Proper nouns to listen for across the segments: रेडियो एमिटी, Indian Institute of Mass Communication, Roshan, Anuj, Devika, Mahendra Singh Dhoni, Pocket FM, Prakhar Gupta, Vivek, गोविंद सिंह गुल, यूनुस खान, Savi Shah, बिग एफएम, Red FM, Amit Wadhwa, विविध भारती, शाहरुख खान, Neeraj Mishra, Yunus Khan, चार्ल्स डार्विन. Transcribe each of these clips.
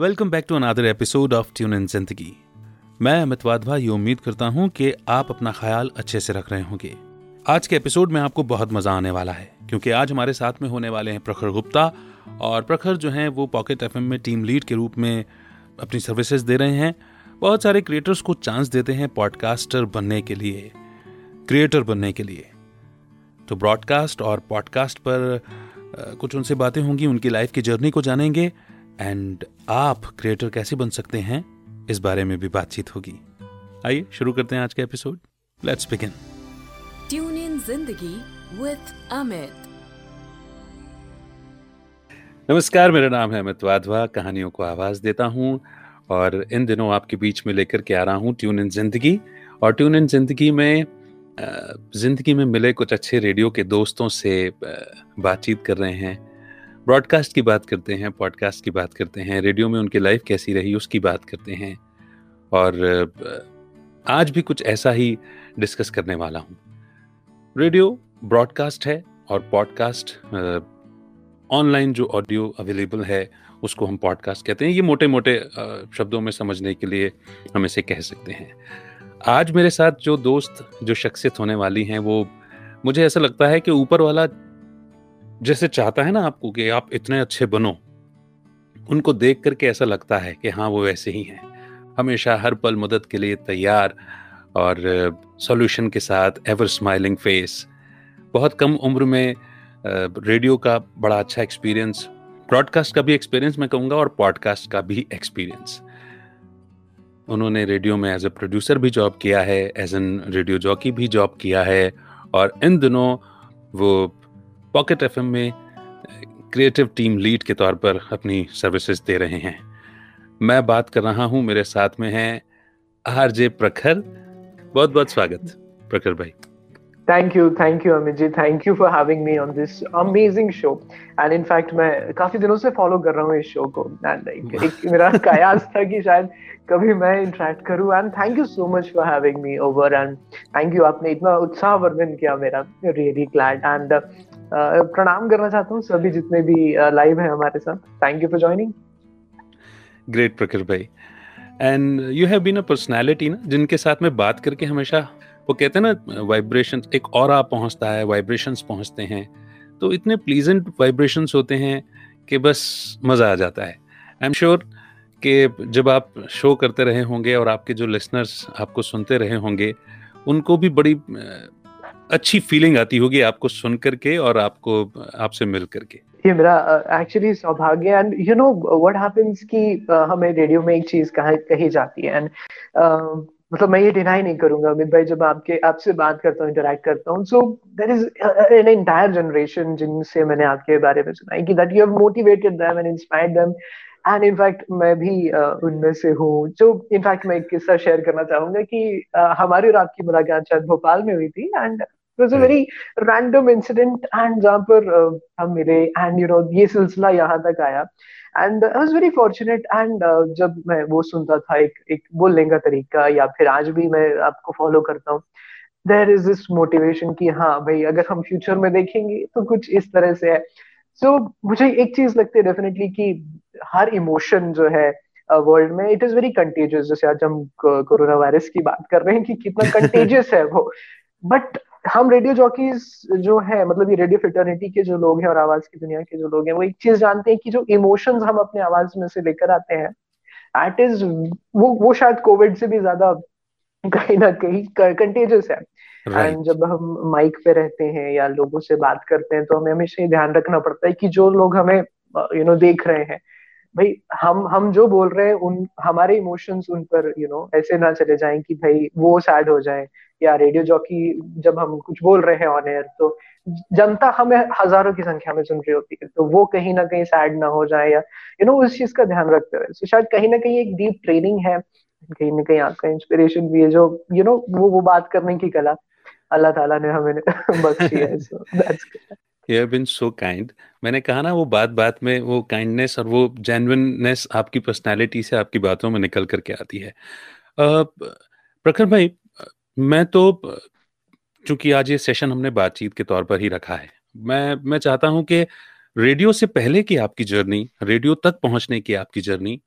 Welcome back to another episode of tune in Zindagi. मैं अमित वाधवा ये उम्मीद करता हूँ कि आप अपना ख्याल अच्छे से रख रहे होंगे। आज के एपिसोड में आपको बहुत मजा आने वाला है क्योंकि आज हमारे साथ में होने वाले हैं प्रखर गुप्ता, और प्रखर जो हैं वो पॉकेट एफएम में टीम लीड के रूप में अपनी सर्विसेज दे रहे हैं। बहुत सारे क्रिएटर्स को चांस देते हैं पॉडकास्टर बनने के लिए, क्रिएटर बनने के लिए। तो ब्रॉडकास्ट और पॉडकास्ट पर कुछ उनसे बातें होंगी, उनकी लाइफ की जर्नी को जानेंगे, एंड आप क्रिएटर कैसे बन सकते हैं इस बारे में भी बातचीत होगी। आइए शुरू करते हैं आज का episode. Let's begin tune in Zindagi with Amit. नमस्कार, मेरा नाम है अमित वाधवा, कहानियों को आवाज देता हूं और इन दिनों आपके बीच में लेकर के आ रहा हूं ट्यून इन जिंदगी। और ट्यून इन जिंदगी में मिले कुछ अच्छे रेडियो के दोस्तों से बातचीत कर रहे हैं। ब्रॉडकास्ट की बात करते हैं, पॉडकास्ट की बात करते हैं, रेडियो में उनकी लाइफ कैसी रही उसकी बात करते हैं, और आज भी कुछ ऐसा ही डिस्कस करने वाला हूँ। रेडियो ब्रॉडकास्ट है और पॉडकास्ट ऑनलाइन जो ऑडियो अवेलेबल है उसको हम पॉडकास्ट कहते हैं। ये मोटे मोटे शब्दों में समझने के लिए हम इसे कह सकते हैं। आज मेरे साथ जो दोस्त, जो शख्सियत होने वाली हैं, वो मुझे ऐसा लगता है कि ऊपर वाला जैसे चाहता है ना आपको कि आप इतने अच्छे बनो, उनको देख करके ऐसा लगता है कि हाँ वो वैसे ही हैं, हमेशा हर पल मदद के लिए तैयार और सॉल्यूशन के साथ, एवर स्माइलिंग फेस। बहुत कम उम्र में रेडियो का बड़ा अच्छा एक्सपीरियंस, ब्रॉडकास्ट का भी एक्सपीरियंस मैं कहूँगा और पॉडकास्ट का भी एक्सपीरियंस। उन्होंने रेडियो में एज ए प्रोड्यूसर भी जॉब किया है, एज एन रेडियो जॉकी भी जॉब किया है, और इन दिनों वो पॉकेट एफएम में क्रिएटिव टीम लीड के तौर पर अपनी सर्विसेज दे रहे हैं। मैं बात कर रहा हूँ, मेरे साथ में हैं आरजे प्रखर। बहुत बहुत स्वागत प्रखर भाई। Thank you Amit ji, thank you for having me on this amazing show. And in fact मैं काफी दिनों से फॉलो कर रहा हूँ इस शो को, एंड लाइक मेरा कयास था कि शायद कभी मैं इंटरेक्ट करूँ। And thank you so much for having me over, and thank you, आपने इतना उत्साह वर्धन किया मेरा, रियली ग्लैड। एंड प्रणाम करना चाहता हूँ सभी जितने भी लाइव हैं हमारे साथ। Thank you for joining. Great Prakhar भाई, and you have been a personality ना जिनके साथ में बात करके हमेशा, वो कहते हैं ना वाइब्रेशन, एक ऑरा पहुंचता है, वाइब्रेशंस पहुंचते हैं, तो इतने प्लीजेंट वाइब्रेशंस होते हैं कि बस मज़ा आ जाता है। आई एम श्योर कि जब आप शो करते रहे होंगे और आपके जो लिसनर्स आपको सुनते रहे होंगे उनको भी बड़ी अच्छी फीलिंग आती होगी आपको सुन करके और आपको, आपसे मिल करके। ये मेरा एक्चुअली सौभाग्य। And you know what happens कि हमें रेडियो में एक चीज़ कही जाती है, एंड मतलब मैं ये डिनाई नहीं करूंगा अमित भाई, जब आपसे बात करता हूँ, इंटरेक्ट करता हूँ, so there is an entire generation जिनसे मैंने आपके बारे में सुना है कि that you have motivated them and inspired them. And in fact मैं भी उनमें से हूँ। जो इनफैक्ट मैं एक किस्सा शेयर करना चाहूंगा कि हमारी और आपकी मुलाकात शायद भोपाल में हुई थी, and it was a very random incident, and जहाँ पर हम मिले, एंड यू नो ये सिलसिला यहाँ तक आया। And I was very fortunate, and जब मैं वो सुनता था, एक बोलने का तरीका, या फिर आज भी मैं आपको फॉलो करता हूँ, देयर इज दिस मोटिवेशन कि हाँ भाई अगर हम फ्यूचर में देखेंगे तो कुछ इस तरह से है। सो मुझे एक चीज लगती है डेफिनेटली कि हर इमोशन जो है वर्ल्ड में, इट इज वेरी कंटेजियस। जैसे आज हम कोरोना वायरस की बात कर रहे हैं कि कितना कंटेजियस है वो, बट हम रेडियो जॉकीज जो है, मतलब ये रेडियो फ्रेटर्निटी के जो लोग हैं और आवाज की दुनिया के जो लोग हैं, वो एक चीज जानते हैं कि जो इमोशंस हम अपने आवाज में से लेकर आते हैं, दैट इज वो शायद कोविड से भी ज्यादा कहीं ना कहीं कंटेजियस है। एंड जब हम माइक पे रहते हैं या लोगों से बात करते हैं तो हमें हमेशा ये ध्यान रखना पड़ता है कि जो लोग हमें यू नो देख रहे हैं, भाई हम जो बोल रहे हैं उन हमारे इमोशंस उन पर यू नो ऐसे ना चले जाएं कि भाई वो सैड हो जाए, या रेडियो जॉकी जब हम कुछ बोल रहे हैं ऑन एयर तो जनता हमें हजारों की संख्या में सुन रही होती है, तो वो कहीं ना कहीं सैड ना हो जाए, या यू नो उस चीज का ध्यान रखते हुए। सो शायद कहीं ना कहीं एक डीप ट्रेनिंग है, कहीं ना कहीं आपका इंस्पिरेशन भी है, जो यू नो वो बात करने की कला अल्लाह ताला ने हमें बख्शी है। So that's good. You have been so kind. मैंने कहा ना, वो बात बात में वो काइंडनेस और वो जेन्युइननेस आपकी पर्सनालिटी से, आपकी बातों में निकल करके आती है। प्रखर भाई, मैं तो चूंकि आज ये सेशन हमने बातचीत के तौर पर ही रखा है, मैं चाहता हूँ कि रेडियो से पहले की आपकी जर्नी, रेडियो तक पहुँचने की आपकी जर्नी,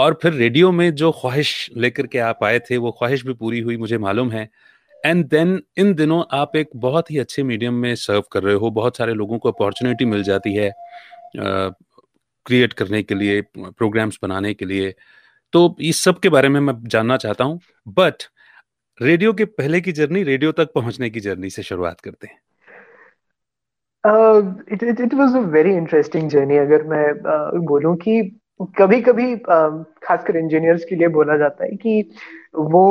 और फिर रेडियो में जो ख्वाहिश लेकर के आप आए थे वो ख्वाहिश भी पूरी हुई, मुझे मालूम है. एंड देन इन दिनों आप एक बहुत ही अच्छे मीडियम में सर्व कर रहे हो, बहुत सारे लोगों को अपॉर्चुनिटी मिल जाती है क्रिएट करने के लिए, प्रोग्राम्स बनाने के लिए. तो इस सब के बारे में मैं जानना चाहता हूँ, बट रेडियो के पहले की जर्नी, रेडियो तक पहुँचने की जर्नी से शुरुआत करते हैं. It was a very interesting journey. अगर मैं बोलूँ कि कभी कभी खासकर इंजीनियर्स के लिए बोला जाता है कि वो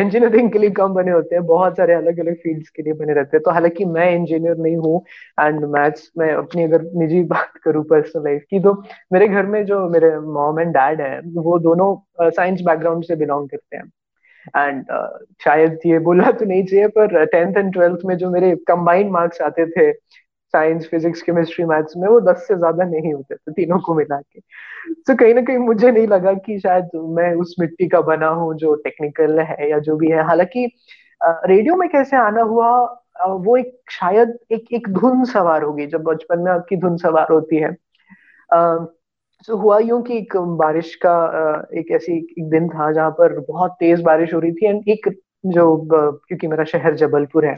इंजीनियरिंग के लिए कम बने होते हैं, बहुत सारे अलग अलग फील्ड्स के लिए बने रहते हैं. तो हालांकि मैं इंजीनियर नहीं हूँ एंड मैथ्स में अपनी अगर निजी बात करूँ पर्सनल लाइफ की, तो मेरे घर में जो मेरे मॉम एंड डैड हैं वो दोनों साइंस बैकग्राउंड से बिलोंग करते हैं. एंड शायद ये बोला तो नहीं चाहिए पर 10th and 12th में जो मेरे कंबाइंड मार्क्स आते थे साइंस, फिजिक्स, केमिस्ट्री, मैथ्स में, वो 10 से ज्यादा नहीं होते थे तीनों को मिला के. तो कहीं ना कहीं मुझे नहीं लगा कि शायद मैं उस मिट्टी का बना हूँ जो टेक्निकल है या जो भी है. हालांकि रेडियो में कैसे आना हुआ, वो एक शायद एक धुन सवार होगी, जब बचपन में आपकी धुन सवार होती है. तो हुआ यूं कि एक बारिश का एक ऐसी एक दिन था जहाँ पर बहुत तेज बारिश हो रही थी. एंड एक जो क्योंकि मेरा शहर जबलपुर है,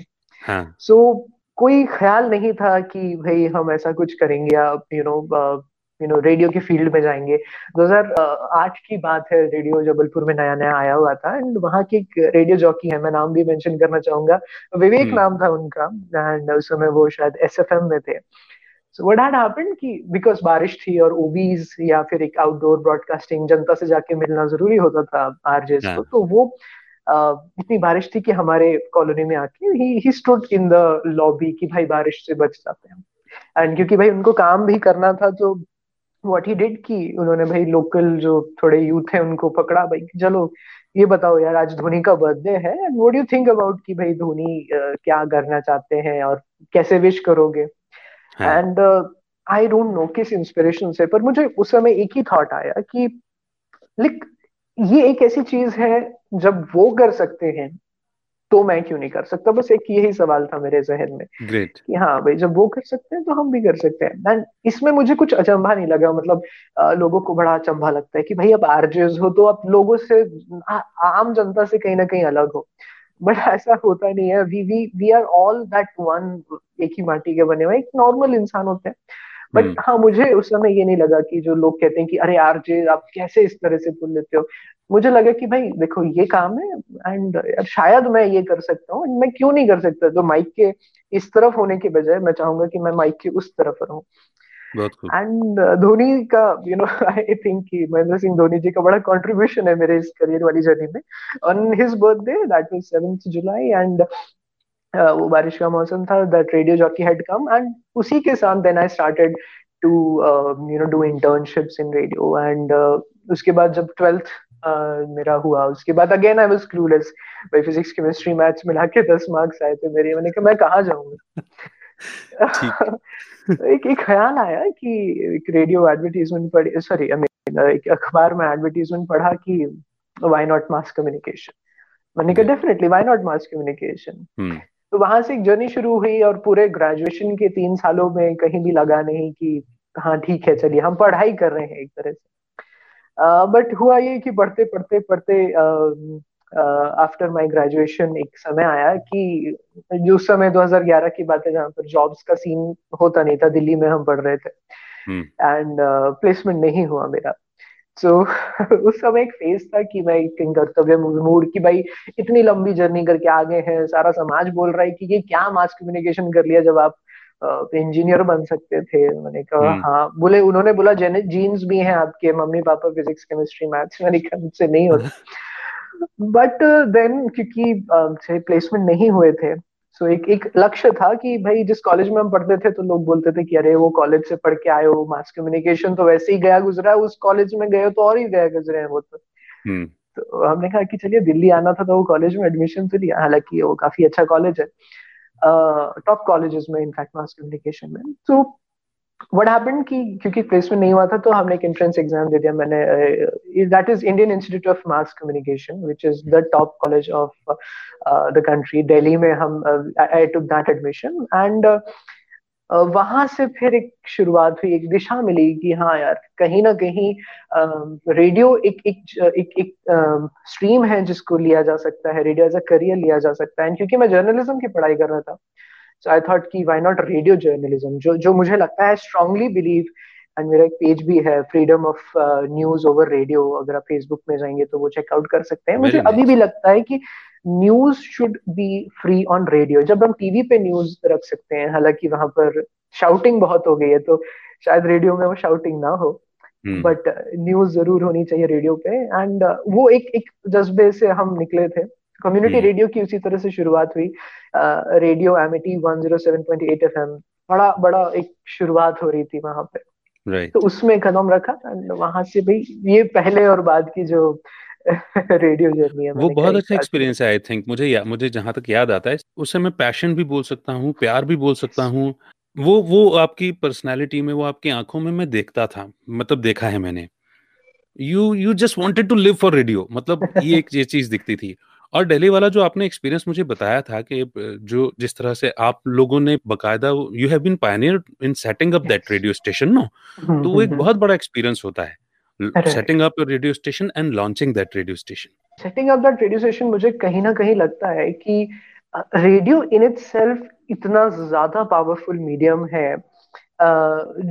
सो कोई ख्याल नहीं था कि भाई हम ऐसा कुछ करेंगे या यू नो रेडियो के फील्ड में जाएंगे. 2008 की बात है, रेडियो जबलपुर में नया नया आया हुआ था. एंड वहाँ की एक रेडियो जॉकी है, मैं नाम भी मेंशन करना चाहूंगा, विवेक नाम था उनका. एंड उस समय वो शायद SFM में थे. So what had happened कि बिकॉज बारिश थी और ओबीज या फिर एक आउटडोर ब्रॉडकास्टिंग, जनता से जाके मिलना जरूरी होता था आरजेस को, तो वो इतनी बारिश थी कि हमारे कॉलोनी में आके he stood in the lobby कि भाई बारिश से बच जाते हैं. एंड क्योंकि भाई उनको काम भी करना था, तो what he did कि उन्होंने भाई लोकल जो थोड़े यूथ है उनको पकड़ा, भाई चलो ये बताओ यार आज धोनी का बर्थडे है, and what do you think about कि भाई धोनी क्या करना चाहते हैं और कैसे विश करोगे. एंड आई डोंट नो किस इंस्पिरेशन से, पर मुझे उस समय एक ही थॉट आया कि लाइक ये एक ऐसी चीज है जब वो कर सकते हैं तो मैं क्यों नहीं कर सकता. बस एक यही सवाल था मेरे जहन में कि हाँ भाई जब वो कर सकते हैं तो हम भी कर सकते हैं. एंड इसमें मुझे कुछ अचंभा नहीं लगा, मतलब लोगों को बड़ा अचंभा लगता है कि भाई आप आरजेज हो तो आप लोगों से, आम जनता से कहीं ना कहीं अलग हो, बट ऐसा होता नहीं है. We are all that one, एक ही माटी के बने हुए एक नॉर्मल इंसान होते हैं. बट हाँ, मुझे उस समय ये नहीं लगा कि जो लोग कहते हैं कि अरे यार जे आप कैसे इस तरह से बोल लेते हो, मुझे लगा कि भाई देखो ये काम है एंड शायद मैं ये कर सकता हूँ, मैं क्यों नहीं कर सकता. तो माइक के इस तरफ होने के बजाय मैं चाहूंगा कि मैं माइक के उस तरफ रहूं. एंड धोनी का आई थिंक कि महेंद्र सिंह धोनी जी का बड़ा कंट्रीब्यूशन है मेरे इस करियर वाली जर्नी में. On his birthday that was 7th July and वो बारिश का मौसम था, that radio jockey had come. And उसी के साथ then I started to do internships in radio. And उसके बाद जब 12th मेरा हुआ, उसके बाद अगेन आई वाज क्लूलेस. भाई फिजिक्स, केमिस्ट्री, मैथ्स मिला के 10 मार्क्स आए थे मेरे, मैंने कहा मैं कहाँ जाऊंगा. एक ख्याल आया कि एक रेडियो एडवर्टीजमेंट पढ़ी, सॉरी एक अखबार में एडवर्टीजमेंट पढ़ा कि व्हाई नॉट मास कम्युनिकेशन. मैंने कहा definitely why not mass communication. तो वहां से एक जर्नी शुरू हुई और पूरे ग्रेजुएशन के 3 सालों में कहीं भी लगा नहीं कि हाँ ठीक है चलिए हम पढ़ाई कर रहे हैं एक तरह से. बट हुआ ये कि पढ़ते पढ़ते पढ़ते आफ्टर माई ग्रेजुएशन एक समय आया कि जो उस समय 2011 की बात है जहाँ पर जॉब्स का सीन होता नहीं था, दिल्ली में हम पढ़ रहे थे एंड प्लेसमेंट नहीं हुआ मेरा. सो उस समय एक फेज था कि मैं एक कर्तव्य मूड कि भाई इतनी लंबी जर्नी करके आ गए हैं, सारा समाज बोल रहा है कि ये क्या मास कम्युनिकेशन कर लिया जब आप इंजीनियर बन सकते थे. मैंने कहा हाँ, बोले उन्होंने बोला जीन्स भी हैं आपके, mummy papa physics, chemistry, maths. मैंने कहा से नहीं होता. बट देन क्योंकि प्लेसमेंट नहीं हुए थे, सो एक लक्ष्य था कि भाई जिस कॉलेज में हम पढ़ते थे तो लोग बोलते थे कि अरे वो कॉलेज से पढ़ के आए हो, मास कम्युनिकेशन तो वैसे ही गया गुजरा, उस कॉलेज में गए हो तो और ही गया गुजरे हैं वो. तो हमने कहा कि चलिए दिल्ली आना था तो वो कॉलेज में एडमिशन तो लिया, हालांकि वो काफी अच्छा कॉलेज है, टॉप कॉलेजेस में इनफैक्ट मास कम्युनिकेशन में. तो What happened कि क्योंकि प्लेसमेंट नहीं हुआ था तो हमने एक एंट्रेंस एग्जाम दे दिया मैंने, that is Indian Institute of Mass Communication, which is the top college of the country. Delhi में हम I took that admission and वहां से फिर एक शुरुआत हुई, एक दिशा मिली कि हाँ यार कहीं ना कहीं रेडियो एक स्ट्रीम है जिसको लिया जा सकता है, रेडियो एज अ करियर लिया जा सकता है। एंड क्योंकि मैं जर्नलिज्म की पढ़ाई कर रहा था, सो आई थॉट कि व्हाई नॉट रेडियो जर्नलिज्म, जो मुझे लगता है स्ट्रांगली बिलीव, एंड मेरा एक पेज भी है freedom of news over radio, अगर आप फेसबुक में जाएंगे तो वो चेकआउट कर सकते हैं। मुझे अभी भी लगता है कि news should be free on radio. जब हम टीवी पे न्यूज रख सकते हैं, हालांकि वहां पर शाउटिंग बहुत हो गई है, तो शायद रेडियो में वो शाउटिंग ना हो, बट न्यूज जरूर होनी चाहिए रेडियो पे। एंड वो एक जज्बे से हम निकले थे। कम्युनिटी रेडियो की उसी तरह से शुरुआत हुई। रेडियो एमिटी 107.8 FM बड़ा एक शुरुआत हो रही थी वहां पे, right. तो उसमें कदम रखा, एंड वहां से भाई ये पहले और बाद की जो रेडियो जर्नी है, वो बहुत अच्छा एक्सपीरियंस है। आई थिंक मुझे जहां तक याद आता है, उससे मैं पैशन भी बोल सकता हूँ, प्यार भी बोल सकता हूँ। वो आपकी पर्सनालिटी में, वो आपकी आंखों में मैं देखता था, मतलब देखा है मैंने। You just wanted to live for radio, मतलब ये एक चीज दिखती थी। और दिल्ली वाला जो आपने एक्सपीरियंस मुझे बताया था कि जो जिस तरह से आप लोगों ने बाकायदा, you have been pioneer in setting up that radio station, no, तो वो एक बहुत बड़ा एक्सपीरियंस होता है। Setting up a radio station and launching that radio station. Setting up that radio station, मुझे कहीं ना कहीं लगता है कि रेडियो इन itself इतना ज्यादा पावरफुल मीडियम है,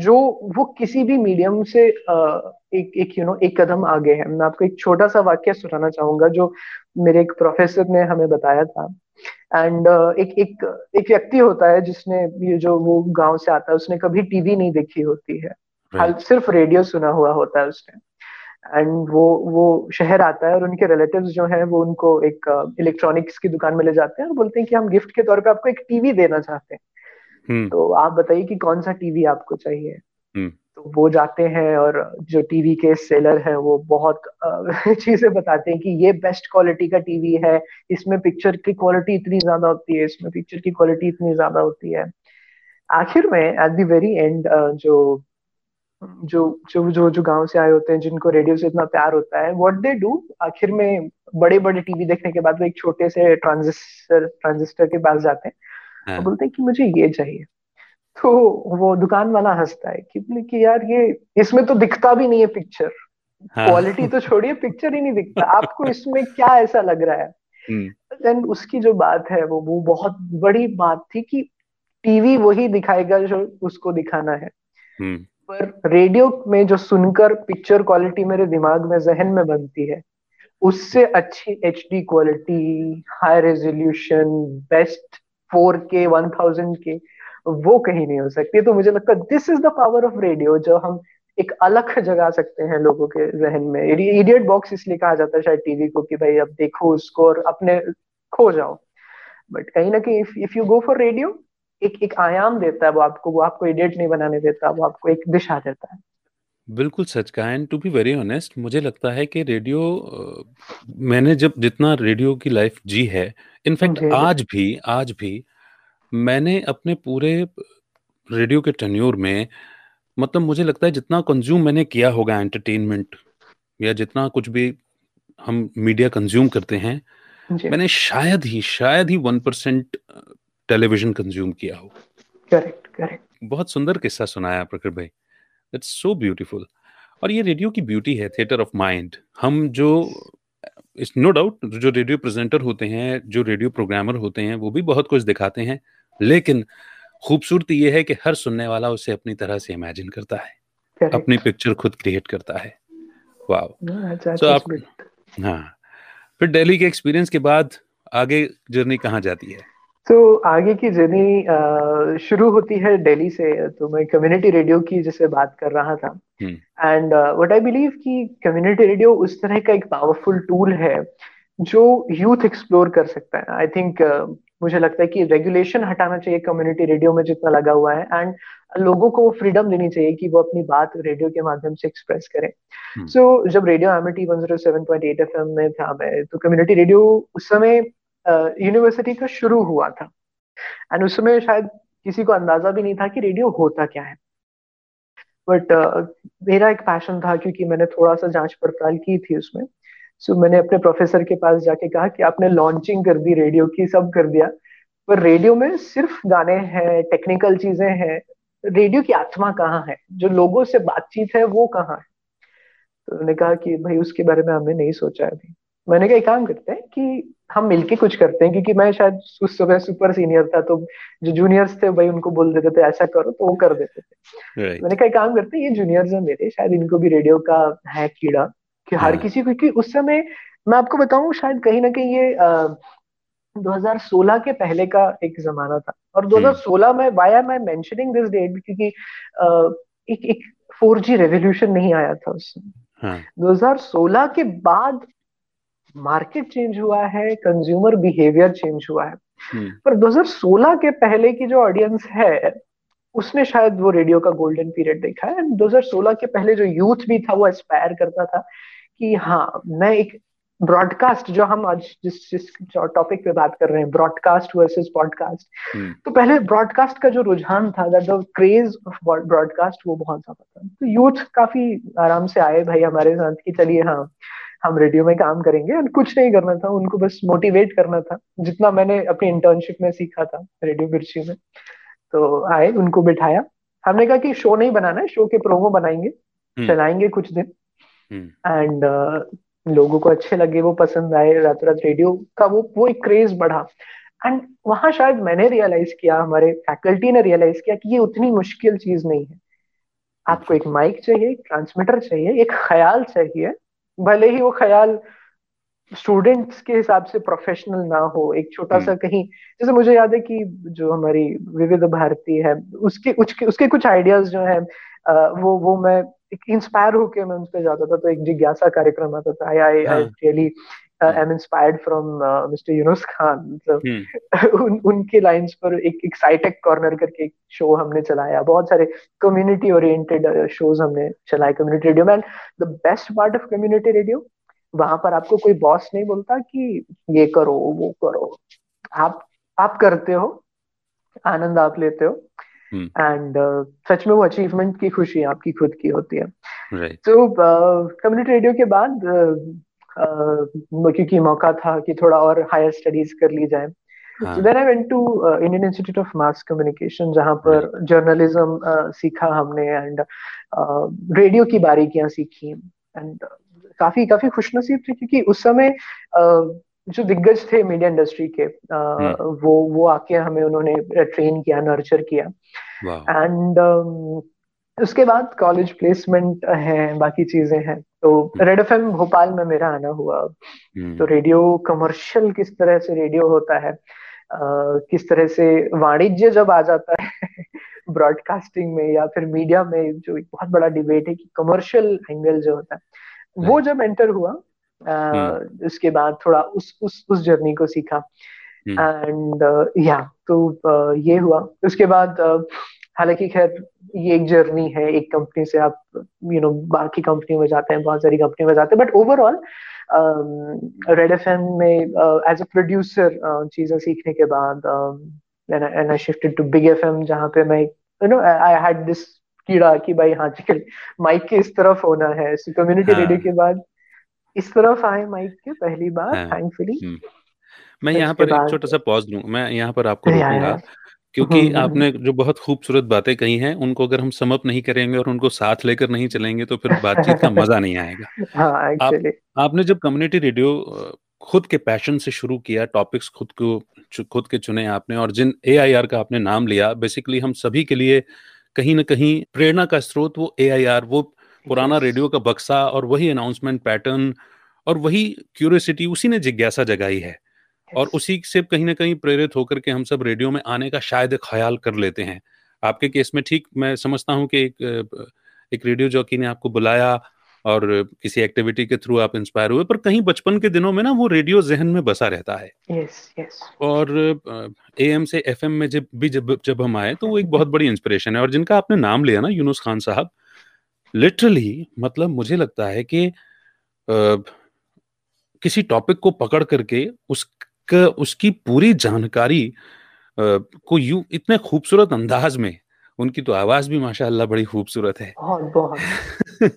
जो वो किसी भी मीडियम से एक कदम आगे है। मैं आपको एक छोटा सा वाक्य सुनाना चाहूंगा जो मेरे एक प्रोफेसर ने हमें बताया था। एंड एक व्यक्ति होता है जिसने ये जो वो गांव से आता है, उसने कभी टीवी नहीं देखी होती है, सिर्फ रेडियो सुना हुआ होता है उसने। एंड वो शहर आता है और उनके रिलेटिव्स जो है वो उनको एक इलेक्ट्रॉनिक्स की दुकान में ले जाते हैं और बोलते हैं कि हम गिफ्ट के तौर पे आपको एक टीवी देना चाहते हैं, तो आप बताइए कि कौन सा टीवी आपको चाहिए। तो वो जाते हैं और जो टीवी के सेलर हैं वो बहुत चीजें बताते हैं कि ये बेस्ट क्वालिटी का टीवी है, इसमें पिक्चर की क्वालिटी इतनी ज्यादा होती है, इसमें पिक्चर की क्वालिटी इतनी ज्यादा होती है। आखिर में एट द वेरी एंड जो गांव से आए होते हैं, जिनको रेडियो से इतना प्यार होता है, व्हाट दे डू, आखिर में बड़े बड़े टीवी देखने के बाद वो एक छोटे से ट्रांजिस्टर के पास जाते हैं और बोलते हैं कि मुझे ये चाहिए। तो वो दुकान वाला हंसता है कि यार ये इसमें तो दिखता भी नहीं है पिक्चर, क्वालिटी तो छोड़िए, पिक्चर ही नहीं दिखता, आपको इसमें क्या ऐसा लग रहा है। देन उसकी जो बात है वो बहुत बड़ी बात थी कि टीवी वही दिखाएगा जो उसको दिखाना है, पर रेडियो में जो सुनकर पिक्चर क्वालिटी मेरे दिमाग में, जहन में बनती है, उससे अच्छी HD quality, high resolution, best 4K 1000K वो कहीं नहीं हो सकती। तो मुझे लगता है this is the power of radio, जो हम एक अलग जगा सकते हैं लोगों के जहन में। इडियट बॉक्स इसलिए कहा जाता है शायद टीवी को कि भाई अब देखो उसको और अपने खो जाओ, बट कहीं ना कहीं if you go for radio, एक आयाम देता है वो आपको इडियट नहीं बनाने देता, वो आपको एक दिशा देता है। बिल्कुल सच कहा। And to be very honest, मुझे लगता है कि रेडियो, मैंने जितना रेडियो की लाइफ जी है, इनफैक्ट आज भी मैंने अपने पूरे रेडियो के टेन्योर में, मतलब मुझे लगता है जितना कंज्यूम मैंने किया होगा एंटरटेनमेंट या जितना कुछ भी हम मीडिया कंज्यूम करते हैं, मैंने शायद ही 1% टेलीविजन कंज्यूम किया हो। करेक्ट। बहुत सुंदर किस्सा सुनाया प्रखर भाई, इट्स सो ब्यूटीफुल। और ये रेडियो की ब्यूटी है, थिएटर ऑफ माइंड। हम जो इस नो डाउट जो रेडियो प्रेजेंटर होते हैं, जो रेडियो प्रोग्रामर होते हैं, वो भी बहुत कुछ दिखाते हैं, लेकिन खूबसूरती ये है कि हर सुनने वाला उसे अपनी तरह से इमेजिन करता है, Correct. अपनी पिक्चर खुद क्रिएट करता है। वाओ। सो आप फिर दिल्ली के एक्सपीरियंस के बाद आगे जर्नी कहाँ जाती है? तो आगे की जर्नी शुरू होती है दिल्ली से। तो मैं कम्युनिटी रेडियो की जैसे बात कर रहा था, एंड व्हाट आई बिलीव कि कम्युनिटी रेडियो उस तरह का एक पावरफुल टूल है जो यूथ एक्सप्लोर कर सकता है। आई थिंक मुझे लगता है कि रेगुलेशन हटाना चाहिए कम्युनिटी रेडियो में जितना लगा हुआ है, एंड लोगों को फ्रीडम देनी चाहिए कि वो अपनी बात रेडियो के माध्यम से एक्सप्रेस करें। सो जब रेडियो एमिटी 107.8 FM में था मैं, तो कम्युनिटी रेडियो उस समय यूनिवर्सिटी का शुरू हुआ था, एंड उस समय शायद किसी को अंदाजा भी नहीं था कि रेडियो होता क्या है। बट मेरा एक पैशन था, क्योंकि मैंने थोड़ा सा जांच पड़ताल की थी उसमें। सो मैंने अपने प्रोफेसर के पास जाके कहा कि आपने लॉन्चिंग कर दी रेडियो की, सब कर दिया, पर रेडियो में सिर्फ गाने हैं, टेक्निकल चीजें हैं, रेडियो की आत्मा कहाँ है, जो लोगों से बातचीत है वो कहाँ है? तो उन्होंने कहा कि भाई उसके बारे में हमने नहीं सोचा अभी। मैंने कहा एक काम करते हैं कि हम मिलके कुछ करते हैं, क्योंकि मैं शायद उस समय सुपर सीनियर था, तो जो जूनियर्स थे भाई उनको बोल देते थे ऐसा करो तो वो कर देते थे। right. मैंने कहा एक काम करते हैं, ये जूनियर्स हैं मेरे, शायद इनको भी रेडियो का है कीड़ा कि हर किसी को, क्योंकि उस समय मैं आपको बताऊं शायद कहीं ना कहीं ये 2016 के पहले का एक जमाना था। और 2016 में why am I mentioning this date, क्योंकि एक 4G रेवोल्यूशन नहीं आया था उसमें। 2016 के बाद मार्केट चेंज हुआ है, कंज्यूमर बिहेवियर चेंज हुआ है, पर 2016 के पहले की जो ऑडियंस है उसने शायद वो रेडियो का गोल्डन पीरियड देखा है। 2016 के पहले जो यूथ भी था वो एस्पायर करता था कि हाँ मैं एक ब्रॉडकास्ट, जो हम आज जिस टॉपिक पे बात कर रहे हैं, ब्रॉडकास्ट वर्सेस पॉडकास्ट, तो पहले ब्रॉडकास्ट का जो रुझान था, द क्रेज ऑफ ब्रॉडकास्ट, वो बहुत ज्यादा था। तो यूथ काफी आराम से आए भाई हमारे साथ कि चलिए हाँ हम रेडियो में काम करेंगे। और कुछ नहीं करना था उनको, बस मोटिवेट करना था, जितना मैंने अपनी इंटर्नशिप में सीखा था रेडियो मिर्ची में। तो आए, उनको बिठाया, हमने कहा कि शो नहीं बनाना है, शो के प्रोमो बनाएंगे, चलाएंगे कुछ दिन, एंड लोगों को अच्छे लगे, वो पसंद आए, रात रात रेडियो का वो एक क्रेज बढ़ा। एंड वहाँ शायद मैंने रियलाइज किया, हमारे फैकल्टी ने रियलाइज किया कि ये उतनी मुश्किल चीज नहीं है, आपको एक माइक चाहिए, एक ट्रांसमीटर चाहिए, एक ख्याल चाहिए, भले ही वो ख्याल स्टूडेंट्स के हिसाब से प्रोफेशनल ना हो, एक छोटा सा कहीं, जैसे मुझे याद है कि जो हमारी विविध भारती है उसके कुछ आइडियाज जो है वो मैं इंस्पायर होके मैं उनसे जाता था। तो एक जिज्ञासा कार्यक्रम आता था, I really am inspired from Mr. Yunus Khan, so उनके लाइंस पर एक साइटेक कॉर्नर करके एक शो हमने चलाया, बहुत सारे कम्युनिटी ओरिएंटेड शोज हमने चलाए कम्युनिटी रेडियो में। The best part of community radio, वहां पर आपको कोई बॉस नहीं बोलता कि ये करो वो करो, आप करते हो, आनंद आप लेते हो, एंड सच में वो अचीवमेंट की खुशी आपकी खुद की होती है। तो कम्युनिटी रेडियो के बाद क्योंकि मौका था कि थोड़ा और हायर स्टडीज कर ली जाए, then I went to Indian institute of mass communication, जहाँ पर जर्नलिज्म सीखा हमने, एंड रेडियो की बारीकियां सीखी, एंड काफी काफी खुशनसीब थी क्योंकि उस समय जो दिग्गज थे मीडिया इंडस्ट्री के, वो आके हमें उन्होंने ट्रेन किया, नर्चर किया, एंड उसके बाद कॉलेज प्लेसमेंट है, बाकी चीजें हैं। तो रेड एफएम भोपाल में मेरा आना हुआ, तो रेडियो कमर्शियल किस तरह से रेडियो होता है, किस तरह से वाणिज्य जब आ जाता है ब्रॉडकास्टिंग में या फिर मीडिया में, जो एक बहुत बड़ा डिबेट है कि कमर्शियल एंगल जो होता है, वो जब एंटर हुआ, उसके बाद थोड़ा उस जर्नी को सीखा, एंड तो ये हुआ। उसके बाद हालांकि खैर ये एक जर्नी है, एक कंपनी से आप बाकी कंपनी में जाते हैं, बहुत सारी कंपनी में जाते हैं, बट ओवरऑल रेड एफएम में एज अ प्रोड्यूसर चीजें सीखने के बाद and I shifted to बिग एफएम, जहाँ पे मैं आई हैड दिस कीड़ा कि भाई हाँ आजकल माइक के इस तरफ होना है। सो कम्युनिटी रेडियो के बाद इस तरफ आए माइक के पहली बार, थैंकफुली। मैं यहाँ पर एक छोटा सा पॉज लूँ, मैं यहाँ पर आपको रोकूंगा क्योंकि आपने जो बहुत खूबसूरत बातें कही हैं उनको अगर हम समअप नहीं करेंगे और उनको साथ लेकर नहीं चलेंगे तो फिर बातचीत का मजा नहीं आएगा। हाँ, आपने जब कम्युनिटी रेडियो खुद के पैशन से शुरू किया, टॉपिक्स खुद के चुने आपने, और जिन एआईआर का आपने नाम लिया, बेसिकली हम सभी के लिए कहीं ना कहीं प्रेरणा का स्रोत वो एआईआर, वो पुराना रेडियो का बक्सा और वही अनाउंसमेंट पैटर्न और वही क्यूरियोसिटी, उसी ने जिज्ञासा जगाई है और उसी से कहीं ना कहीं प्रेरित होकर के हम सब रेडियो में आने का शायद ख्याल कर लेते हैं। आपके केस में ठीक मैं समझता हूँ कि एक रेडियो जॉकी ने आपको बुलाया और किसी एक्टिविटी के थ्रू आप इंस्पायर हुए, पर कहीं बचपन के दिनों में ना वो रेडियो जहन में बसा रहता है। yes. और एएम से एफएम में जब हम आए तो वो एक बहुत बड़ी इंस्पिरेशन है। और जिनका आपने नाम लिया ना, यूनुस खान साहब, लिटरली मतलब मुझे लगता है कि किसी टॉपिक को पकड़ करके उसकी पूरी जानकारी को इतने खूबसूरत अंदाज में, उनकी तो आवाज भी माशाल्लाह बड़ी खूबसूरत है, बहुत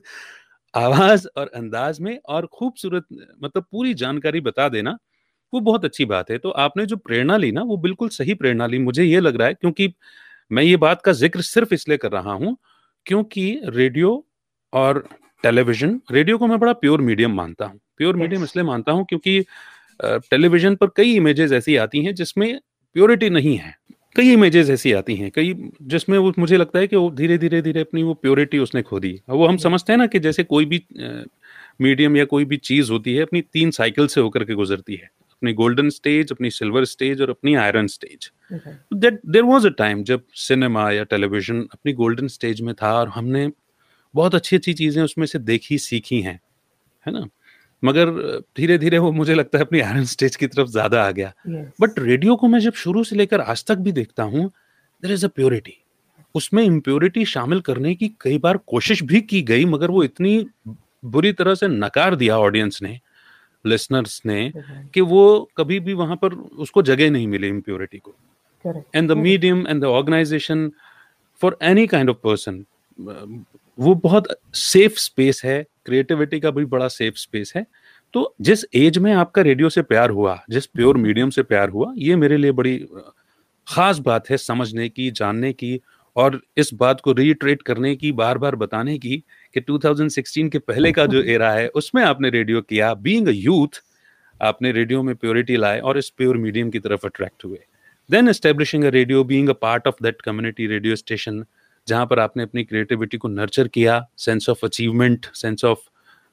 आवाज और अंदाज में और खूबसूरत, मतलब पूरी जानकारी बता देना, वो बहुत अच्छी बात है। तो आपने जो प्रेरणा ली ना, वो बिल्कुल सही प्रेरणा ली। मुझे ये लग रहा है, क्योंकि मैं ये बात का जिक्र सिर्फ इसलिए कर रहा हूँ क्योंकि रेडियो और टेलीविजन, रेडियो को मैं बड़ा प्योर मीडियम मानता हूँ। प्योर मीडियम इसलिए मानता हूँ क्योंकि टेलीविजन पर कई इमेजेस ऐसी आती हैं जिसमें प्योरिटी नहीं है, कई इमेजेस ऐसी आती हैं कई जिसमें वो मुझे लगता है कि वो धीरे धीरे धीरे अपनी वो प्योरिटी उसने खो दी। वो हम समझते हैं ना कि जैसे कोई भी मीडियम या कोई भी चीज़ होती है अपनी 3 साइकिल से होकर के गुजरती है, अपनी गोल्डन स्टेज, अपनी सिल्वर स्टेज और अपनी iron stage. That there was a time जब सिनेमा या टेलीविजन अपनी गोल्डन स्टेज में था और हमने बहुत अच्छी अच्छी चीज़ें उसमें से देखी सीखी हैं, है ना, मगर धीरे धीरे वो मुझे लगता है अपनी आयरन स्टेज की तरफ ज्यादा आ गया। बट रेडियो को मैं जब शुरू से लेकर आज तक भी देखता हूँ, देयर इज अ प्योरिटी। उसमें इम्प्योरिटी शामिल करने की कई बार कोशिश भी की गई मगर वो इतनी बुरी तरह से नकार दिया ऑडियंस ने, लिसनर्स ने, कि वो कभी भी वहां पर उसको जगह नहीं मिली इम्प्योरिटी को। And the medium and the organisation for any kind of person, वो बहुत सेफ स्पेस है, क्रिएटिविटी का भी बड़ा सेफ स्पेस है। तो जिस एज में आपका रेडियो से प्यार हुआ, जिस प्योर मीडियम से प्यार हुआ, ये मेरे लिए बड़ी खास बात है समझने की, जानने की और इस बात को रिट्रेट करने की, बार बार बताने की कि 2016 के पहले का जो एरा है उसमें आपने रेडियो किया, बीइंग अ यूथ आपने रेडियो में प्योरिटी लाए और इस प्योर मीडियम की तरफ अट्रैक्ट हुए। Then establishing a radio, being a part of that community radio station, जहाँ पर आपने अपनी क्रिएटिविटी को नर्चर किया, sense of achievement, sense of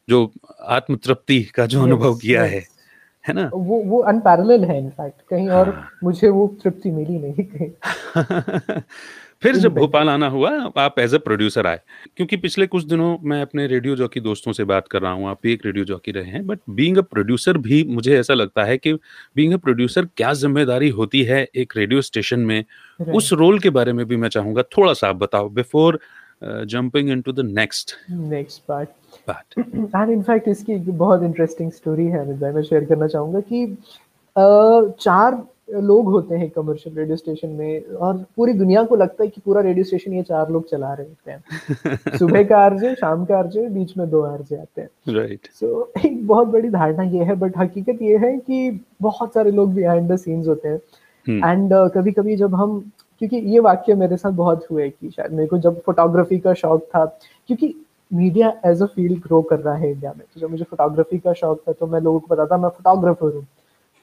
जो आत्मतृप्ति का जो अनुभव किया है ना, वो अनपैरेलल है इनफैक्ट, कहीं और मुझे वो तृप्ति मिली नहीं कहीं। फिर जब भोपाल आना हुआ, आप एज अ प्रोड्यूसर आए, क्योंकि पिछले कुछ दिनों मैं अपने रेडियो जॉकी दोस्तों से बात कर रहा हूँ, आप भी एक रेडियो जॉकी रहे हैं, बट बीइंग अ प्रोड्यूसर भी मुझे ऐसा लगता है कि बीइंग अ प्रोड्यूसर क्या जिम्मेदारी होती है एक रेडियो स्टेशन में, उस रोल के बारे में भी मैं चाहूँगा थोड़ा सा आप बताओ before jumping into the next part. And in fact इसकी एक बहुत इंटरेस्टिंग स्टोरी है अमित भाई, मैं शेयर करना चाहूँगा कि 4 लोग होते हैं कमर्शियल रेडियो स्टेशन में और पूरी दुनिया को लगता है कि पूरा रेडियो स्टेशन ये 4 लोग चला रहे होते हैं। सुबह का आरजे, शाम का आरजे, बीच में 2 आरजे आते हैं, राइट। सो एक बहुत बड़ी धारणा ये है, बट हकीकत ये है कि बहुत सारे लोग बिहाइंड द सीन्स होते हैं। एंड कभी कभी जब हम, क्योंकि ये वाक्य मेरे साथ बहुत हुए कि शायद मेरे को जब फोटोग्राफी का शौक था, क्योंकि media as a field grow कर रहा है इंडिया में, तो जब मुझे फोटोग्राफी का शौक था तो मैं लोगों को बताता मैं फोटोग्राफर हूँ,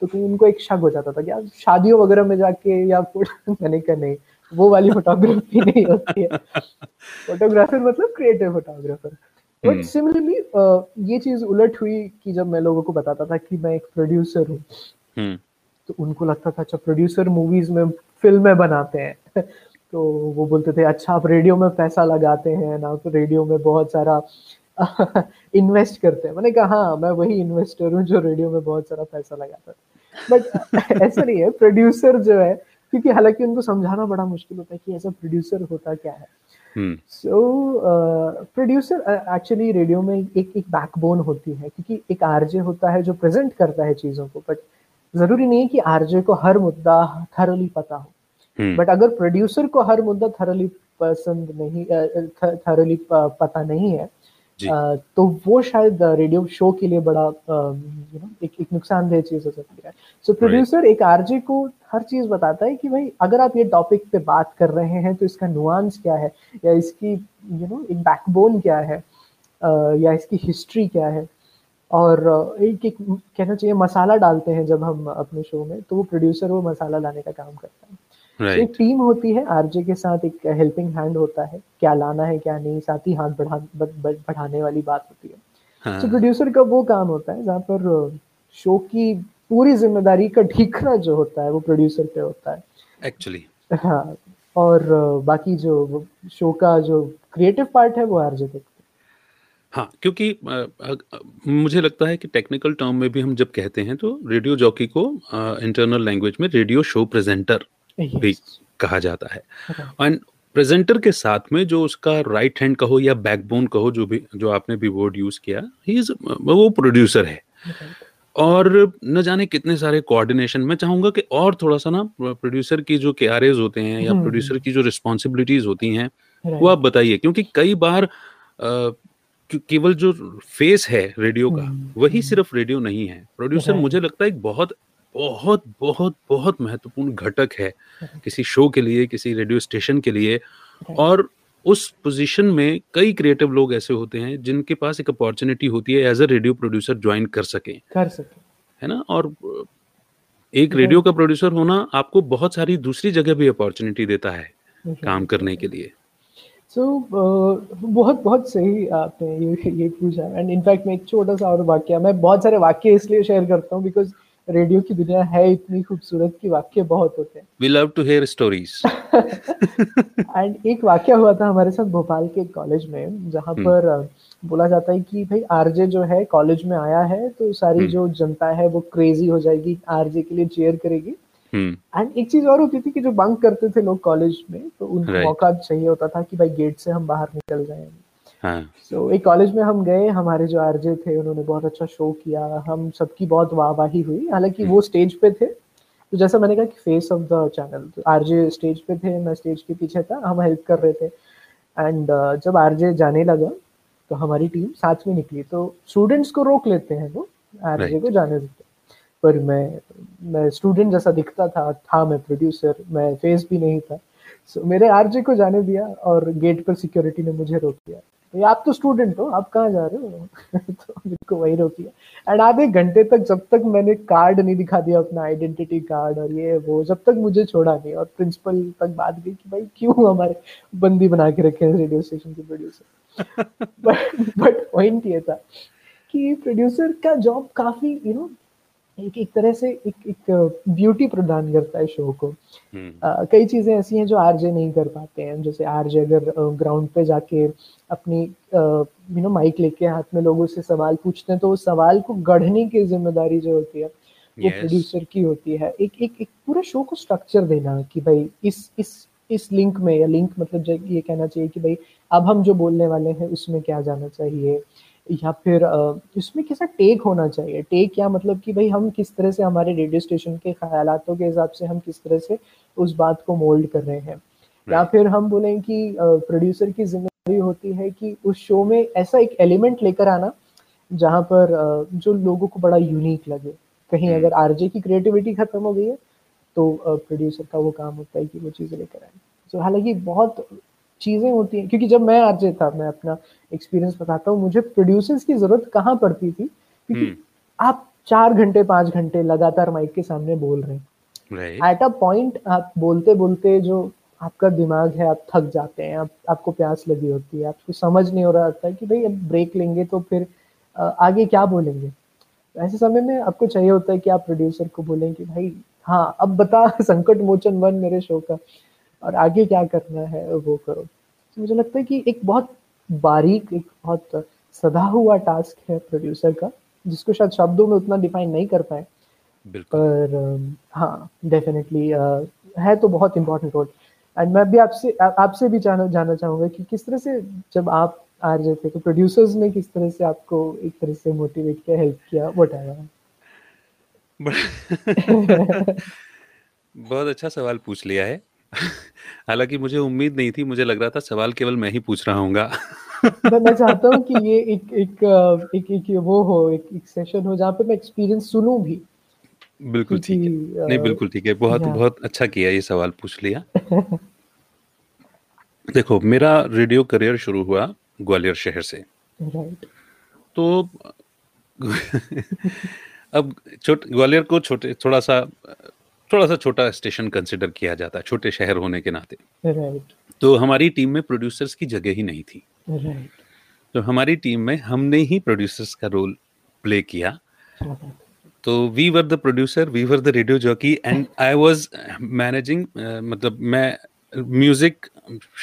तो कहीं उनको एक शक हो जाता था कि यार शादियों वगैरह में जाके या फोटो मैंने कहा नहीं, वो वाली फोटोग्राफी नहीं होती है, फोटोग्राफर मतलब क्रिएटिव फोटोग्राफर। बट सिमिलरली ये चीज उलट हुई कि जब मैं लोगों को बताता था कि मैं एक प्रोड्यूसर हूँ, तो उनको लगता था अच्छा प्रोड्यूसर मूवीज में फिल्में बनाते हैं, तो वो बोलते थे अच्छा आप रेडियो में पैसा लगाते हैं ना, तो रेडियो में बहुत सारा इन्वेस्ट करते हैं। मैंने कहा हाँ मैं वही इन्वेस्टर हूँ जो रेडियो में बहुत सारा पैसा लगाता है, बट ऐसा नहीं है। प्रोड्यूसर जो है, क्योंकि हालांकि उनको समझाना बड़ा मुश्किल होता है कि ऐसा प्रोड्यूसर होता क्या है। सो प्रोड्यूसर एक्चुअली रेडियो में एक बैकबोन होती है, क्योंकि एक आरजे होता है जो प्रेजेंट करता है चीज़ों को, बट जरूरी नहीं है कि आरजे को हर मुद्दा थरली पता हो। बट अगर प्रोड्यूसर को हर मुद्दा थरली पता नहीं है, तो वो शायद रेडियो शो के लिए बड़ा एक नुकसानदेह चीज हो सकती है। सो प्रोड्यूसर एक आरजे को हर चीज बताता है कि भाई अगर आप ये टॉपिक पे बात कर रहे हैं तो इसका नुआंस क्या है, या इसकी एक बैकबोन क्या है, या इसकी हिस्ट्री क्या है, और एक एक कहना चाहिए मसाला डालते हैं जब हम अपने शो में, तो वो प्रोड्यूसर वो मसाला लाने का काम करता है। Right. एक टीम होती है आरजे के साथ, एक हेल्पिंग हैंड होता है, क्या लाना है क्या नहीं, साथ ही हाथ बढ़ाने वाली बात होती है। हाँ. So, प्रोड्यूसर का वो काम होता है जहाँ पर शो की पूरी जिम्मेदारी का ढीकना जो होता है वो प्रोड्यूसर पे होता है एक्चुअली। हाँ, और बाकी जो शो का जो क्रिएटिव पार्ट है वो आरजे पे। हाँ, क्योंकि मुझे लगता है कि टेक्निकल टर्म में भी हम जब कहते हैं तो रेडियो जॉकी को इंटरनल लैंग्वेज में रेडियो शो प्रेजेंटर भी कहा जाता है। एंड प्रेजेंटर के साथ में जो उसका राइट हैंड कहो या बैकबोन कहो, जो आपने भी वर्ड यूज किया, वो प्रोड्यूसर है। और न जाने कितने सारे कोऑर्डिनेशन, मैं चाहूंगा कि और थोड़ा सा ना प्रोड्यूसर की जो केआरएज होते हैं या प्रोड्यूसर की जो रिस्पॉन्सिबिलिटीज होती हैं वो आप बताइए, क्योंकि कई बार केवल जो फेस है रेडियो का वही सिर्फ रेडियो नहीं है। प्रोड्यूसर मुझे लगता है एक बहुत बहुत बहुत बहुत महत्वपूर्ण घटक है किसी शो के लिए, किसी रेडियो स्टेशन के लिए। और उस पोजीशन में कई क्रिएटिव लोग ऐसे होते हैं जिनके पास एक अपॉर्चुनिटी होती है as a radio producer join कर सकें, है ना। और एक रेडियो का प्रोड्यूसर होना आपको बहुत सारी दूसरी जगह भी अपॉर्चुनिटी देता है काम करने के लिए। बहुत बहुत सही आपने ये पूछा। एंड इनफैक्ट मैं एक छोटा सा और वाक्य, मैं बहुत सारे वाक्य इसलिए शेयर करता हूँ बिकॉज रेडियो की दुनिया है इतनी खूबसूरत कि वाक्य बहुत होते हैं। We love to hear stories। And एक वाक्य हुआ था हमारे साथ भोपाल के कॉलेज में, जहाँ पर बोला जाता है कि भाई आरजे जो है कॉलेज में आया है तो सारी जो जनता है वो क्रेजी हो जाएगी, आरजे के लिए चीयर करेगी। एंड एक चीज और होती थी कि जो बंक करते थे लोग कॉलेज में तो उनको मौका चाहिए होता था कि भाई गेट से हम बाहर निकल जाएं। So, एक कॉलेज में हम गए, हमारे जो आरजे थे उन्होंने बहुत अच्छा शो किया, हम सबकी बहुत वाहवाही हुई। हालांकि वो स्टेज पे थे तो जैसा मैंने कहा कि फेस ऑफ द चैनल, तो आरजे स्टेज पे थे, मैं स्टेज के पीछे था, हम हेल्प कर रहे थे। एंड जब आरजे जाने लगा तो हमारी टीम साथ में निकली, तो स्टूडेंट्स को रोक लेते हैं वो, आरजे को जाने देते। पर मैं स्टूडेंट जैसा दिखता था, मैं प्रोड्यूसर, मैं फेस भी नहीं था। So, मेरे आरजे को जाने दिया और गेट पर सिक्योरिटी ने मुझे रोक दिया, आप तो स्टूडेंट हो, आप कहाँ जा रहे हो। तो मुझको वही रोकिया। एंड आधे घंटे तक, जब तक मैंने कार्ड नहीं दिखा दिया अपना आइडेंटिटी कार्ड और ये वो, जब तक मुझे छोड़ा नहीं। और प्रिंसिपल तक बात गई कि भाई क्यों हमारे बंदी बना के रखे हैं रेडियो स्टेशन के प्रोड्यूसर। बट पॉइंट ये था कि प्रोड्यूसर का जॉब काफी एक तरह से एक ब्यूटी प्रदान करता है शो को। कई चीजें ऐसी हैं जो आरजे नहीं कर पाते हैं, जैसे आरजे अगर ग्राउंड पे जाके अपनी माइक लेके हाथ में लोगों से सवाल पूछते हैं तो उस सवाल को गढ़ने की जिम्मेदारी जो होती है वो प्रोड्यूसर की होती है। एक पूरे शो को स्ट्रक्चर देना कि भाई इस लिंक में, या लिंक मतलब ये कहना चाहिए कि भाई अब हम जो बोलने वाले हैं उसमें क्या जाना चाहिए, या फिर इसमें कैसा टेक होना चाहिए। टेक या मतलब कि भाई हम किस तरह से हमारे रेडियो स्टेशन के ख्यालातों के हिसाब से हम किस तरह से उस बात को मोल्ड कर रहे हैं। या फिर हम बोलें कि प्रोड्यूसर की जिम्मेदारी होती है कि उस शो में ऐसा एक एलिमेंट लेकर आना जहाँ पर जो लोगों को बड़ा यूनिक लगे। कहीं अगर आरजे की क्रिएटिविटी खत्म हो गई है तो प्रोड्यूसर का वो काम होता है कि वो चीज़ें लेकर आए। तो हालांकि बहुत चीजें होती हैं, क्योंकि जब मैं आरजे था, मैं अपना एक्सपीरियंस बताता हूँ, मुझे प्रोड्यूसर्स की जरूरत कहाँ पड़ती थी, क्योंकि आप 4 घंटे 5 घंटे लगातार माइक के सामने बोल रहे हैं। एट अ पॉइंट आप बोलते बोलते जो आपका दिमाग है, आप थक जाते हैं, आपको प्यास लगी होती है, आपको समझ नहीं हो रहा होता है कि भाई अब ब्रेक लेंगे तो फिर आगे क्या बोलेंगे। ऐसे समय में आपको चाहिए होता है कि आप प्रोड्यूसर को बोलें कि भाई हाँ अब बता, संकट मोचन बन मेरे शो का, और आगे क्या करना है वो करो। तो मुझे लगता है कि एक बहुत बारीक, एक बहुत सधा हुआ टास्क है प्रोड्यूसर का, जिसको शायद शब्दों में उतना डिफाइन नहीं कर पाए, पर हाँ डेफिनेटली है तो बहुत इम्पोर्टेंट रोल। एंड मैं भी आपसे भी जानना चाहूँगा कि किस तरह से जब आप आ रहे थे तो प्रोड्यूसर्स ने किस तरह से आपको एक तरह से मोटिवेट किया, हेल्प किया, व्हाटएवर। बहुत अच्छा सवाल पूछ लिया है। हालांकि मुझे उम्मीद नहीं थी, मुझे लग रहा था सवाल केवल मैं ही पूछ रहा हूँगा। मैं चाहता हूँ कि ये एक सेशन हो जहाँ पे मैं एक्सपीरियंस सुनूं भी। बिल्कुल ठीक है, नहीं बिल्कुल ठीक है, बहुत बहुत अच्छा किया ये सवाल पूछ लिया। देखो, मेरा रेडियो करियर शुरू हुआ ग्वालियर शहर से। तो अब ग्वालियर को थोड़ा सा छोटा स्टेशन कंसिडर किया जाता है, छोटे शहर होने के नाते। तो हमारी टीम में प्रोड्यूसर्स की जगह ही नहीं थी। तो हमारी टीम में हमने ही प्रोड्यूसर्स का रोल प्ले किया। तो we were the producer, we were the radio jockey, and I was managing, मतलब मैं म्यूजिक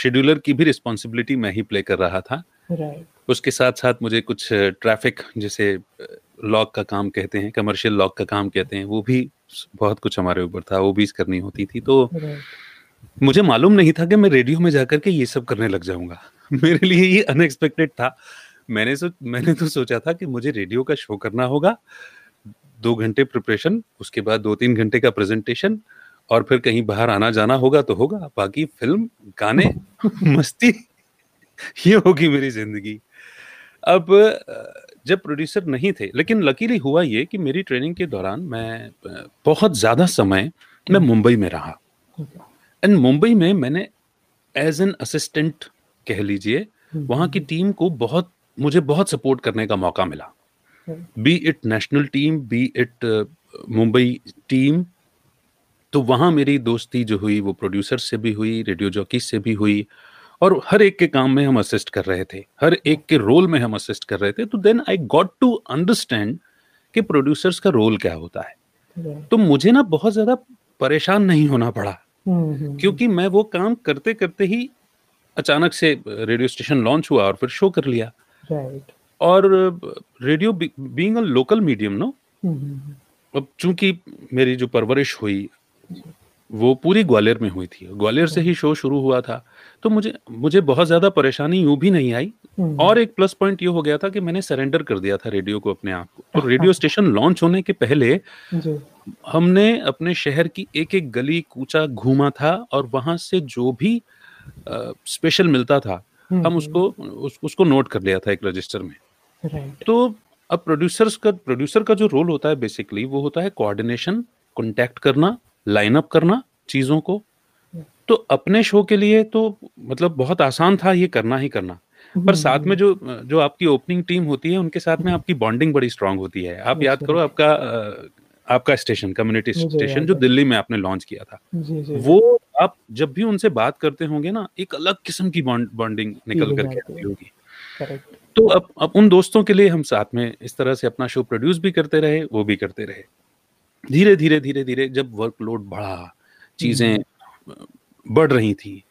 शेड्यूलर की भी रिस्पॉन्सिबिलिटी मैं ही प्ले कर रहा था। उसके साथ साथ मुझे कुछ ट्रैफिक, जैसे लॉक का काम कहते हैं, कमर्शियल लॉक का काम कहते हैं, वो भी बहुत कुछ हमारे ऊपर था, वो भी करनी होती थी। तो मुझे मालूम नहीं था कि मैं रेडियो में जाकर के ये सब करने लग जाऊंगा। मेरे लिए ये अनएक्सपेक्टेड था। मैंने तो सोचा था कि मुझे रेडियो का शो करना होगा, 2 घंटे प्रिपरेशन, उसके बाद 2-3 घंटे का प्रेजेंटेशन, और फिर कहीं बाहर आना जाना होगा तो होगा, बाकी फिल्म, गाने, मस्ती, ये होगी मेरी जिंदगी। अब जब प्रोड्यूसर नहीं थे, लेकिन लकीली हुआ ये कि मेरी ट्रेनिंग के दौरान मैं बहुत ज़्यादा समय मैं मुंबई में रहा, एंड मुंबई में मैंने एज एन असिस्टेंट कह लीजिए वहाँ की टीम को मुझे बहुत सपोर्ट करने का मौका मिला, be it national team, be it Mumbai team. तो वहाँ मेरी दोस्ती जो हुई वो प्रोड्यूसर से भी हुई, रेडियो जॉकी से भी हुई, और हर एक के काम में हम असिस्ट कर रहे थे, हर एक के रोल में हम असिस्ट कर रहे थे। तो then I got to understand कि प्रोड्यूसर्स का रोल क्या होता है। तो मुझे ना बहुत ज़्यादा परेशान नहीं होना पड़ा, क्योंकि मैं वो काम करते करते ही अचानक से रेडियो स्टेशन लॉन्च हुआ और फिर शो कर लिया। और radio being a local medium no, अब चूंकि मेरी जो परवरिश हुई वो पूरी ग्वालियर में हुई थी, ग्वालियर से ही शो शुरू हुआ था, तो मुझे बहुत ज़्यादा परेशानी यूँ भी नहीं आई। और एक प्लस पॉइंट ये हो गया था कि मैंने सरेंडर कर दिया था रेडियो को, अपने आप को। तो रेडियो स्टेशन लॉन्च होने के पहले हमने अपने शहर की एक एक गली कूचा घूमा था, और वहाँ से जो भी स्पेशल मिलता था हम उसको नोट कर लिया था एक रजिस्टर में। तो अब प्रोड्यूसर का जो रोल होता है बेसिकली वो होता है कोऑर्डिनेशन, कॉन्टैक्ट करना, लाइनअप करना चीज़ों को। तो अपने शो के लिए तो मतलब बहुत आसान था ये करना ही करना, पर साथ में जो आपकी ओपनिंग टीम होती है उनके साथ में आपकी बॉन्डिंग बड़ी स्ट्रांग होती है। आप याद करो आपका स्टेशन, कम्युनिटी स्टेशन जो दिल्ली में आपने लॉन्च किया था, वो आप जब भी उनसे बात करते होंगे ना एक अलग किस्म की बॉन्डिंग निकल करके आती होगी। तो अब उन दोस्तों के लिए हम साथ में इस तरह से अपना शो प्रोड्यूस भी करते रहे, वो भी करते रहे। धीरे धीरे धीरे धीरे जब वर्कलोड बढ़ा, चीज़ें बढ़ रही थी,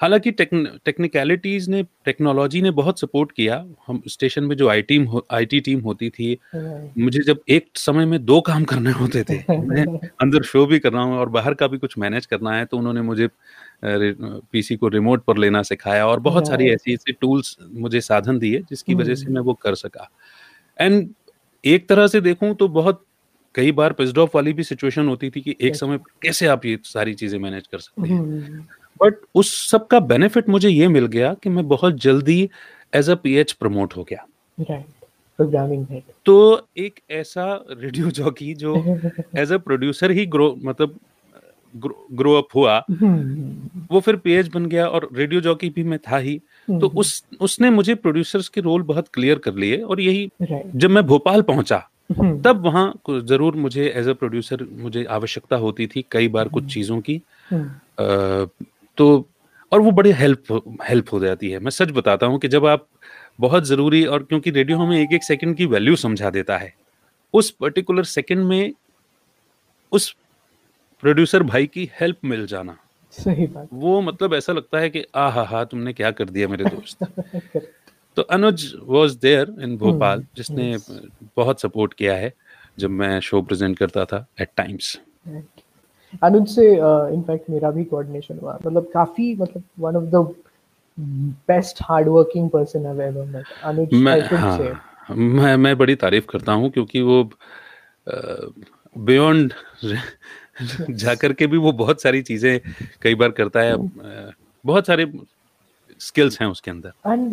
हालांकि टेक्निकलिटीज़ ने, टेक्नोलॉजी ने बहुत सपोर्ट किया। हम स्टेशन में जो आई टी टीम होती थी, मुझे जब एक समय में 2 काम करने होते थे, मैं अंदर शो भी कर रहा हूँ और बाहर का भी कुछ मैनेज करना है, तो उन्होंने मुझे पीसी को रिमोट पर लेना सिखाया और बहुत सारी ऐसी टूल्स मुझे साधन दिए जिसकी वजह से मैं वो कर सका। एंड एक तरह से देखूँ तो बहुत कई बार पिस्ड ऑफ वाली भी सिचुएशन होती थी कि एक समय कैसे आप ये सारी चीज़ें मैनेज कर सकते हैं, बट उस सब का बेनिफिट मुझे ये मिल गया कि मैं बहुत जल्दी एज अ पीएच प्रमोट हो गया, प्रोग्रामिंग हेड। तो एक ऐसा रेडियो जॉकी जो एज अ प्रोड्यूसर ही ग्रो अप हुआ, वो फिर पीएच बन गया, और रेडियो जॉकी भी मैं था ही। तो उसने मुझे प्रोड्यूसर्स के रोल बहुत क्लियर कर लिए, और यही जब मैं भोपाल पहुंचा तब वहाँ जरूर मुझे एज अ प्रोड्यूसर मुझे आवश्यकता होती थी कई बार कुछ चीज़ों की, तो और वो बड़ी हेल्प हो जाती है। मैं सच बताता हूँ कि जब आप बहुत ज़रूरी, और क्योंकि रेडियो हमें एक एक सेकंड की वैल्यू समझा देता है, उस पर्टिकुलर सेकंड में उस प्रोड्यूसर भाई की हेल्प मिल जाना, सही बात, वो मतलब ऐसा लगता है कि आ हा तुमने क्या कर दिया मेरे दोस्त। तो Anuj was there in Bhopal, जिसने बहुत सपोर्ट किया है जब मैं शो प्रेजेंट करता था एट टाइम्स। अनुज से इनफैक्ट मेरा भी कोऑर्डिनेशन हुआ, मतलब काफी, मतलब one of the best hard working person I have met Anuj. मैं बड़ी तारीफ करता हूं, क्योंकि वो बियॉन्ड जाकर के भी वो बहुत सारी चीजें कई बार करता है, बहुत सारे स्किल्स हैं उसके अंदर, एंड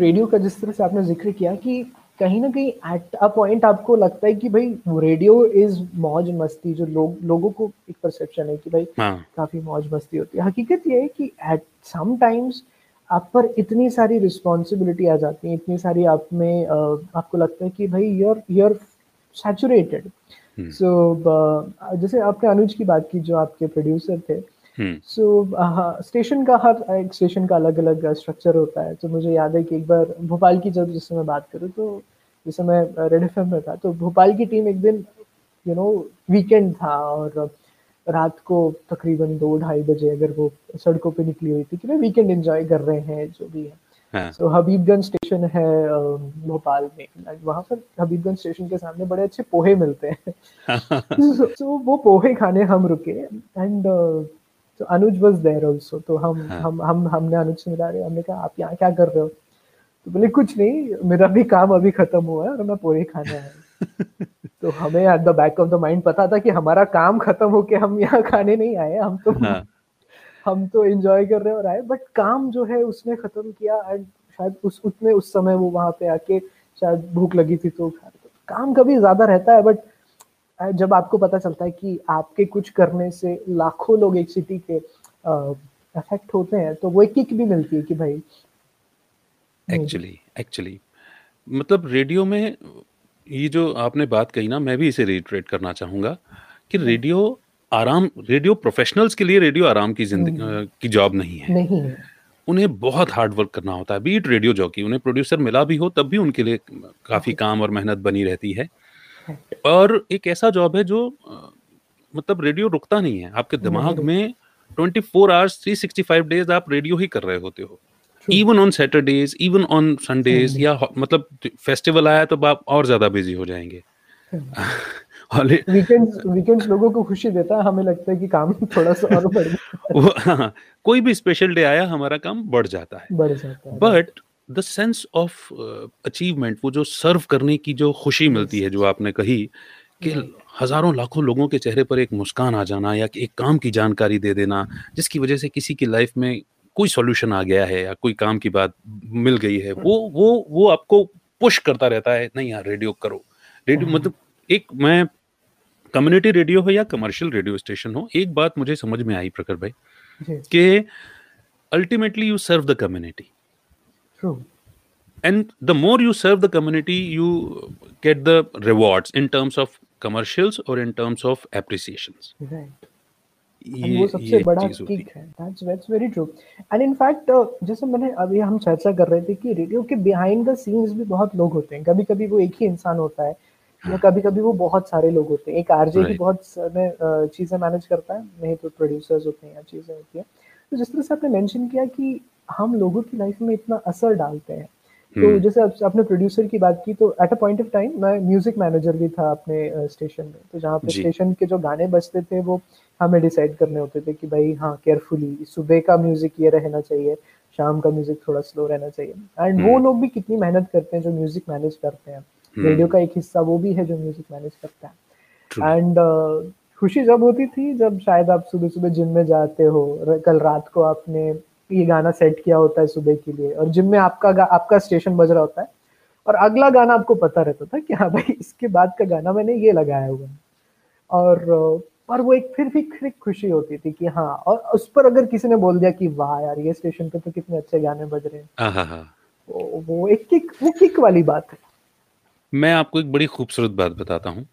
रेडियो का जिस तरह से आपने जिक्र किया कि कहीं ना कहीं एट अ पॉइंट आपको लगता है कि भाई रेडियो इज मौज मस्ती, जो लोगों को एक परसेप्शन है कि भाई काफी मौज मस्ती होती है, हकीकत ये है कि एट सम टाइम्स आप पर इतनी सारी रिस्पॉन्सिबिलिटी आ जाती है, इतनी सारी आप में आपको लगता है कि भाई यू आर सैचुरेटेड। सो जैसे आपने अनुज की बात की जो आपके प्रोड्यूसर थे, सो स्टेशन का हर एक स्टेशन का अलग अलग स्ट्रक्चर होता है। तो मुझे याद है कि एक बार भोपाल की जब जिससे मैं बात करूँ तो जिससे मैं रेड एफएम में था, तो भोपाल की टीम एक दिन वीकेंड था और रात को तकरीबन 2-2:30 बजे अगर वो सड़कों पे निकली हुई थी कि भाई वीकेंड एंजॉय कर रहे हैं जो भी है। सो हबीबगंज स्टेशन है भोपाल में, वहाँ पर हबीबगंज स्टेशन के सामने बड़े अच्छे पोहे मिलते हैं, सो वो पोहे खाने हम रुके एंड तो अनुज वाज देयर आल्सो। तो हमने अनुज से मिला रहे, हमने कहा आप यहाँ क्या कर रहे हो, तो बोले कुछ नहीं, मेरा भी काम अभी खत्म हुआ है और मैं पोहे खाने आया। तो हमें at the back of the mind पता था कि हमारा काम खत्म होके हम यहाँ खाने नहीं आए, हम तो एंजॉय कर रहे और आए, बट काम जो है उसने खत्म किया। एंड शायद उस समय वो वहाँ पे आके शायद भूख लगी थी तो काम कभी ज्यादा रहता है, बट जब आपको पता चलता है कि आपके कुछ करने से लाखों लोग एक सिटी के अफेक्ट होते हैं तो वो एक किक भी मिलती है कि भाई एक्चुअली मतलब रेडियो में ये जो आपने बात कही ना, मैं भी इसे रिट्रेट करना चाहूँगा कि रेडियो प्रोफेशनल्स के लिए रेडियो आराम की जिंदगी की जॉब नहीं है। उन्हें बहुत हार्ड वर्क करना होता है, बीट रेडियो जॉकी उन्हें प्रोड्यूसर मिला भी हो तब भी उनके लिए काफ़ी काम और मेहनत बनी रहती है, और एक ऐसा जॉब है जो मतलब रेडियो रुकता नहीं है, आपके दिमाग में 24 आवर्स 365 डेज आप रेडियो ही कर रहे होते हो, even on Saturdays even on Sundays, या मतलब फेस्टिवल आया तो आप और ज़्यादा बिजी हो जाएंगे। वीकेंड्स लोगों को खुशी देता है, हमें लगता है कि काम थोड़ा सा और बढ़ गया। हाँ, कोई भी स्पेशल डे आया हमारा काम बढ़ जाता है। But the sense of achievement, वो जो सर्व करने की जो खुशी मिलती है, जो आपने कही कि हजारों लाखों लोगों के चेहरे पर एक मुस्कान आ जाना या एक काम की जानकारी दे देना जिसकी वजह से किसी की लाइफ में कोई सॉल्यूशन आ गया है या कोई काम की बात मिल गई है, वो आपको पुश करता रहता है, नहीं यार रेडियो करो। रेडियो मतलब एक, मैं कम्युनिटी रेडियो हो या कमर्शियल रेडियो स्टेशन हो, एक बात मुझे समझ में आई प्रखर भाई कि ultimately you serve the community and the more you serve the community you get the rewards in terms of commercials और इन टर्म्स ऑफ एप्रिसिएशंस। वो सबसे बड़ा किक है। That's very true. And in fact, जैसे मैंने अभी हम चर्चा कर रहे थे कि रेडियो के बिहाइंड द सीन्स भी बहुत लोग होते हैं, कभी कभी वो एक ही इंसान होता है या कभी कभी वो बहुत सारे लोग होते हैं। एक आरजे भी बहुत चीज़ें मैनेज करता है, नहीं तो प्रोड्यूसर्स होते हैं या चीज़ें होती हैं। तो जिस तरह से आपने मेंशन किया कि हम लोगों की लाइफ में इतना असर डालते हैं, तो जैसे आपने प्रोड्यूसर की बात की तो at a point of time मैं म्यूजिक मैनेजर भी था अपने स्टेशन में, तो जहाँ पे स्टेशन के जो गाने बजते थे वो हमें डिसाइड करने होते थे कि भाई हाँ केयरफुली सुबह का म्यूजिक ये रहना चाहिए, शाम का म्यूजिक थोड़ा स्लो रहना चाहिए। एंड वो लोग भी कितनी मेहनत करते हैं जो म्यूजिक मैनेज करते हैं, रेडियो का एक हिस्सा वो भी है जो म्यूजिक मैनेज करता है। एंड खुशी जब होती थी जब शायद आप सुबह सुबह जिम में जाते हो, कल रात को आपने ये गाना सेट किया होता है सुबह के लिए और जिम में आपका स्टेशन बज रहा होता है और अगला गाना आपको पता रहता था कि हाँ भाई इसके बाद का गाना मैंने ये लगाया हुआ है, और वो एक फिर भी खुशी होती थी कि हाँ, और उस पर अगर किसी ने बोल दिया कि वाह यार ये स्टेशन पे तो कितने अच्छे गाने बज रहे हैं, वो एक किक वाली बात है। मैं आपको एक बड़ी खूबसूरत बात बताता हूँ,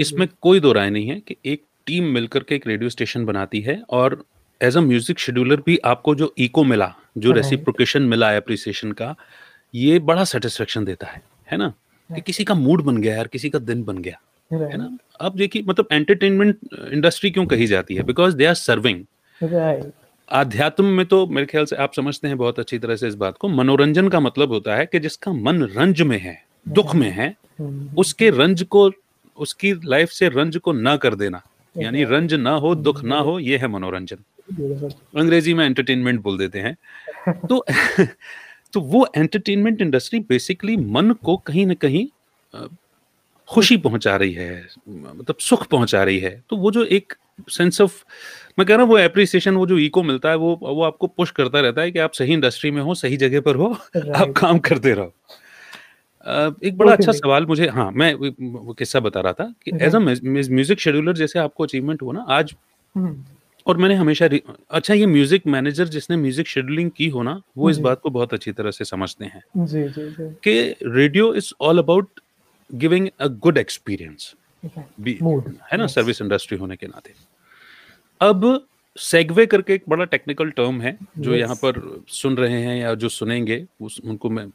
इसमें कोई दो राय नहीं है कि एक टीम मिलकर के एक रेडियो स्टेशन बनाती है और एज अ म्यूजिक शेड्यूलर भी आपको जो इको मिला, जो रेसिप्रोकेशन मिला एप्रिसिएशन का, ये बड़ा सेटिस्फेक्शन देता है ना, कि किसी का मूड बन गया यार, किसी का दिन बन गया, है ना। अब देखिए मतलब एंटरटेनमेंट इंडस्ट्री क्यों कही जाती है, बिकॉज दे आर सर्विंग। आध्यात्म में तो मेरे ख्याल से आप समझते हैं बहुत अच्छी तरह से इस बात को, मनोरंजन का मतलब होता है कि जिसका मन रंज में है, दुख में है, उसके रंज को, उसकी लाइफ से रंज को ना कर देना, यानी रंज ना हो, दुख ना हो, ये है मनोरंजन। अंग्रेजी में एंटरटेनमेंट बोल देते हैं। तो वो एंटरटेनमेंट इंडस्ट्री बेसिकली मन को कहीं ना कहीं खुशी पहुंचा रही है, मतलब सुख पहुंचा रही है। तो वो जो एक सेंस ऑफ, मैं कह रहा हूँ, वो एप्रिसिएशन, वो जो इको मिलता है, वो आपको पुश करता रहता है कि आप सही इंडस्ट्री में हो, सही जगह पर हो, आप काम करते रहो। एक बड़ा अच्छा सवाल मुझे, हाँ मैं वो किस्सा बता रहा था कि एज अ म्यूजिक शेड्यूलर जैसे आपको अचीवमेंट हो ना आज, और मैंने हमेशा अच्छा ये म्यूजिक मैनेजर जिसने म्यूजिक शेड्यूलिंग की हो ना, वो इस बात को बहुत अच्छी तरह से समझते हैं कि radio is all about giving a good experience, है ना, सर्विस इंडस्ट्री होने के नाते। अब सेगवे करके एक बड़ा टेक्निकल टर्म है जो यहाँ पर सुन रहे हैं या जो सुनेंगे उनको मैं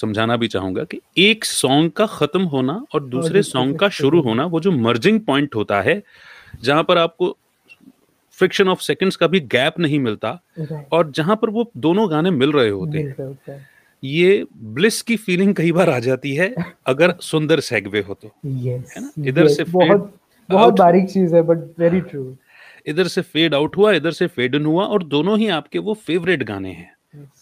समझाना भी चाहूंगा कि एक सॉन्ग का खत्म होना और दूसरे सॉन्ग का शुरू होना, वो जो मर्जिंग पॉइंट होता है जहाँ पर आपको फ्रिक्शन ऑफ सेकंड्स का भी गैप नहीं मिलता और जहाँ पर वो दोनों गाने मिल रहे होते हैं, ये ब्लिस की फीलिंग कई बार आ जाती है अगर सुंदर सेगवे हो तो, है ना। इधर से बहुत बारीक चीज है बट वेरी ट्रू, इधर से फेड आउट हुआ, इधर से फेड इन हुआ और दोनों ही आपके वो फेवरेट गाने हैं,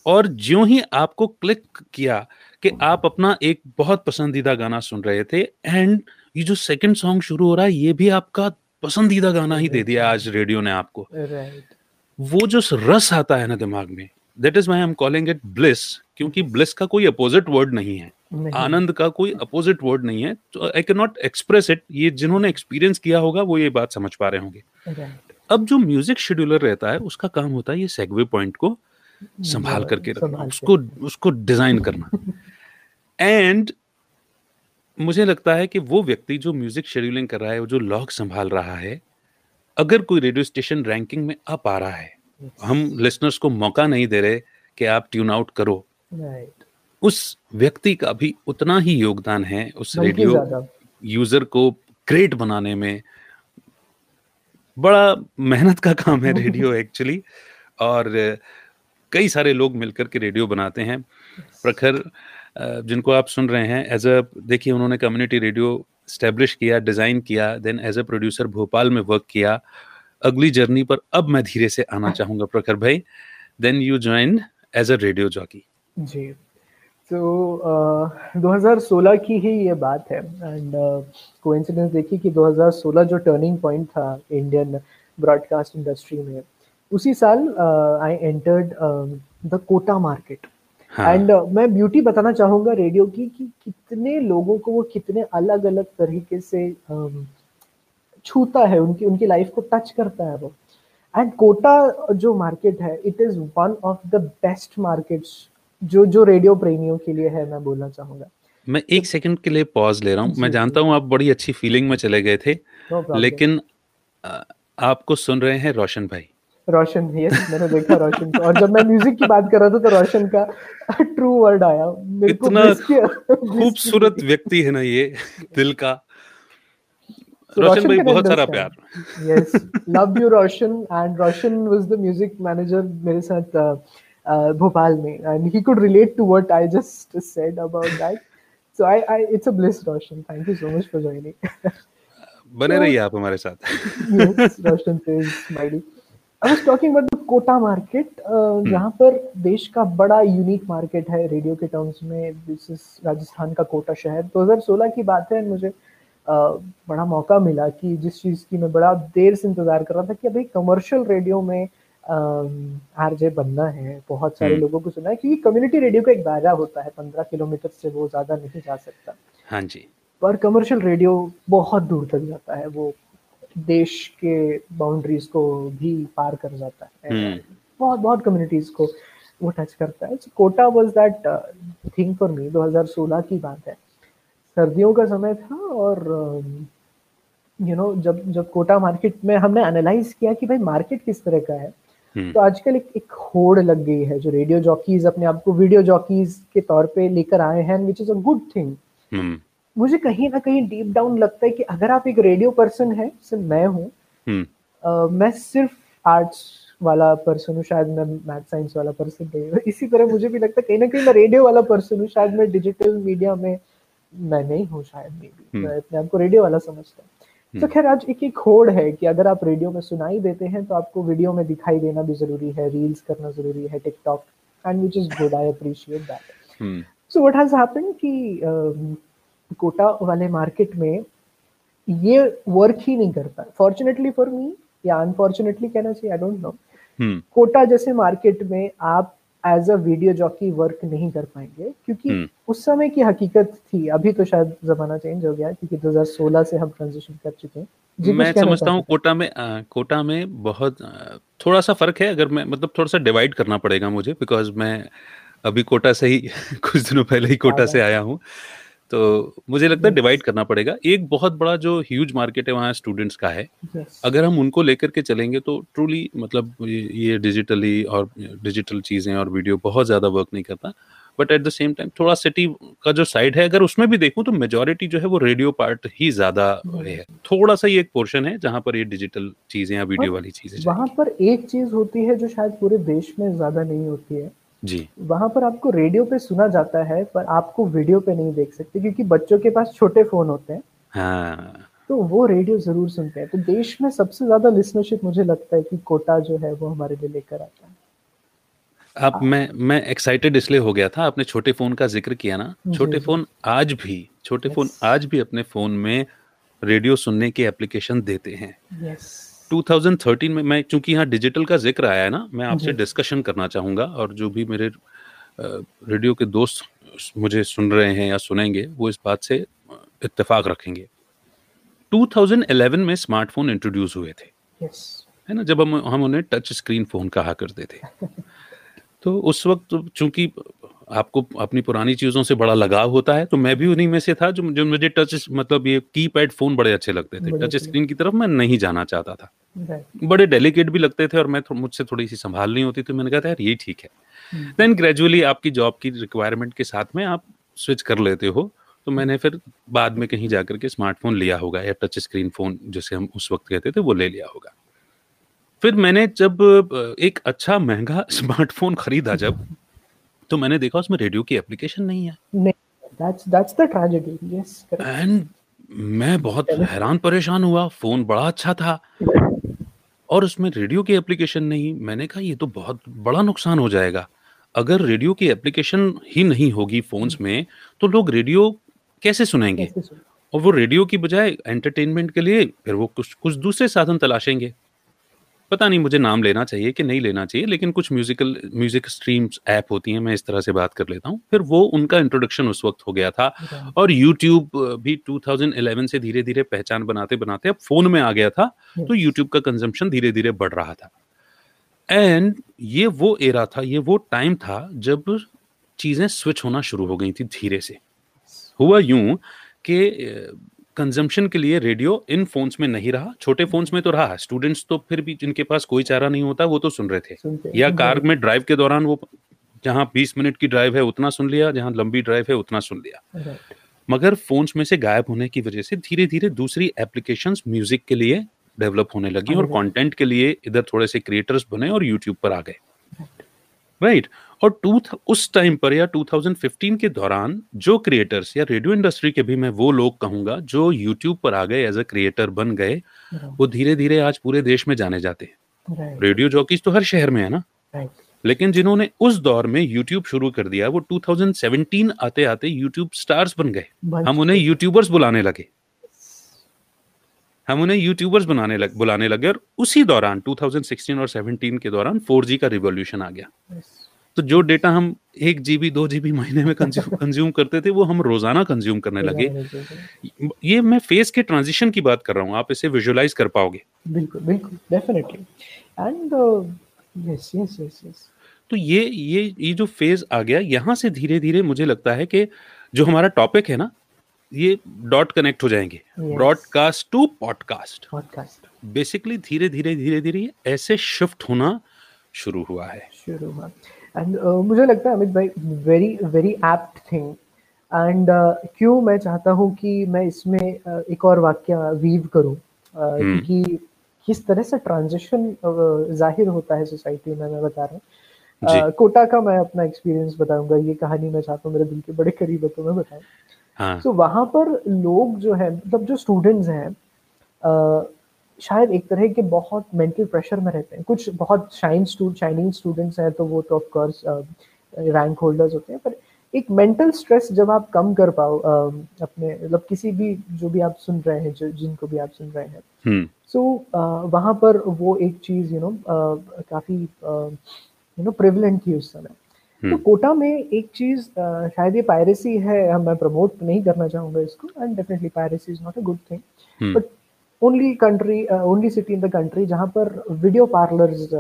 और ज्यों ही आपको क्लिक किया कि आप अपना एक बहुत पसंदीदा गाना सुन रहे थे एंड ये जो सेकंड सॉन्ग शुरू हो रहा है ये भी आपका पसंदीदा गाना ही दे दिया आज रेडियो ने आपको, वो जो रस आता है ना दिमाग में, that is why I am calling it bliss, क्योंकि ब्लिस का कोई अपोजिट वर्ड नहीं है, आनंद का कोई अपोजिट वर्ड नहीं है, तो I can not express it. ये जिन्होंने एक्सपीरियंस किया होगा वो ये बात समझ पा रहे होंगे। अब जो म्यूजिक शेड्यूलर रहता है उसका काम होता है ये सेगवे पॉइंट को संभाल करके रखना, उसको डिजाइन करना। एंड मुझे लगता है कि वो व्यक्ति जो म्यूजिक शेड्यूलिंग कर रहा है, जो लॉग संभाल रहा है, अगर कोई रेडियो स्टेशन रैंकिंग में आ पा रहा है, हम लिसनर्स को मौका नहीं दे रहे कि आप ट्यून आउट करो, उस व्यक्ति का भी उतना ही योगदान है उस रेडियो यूजर को ग्रेट बनाने में। बड़ा मेहनत का काम है रेडियो एक्चुअली, और कई सारे लोग मिलकर के रेडियो बनाते हैं। प्रखर जिनको आप सुन रहे हैं, एज अ, देखिए उन्होंने कम्युनिटी रेडियो एस्टेब्लिश किया, डिज़ाइन किया, then as a producer Bhopal में वर्क किया। अगली जर्नी पर अब मैं धीरे से आना चाहूँगा प्रखर भाई। Then you join as a radio jockey जी। तो 2016 की ही ये बात है। एंड कोइंसिडेंस देखिए कि 2016 जो टर्निंग पॉइंट था इंडियन ब्रॉडकास्ट इंडस्ट्री में, उसी साल I entered the Kota market. And मैं ब्यूटी बताना चाहूँगा रेडियो की कि कितने लोगों को वो कितने अलग अलग तरीके से छूता है, उनकी लाइफ को टच करता है वो। एंड कोटा जो मार्केट है, it is one of the best markets जो रेडियो प्रेमियों के लिए है, मैं बोलना चाहूँगा। मैं एक सेकंड के लिए पॉज ले रहा हूँ। मैं जानता हूँ आप बड़ी अच्छी फीलिंग में चले गए थे, लेकिन आपको सुन रहे हैं रोशन भाई। रोशन, यस, मैंने देखा रोशन को। और जब मैं म्यूजिक की बात कर रहा था तो रोशन का ट्रू वर्ड आया मेरे को। इतना खूबसूरत व्यक्ति है ना ये, दिल का। रोशन भाई, बहुत सारा प्यार। Yes, love you Roshan. And Roshan was the music manager मेरे साथ भोपाल में, and he could relate to what I just said about that. So I, it's a bliss, Roshan. Thank you so much for joining. बने रहिए आप हमारे साथ. Yes, Roshan says, smiley. I was talking about the Kota market, जहाँ पर देश का बड़ा यूनिक मार्केट है रेडियो के टर्म्स में। This is राजस्थान का कोटा शहर। 2016 की बात है। मुझे बड़ा मौका मिला कि जिस चीज़ की मैं बड़ा देर से इंतजार कर रहा था कि अभी कमर्शियल रेडियो में आरजे बनना है। बहुत सारे लोगों को सुना है क्योंकि कम्युनिटी रेडियो का एक दायरा होता है 15 किलोमीटर से वो ज्यादा नहीं जा सकता। हाँ जी। पर कमर्शियल रेडियो बहुत दूर तक जाता है, वो देश के बाउंड्रीज को भी पार कर जाता है, बहुत बहुत कम्युनिटीज को वो टच करता है। Kota was that thing for me. 2016 की बात है, सर्दियों का समय था। और जब कोटा मार्केट में हमने एनालाइज किया कि भाई मार्केट किस तरह का है, तो आजकल एक होड़ लग गई है जो रेडियो जॉकीज अपने आप को वीडियो जॉकीज के तौर पे लेकर आए हैं, which is a good thing. मुझे कहीं ना कहीं डीप डाउन लगता है कि अगर आप एक रेडियो पर्सन है, सिर्फ मैं हूँ, मैं सिर्फ आर्ट्स वाला पर्सन हूँ, शायद मैं मैथ साइंस वाला पर्सन नहीं हूँ। इसी तरह मुझे भी लगता है कहीं ना कहीं मैं रेडियो वाला पर्सन हूँ, शायद मैं डिजिटल मीडिया में मैं नहीं हूँ, शायद मैं अपने आपको रेडियो वाला समझता हूँ। तो खैर आज एक होड़ है कि अगर आप रेडियो में सुनाई देते हैं तो आपको वीडियो में दिखाई देना भी जरूरी है, रील्स करना जरूरी है, TikTok, and which is good, I appreciate that. So what has happened कि कोटा वाले मार्केट में ये वर्क ही नहीं करता। फॉर्चुनेटली फॉर मी या अनफॉर्चुनेटली कहना चाहिए, आई डोंट नो, कोटा जैसे मार्केट में आप as a video jockey work नहीं कर पाएंगे क्योंकि उस समय की हकीकत थी। अभी तो शायद जमाना चेंज हो गया क्योंकि 2016 से हम ट्रांजिशन कर चुके हैं। मैं समझता हूँ कोटा में बहुत थोड़ा सा फर्क है। अगर मैं थोड़ा सा डिवाइड करना पड़ेगा मुझे, बिकॉज मैं अभी कोटा से ही कुछ दिनों पहले ही कोटा से आया हूँ, तो मुझे लगता है डिवाइड करना पड़ेगा। एक बहुत बड़ा जो ह्यूज मार्केट है वहाँ स्टूडेंट्स का है। अगर हम उनको लेकर के चलेंगे तो ट्रूली ये डिजिटली और डिजिटल चीज़ें और वीडियो बहुत ज़्यादा वर्क नहीं करता। But at the same time थोड़ा सिटी का जो साइड है, अगर उसमें भी देखूँ तो मेजॉरिटी जो है वो रेडियो पार्ट ही ज़्यादा है। थोड़ा सा ये एक पोर्शन है जहाँ पर ये डिजिटल चीज़ें या वीडियो वाली चीज़ें, वहाँ पर एक चीज़ होती है जो शायद पूरे देश में ज़्यादा नहीं होती है जी। वहाँ पर आपको रेडियो पे सुना जाता है पर आपको वीडियो पे नहीं देख सकते क्योंकि बच्चों के पास छोटे फोन होते हैं। हाँ। तो वो रेडियो जरूर सुनते हैं। तो देश में सबसे ज्यादा लिसनरशिप मुझे लगता है कि कोटा जो है वो हमारे लिए लेकर आता है। मैं एक्साइटेड इसलिए हो गया था, आपने छोटे फोन का जिक्र किया ना। छोटे फोन आज भी अपने फोन में रेडियो सुनने के एप्लीकेशन देते हैं। 2013 में, मैं चूंकि यहाँ डिजिटल का जिक्र आया है ना, मैं आपसे डिस्कशन करना चाहूँगा और जो भी मेरे रेडियो के दोस्त मुझे सुन रहे हैं या सुनेंगे वो इस बात से इत्तेफाक रखेंगे। 2011 में स्मार्टफोन इंट्रोड्यूस हुए थे, है ना, जब हम उन्हें टच स्क्रीन फोन कहा करते थे। तो उस वक्त चूंकि आपको अपनी पुरानी चीज़ों से बड़ा लगाव होता है, तो मैं भी उन्हीं में से था जो मुझे टच, मतलब ये कीपैड फोन बड़े अच्छे लगते थे, टच स्क्रीन की तरफ मैं नहीं जाना चाहता था, बड़े डेलिकेट भी लगते थे और मैं मुझसे थोड़ी सी संभाल नहीं होती, तो मैंने कहा था यार ये ठीक है। देन ग्रेजुअली आपकी जॉब की रिक्वायरमेंट के साथ में आप स्विच कर लेते हो, तो मैंने फिर बाद में कहीं जाकर के स्मार्टफोन लिया होगा या टच स्क्रीन फोन जिसे हम उस वक्त कहते थे वो ले लिया होगा। फिर मैंने जब एक अच्छा महंगा स्मार्टफोन खरीदा जब, तो मैंने देखा उसमें रेडियो की एप्लीकेशन नहीं है। That's the tragedy. Yes, correct. And मैं बहुत हैरान परेशान हुआ, फोन बड़ा अच्छा था और उसमें रेडियो की एप्लीकेशन नहीं। मैंने कहा ये तो बहुत बड़ा नुकसान हो जाएगा, अगर रेडियो की एप्लीकेशन ही नहीं होगी फोन्स में तो लोग रेडियो कैसे सुनेंगे, और वो रेडियो की बजाय एंटरटेनमेंट के लिए फिर वो कुछ दूसरे साधन तलाशेंगे। पता नहीं मुझे नाम लेना चाहिए कि नहीं लेना चाहिए, लेकिन कुछ म्यूजिक स्ट्रीम्स ऐप होती हैं, मैं इस तरह से बात कर लेता हूँ। फिर वो उनका इंट्रोडक्शन उस वक्त हो गया था और यूट्यूब भी 2011 से धीरे धीरे पहचान बनाते बनाते अब फोन में आ गया था, तो यूट्यूब का कंजम्पशन धीरे धीरे बढ़ रहा था। एंड ये वो एरा था, ये वो टाइम था जब चीज़ें स्विच होना शुरू हो गई थी धीरे से। हुआ यूं कि कंजम्पशन के लिए रेडियो इन फोन्स में नहीं रहा, छोटे फोन्स में तो रहा, स्टूडेंट्स तो फिर भी जिनके पास कोई चारा नहीं होता वो तो सुन रहे थे, या कार में ड्राइव के दौरान वो जहाँ 20 मिनट की ड्राइव है उतना सुन लिया, जहाँ लंबी ड्राइव है उतना सुन लिया। मगर फोन्स में से गायब होने की वजह से धीरे धीरे दूसरी एप्लीकेशंस म्यूजिक के लिए डेवलप होने लगी और कॉन्टेंट के लिए इधर थोड़े से क्रिएटर्स बने और यूट्यूब पर आ गए, राइट। और उस टाइम पर या 2015 के दौरान जो क्रिएटर्स या रेडियो इंडस्ट्री के भी मैं वो लोग कहूँगा जो यूट्यूब पर आ गए, एज अ क्रिएटर बन गए, वो धीरे धीरे आज पूरे देश में जाने जाते हैं। रेडियो जॉकीज तो हर शहर में है ना, लेकिन जिन्होंने उस दौर में यूट्यूब शुरू कर दिया वो 2017 आते आते यूट्यूब स्टार्स बन गए। हम उन्हें यूट्यूबर्स बुलाने लगे, हम उन्हें यूट्यूबर्स बुलाने लगे। और उसी दौरान 2016 और 17 के दौरान 4G का रिवॉल्यूशन आ गया। तो जो डेटा हम 1 GB 2 GB महीने में कंज्यूम करते थे वो हम रोजाना कंज्यूम करने लगे। ये मैं फेस के ट्रांजिशन की बात कर रहा हूँ, आप इसे विजुअलाइज कर पाओगे? बिल्कुल बिल्कुल, definitely. And yes yes yes, तो ये जो फेज आ गया, यहाँ से धीरे धीरे मुझे लगता है कि जो हमारा टॉपिक है ना, ये डॉट कनेक्ट हो जाएंगे, ब्रॉडकास्ट टू पॉडकास्ट। बेसिकली धीरे धीरे ऐसे शिफ्ट होना शुरू हुआ। एंड मुझे लगता है अमित भाई, very very apt thing. And क्यों मैं चाहता हूँ कि मैं इसमें एक और वाक्य वीव करूँ कि किस तरह से ट्रांजिशन जाहिर होता है सोसाइटी में। मैं बता रहा हूँ कोटा का मैं अपना एक्सपीरियंस बताऊंगा, ये कहानी मैं चाहता हूँ मेरे दिल के बड़े करीब है तो मैं बताऊँ। तो वहाँ पर लोग जो है, मतलब जो स्टूडेंट्स हैं, शायद एक तरह के बहुत मेंटल प्रेशर में रहते हैं। कुछ बहुत शाइनिंग स्टूडेंट्स हैं तो वो तो ऑफकोर्स रैंक होल्डर्स होते हैं, पर एक मेंटल स्ट्रेस जब आप कम कर पाओ अपने, मतलब किसी भी जो भी आप सुन रहे हैं, जिनको भी आप सुन रहे हैं, सो वहाँ पर वो एक चीज़ काफ़ी प्रेवलेंट थी उस समय। तो कोटा में एक चीज, शायद ये पायरेसी है, मैं प्रमोट नहीं करना चाहूंगा इसको, and definitely piracy is not a good thing, but only city in the country जहाँ पर वीडियो पार्लर्स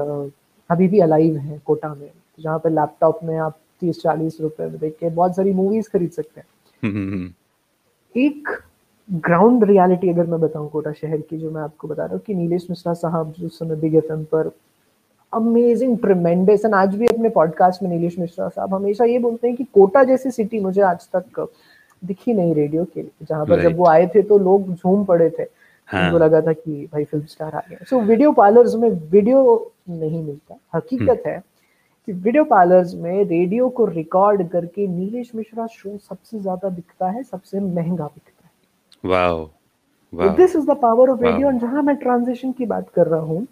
अभी भी अलाइव हैं कोटा में, जहाँ पर लैपटॉप में आप 30-40 रुपए में देख के बहुत सारी मूवीज खरीद सकते हैं। एक ग्राउंड रियलिटी अगर मैं बताऊँ कोटा शहर की, जो मैं आपको बता रहा हूँ कि नीलेश मिश्रा साहब जो उस समय बिग एफएम पर अमेजिंग ट्रिमेंडस, एंड आज भी अपने पॉडकास्ट में नीलेश मिश्रा साहब हमेशा ये बोलते हैं कि कोटा जैसी सिटी मुझे आज तक दिखी नहीं रेडियो के लिए, जहाँ पर जब वो आए थे तो लोग झूम पड़े थे, उनको लगा था कि भाई फिल्म स्टार आ गए। सो वीडियो पार्लर्स में वीडियो नहीं मिलता। हकीकत है कि वीडियो पार्लर्स में रेडियो को रिकॉर्ड करके नीलेश मिश्रा शो सबसे ज्यादा बिकता है, सबसे महंगा बिकता है। This is the power of radio. And जहाँ मैं ट्रांजिशन की बात कर रहा हूँ,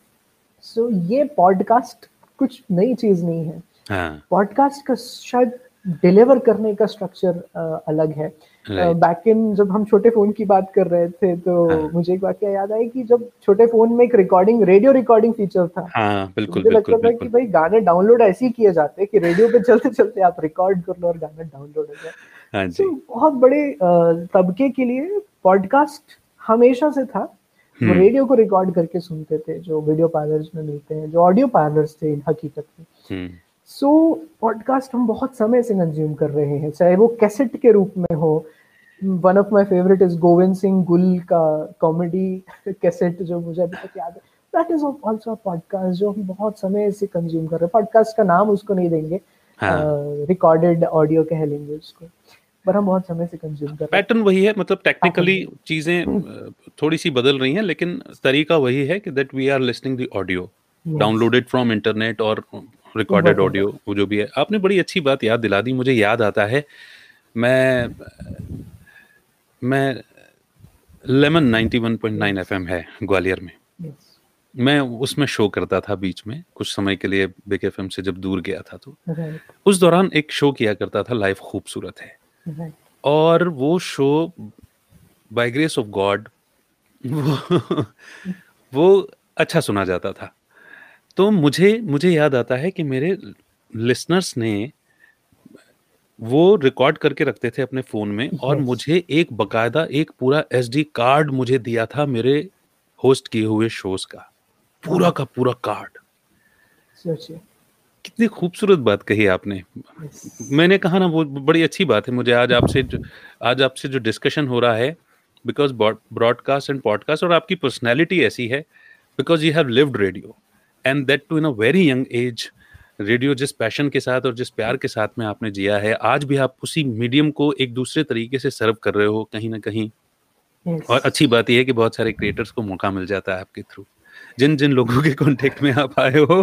ये पॉडकास्ट कुछ नई चीज नहीं है। पॉडकास्ट का शायद डिलीवर करने का स्ट्रक्चर अलग है. बैक इन जब हम छोटे फोन की बात कर रहे थे तो मुझे एक वाक्य याद आया कि जब छोटे फोन में एक रिकॉर्डिंग रेडियो रिकॉर्डिंग फीचर था, बिल्कुल मुझे लगता था कि भाई गाने डाउनलोड ऐसे ही किए जाते कि रेडियो पे चलते चलते आप रिकॉर्ड कर लो और गाना डाउनलोड हो जाए. तो बहुत बड़े तबके के लिए पॉडकास्ट हमेशा से था. रेडियो को रिकॉर्ड करके सुनते थे जो वीडियो पार्लर्स में मिलते हैं, जो ऑडियो पार्लर्स थे इन हकीकत में. सो पॉडकास्ट हम बहुत समय से कंज्यूम कर रहे हैं, चाहे वो कैसेट के रूप में हो. One of my favourite is गोविंद सिंह गुल का कॉमेडी कैसेट जो मुझे अभी तक याद है. That is also a podcast जो हम बहुत समय से कंज्यूम कर रहे हैं. पॉडकास्ट का नाम उसको नहीं देंगे, रिकॉर्डेड ऑडियो कह लेंगे उसको, पर हम बहुत समय से कंज्यूम कर रहे हैं. पैटर्न वही है, मतलब टेक्निकली चीजें थोड़ी सी बदल रही हैं लेकिन तरीका वही है कि that we are listening the audio downloaded from internet और रिकॉर्डेड ऑडियो वो जो भी है. आपने बड़ी अच्छी बात याद दिला दी. मुझे याद आता है मैं लेमन 91.9 FM है ग्वालियर में, मैं उसमें शो करता था बीच में कुछ समय के लिए बिग एफएम से जब दूर गया था. तो उस दौरान एक शो किया करता था लाइफ खूबसूरत है, और वो show by grace of God वो अच्छा सुना जाता था. तो मुझे याद आता है कि मेरे लिसनर्स ने वो रिकॉर्ड करके रखते थे अपने फ़ोन में, और मुझे एक बकायदा एक पूरा एसडी कार्ड मुझे दिया था मेरे होस्ट किए हुए शोज का पूरा कार्ड. सोचिए कितनी खूबसूरत बात कही आपने. मैंने कहा ना वो बड़ी अच्छी बात है. मुझे आज आपसे जो डिस्कशन हो रहा है, बिकॉज ब्रॉडकास्ट एंड पॉडकास्ट, और आपकी पर्सनैलिटी ऐसी है because you have lived radio and that too in a very young age, radio जिस पैशन के साथ और जिस प्यार के साथ में आपने जिया है, आज भी आप उसी मीडियम को एक दूसरे तरीके से सर्व कर रहे हो कहीं ना कहीं. और अच्छी बात यह है कि बहुत सारे क्रिएटर्स को मौका मिल जाता है आपके थ्रू. जिन जिन लोगों के कांटेक्ट में आप आए हो,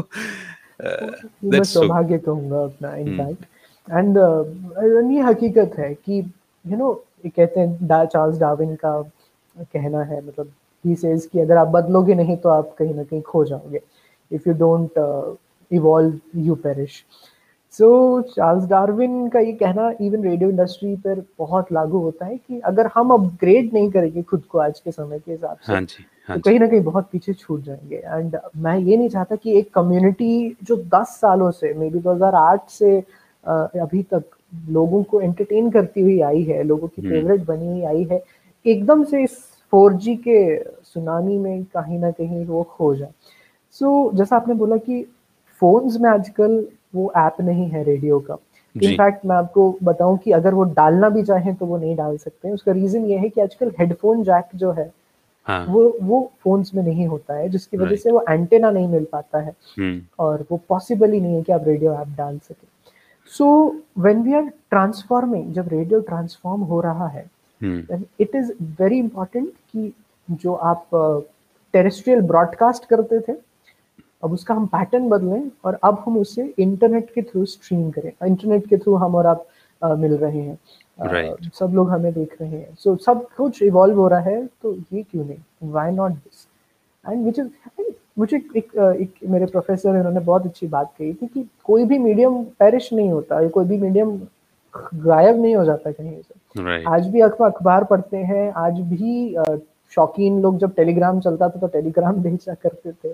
मैं सौभाग्य कहूंगा अपना इनफैक्ट. एंड ये हकीकत है कि you know, कहते हैं चार्ल्स डार्विन का कहना है, मतलब he says कि अगर आप बदलोगे नहीं तो आप कहीं ना कहीं खो जाओगे. If you don't evolve, you perish. So चार्ल्स डार्विन का ये कहना इवन रेडियो इंडस्ट्री पर बहुत लागू होता है कि अगर हम अपग्रेड नहीं करेंगे खुद को आज के समय के हिसाब से, तो कहीं ना कहीं बहुत पीछे छूट जाएंगे. एंड मैं ये नहीं चाहता कि एक कम्युनिटी जो 10 सालों से, मे बी 2008 से अभी तक लोगों को एंटरटेन करती हुई आई है, लोगों की फेवरेट बनी हुई आई है, एकदम से इस 4G के सुनामी में कहीं ना कहीं वो खो जाए. So, जैसा आपने बोला कि फोन्स में आजकल वो ऐप नहीं है रेडियो का. इनफैक्ट मैं आपको बताऊं कि अगर वो डालना भी चाहें तो वो नहीं डाल सकते हैं. उसका रीजन ये है कि आजकल हेडफोन जैक जो है वो फोन्स में नहीं होता है, जिसकी वजह से वो एंटेना नहीं मिल पाता है और वो पॉसिबल ही नहीं है कि आप रेडियो ऐप डाल सके. So when we are transforming, जब रेडियो ट्रांसफॉर्म हो रहा है, इट इज वेरी इंपॉर्टेंट कि जो आप टेरेस्ट्रियल ब्रॉडकास्ट करते थे, अब उसका हम पैटर्न बदलें और अब हम उसे इंटरनेट के थ्रू स्ट्रीम करें. इंटरनेट के थ्रू हम और आप मिल रहे हैं, सब लोग हमें देख रहे हैं, सो सब कुछ इवॉल्व हो रहा है, तो ये क्यों नहीं, why not this. And which is, मुझे एक मेरे प्रोफेसर हैं, उन्होंने बहुत अच्छी बात कही थी कि कोई भी मीडियम पेरिश नहीं होता, कोई भी मीडियम गायब नहीं हो जाता कहीं से. आज भी अखबार पढ़ते हैं, आज भी शौकीन लोग, जब टेलीग्राम चलता था तो टेलीग्राम भेजा करते थे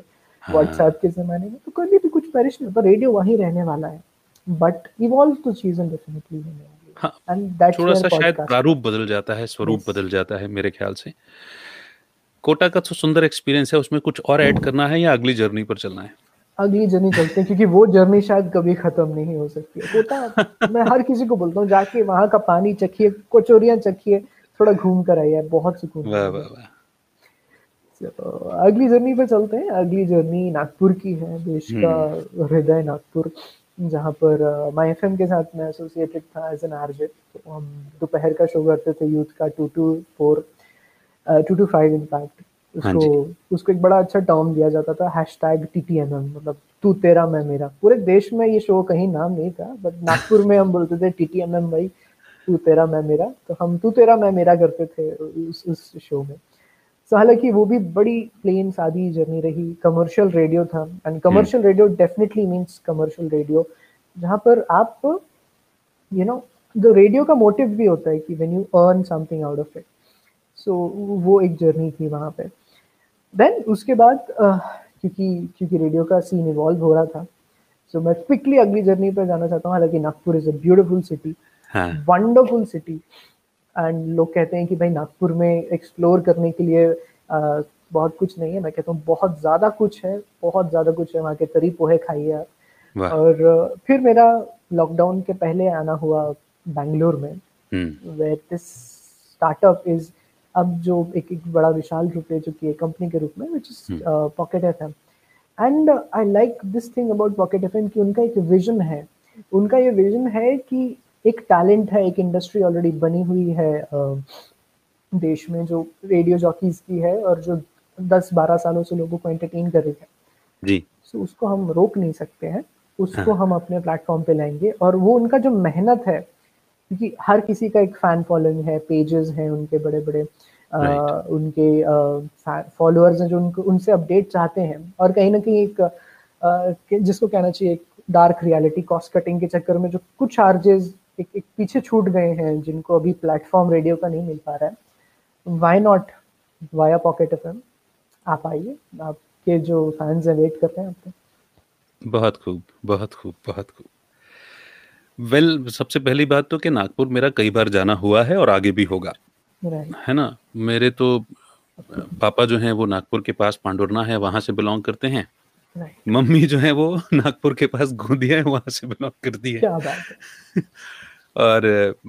व्हाट्सएप के जमाने में, तो कभी भी कुछ पेरिश नहीं होता. रेडियो वहीं रहने वाला है, बट इवॉल्व तो चीजें डेफिनेटली होने वाली है. थोड़ा सा शायद प्रारूप बदल जाता है, स्वरूप बदल जाता है मेरे ख्याल से. कोटा का तो सुंदर एक्सपीरियंस है, उसमें कुछ और ऐड करना है या अगली जर्नी पर चलना है? अगली जर्नी चलते हैं, क्योंकि वो जर्नी शायद कभी खत्म नहीं हो सकती है. कोटा मैं हर किसी को बोलता हूँ, जाके वहाँ का पानी चखिए, कचौरियाँ चखिए, थोड़ा घूम कर आइए, बहुत सुकून. अगली जर्नी पे चलते हैं. अगली जर्नी नागपुर की है, देश का हृदय नागपुर, जहाँ पर माई एफएम के साथ मैं एसोसिएटेड था एज एन आरजे. तो हम दोपहर का शो करते थे यूथ का 2 to 5 इनफैक्ट. उसको एक बड़ा अच्छा टर्म दिया जाता था, #TTMM, मतलब तू तेरा मैं मेरा. पूरे देश में ये शो कहीं नाम नहीं था, बट नागपुर में हम बोलते थे TTMM भाई, तू तेरा मैं मेरा. तो हम तू तेरा मैं मेरा करते थे उस शो में. तो हालांकि वो भी बड़ी प्लेन सादी जर्नी रही, कमर्शियल रेडियो था. And commercial radio definitely means commercial radio, जहाँ पर आप you know, the radio का मोटिव भी होता है कि when you earn something out of it. So वो एक जर्नी थी वहाँ पे. Then उसके बाद क्योंकि रेडियो का सीन इवॉल्व हो रहा था, सो मैं क्विकली अगली जर्नी पर जाना चाहता हूँ. हालांकि Nagpur is a beautiful city, wonderful city, and लोग कहते हैं कि भाई नागपुर में एक्सप्लोर करने के लिए बहुत कुछ नहीं है. मैं कहता हूँ बहुत ज़्यादा कुछ है, बहुत ज़्यादा कुछ है. वहाँ के तरी पोहे खाइए. और फिर मेरा लॉकडाउन के पहले आना हुआ बेंगलोर में, वेयर दिस स्टार्टअप इज अब जो एक बड़ा विशाल रूप ले चुकी है कंपनी के रूप में, which is pocket F M. And I like this thing about pocket F M कि उनका एक विजन है. उनका ये विजन है कि एक टैलेंट है, एक इंडस्ट्री ऑलरेडी बनी हुई है देश में जो रेडियो जॉकीज की है और जो 10-12 सालों से लोगों को एंटरटेन कर रही है जी. सो उसको हम रोक नहीं सकते हैं, उसको हम अपने प्लेटफॉर्म पे लाएंगे. और वो उनका जो मेहनत है, क्योंकि हर किसी का एक फैन फॉलोइंग है, पेजेस हैं उनके बड़े बड़े, उनके फॉलोअर्स हैं जो उनसे अपडेट चाहते हैं. और कहीं ना कहीं एक जिसको कहना चाहिए एक डार्क रियलिटी, कॉस्ट कटिंग के चक्कर में जो कुछ चार्जेस एक पीछे छूट गए हैं जिनको अभी प्लेटफॉर्म रेडियो का नहीं मिल पा रहा है. Why not via pocket FM आप आइए, आपके जो फैंस हैं वेट करते हैं आपको. बहुत खूब, बहुत खूब, बहुत खूब. वेल सबसे पहली बात तो कि नागपुर मेरा कई बार जाना हुआ है और आगे भी होगा, है ना. मेरे तो पापा जो हैं वो नागपुर के पास पांडुरना है, वहाँ से बिलोंग करते हैं. मम्मी जो है वो नागपुर के पास गोंदिया है, वहाँ से बिलोंग करती है. क्या बात है. और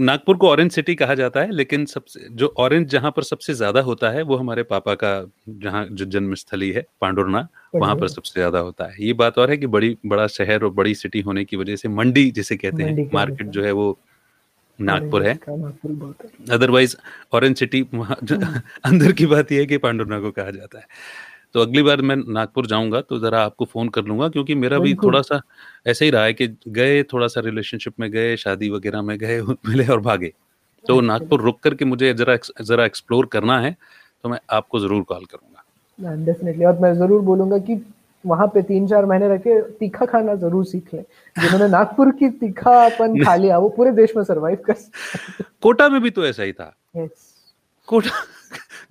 नागपुर को ऑरेंज सिटी कहा जाता है, लेकिन सबसे जो ऑरेंज जहाँ पर सबसे ज्यादा होता है वो हमारे पापा का जहाँ जो जन्मस्थली है पांडुरना, वहाँ पर सबसे ज्यादा होता है. ये बात और है कि बड़ा शहर और बड़ी सिटी होने की वजह से मंडी जिसे कहते हैं, मार्केट जो है वो नागपुर है. Otherwise orange city. अंदर की बात यह है कि पांडुरना को कहा जाता है. तो अगली बार मैं नागपुर जाऊंगा तो जरा आपको फोन कर लूंगा, क्योंकि मेरा भी थोड़ा सा ऐसा ही रहा है कि गए, थोड़ा सा रिलेशनशिप में गए, शादी वगैरह में गए, मिले और भागे. तो नागपुर रुक करके मुझे जरा एक्सप्लोर करना है, तो मैं आपको जरूर कॉल करूंगा डेफिनेटली. और मैं जरूर बोलूंगा कि वहाँ पे 3-4 महीने रखे, तीखा खाना जरूर सीख लें. जिन्होंने नागपुर की तीखापन खा लिया वो पूरे देश में सर्वाइव कर सकते. कोटा में भी तो ऐसा ही था. कोटा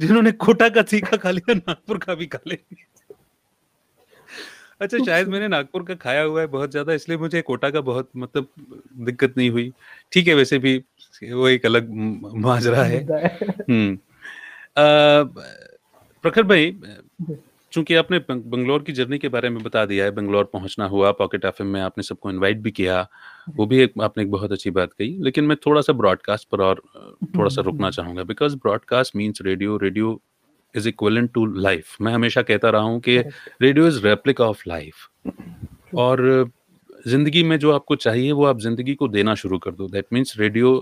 जिन्होंने कोटा का तीखा खा लिया नागपुर का भी खा लिया. अच्छा, शायद मैंने नागपुर का खाया हुआ है बहुत ज्यादा, इसलिए मुझे कोटा का बहुत मतलब दिक्कत नहीं हुई. ठीक है, वैसे भी वो एक अलग माजरा है. प्रखर भाई, चूंकि आपने बंगलौर की जर्नी के बारे में बता दिया है, बंगलौर पहुंचना हुआ, पॉकेट एफएम में आपने सबको इनवाइट भी किया, वो भी आपने एक बहुत अच्छी बात कही. लेकिन मैं थोड़ा सा ब्रॉडकास्ट पर और थोड़ा सा रुकना चाहूँगा, because broadcast means radio, radio is equivalent to life. मैं हमेशा कहता रहा हूँ कि radio is replica of life, और जिंदगी में जो आपको चाहिए वो आप जिंदगी को देना शुरू कर दो. दैट मीन्स रेडियो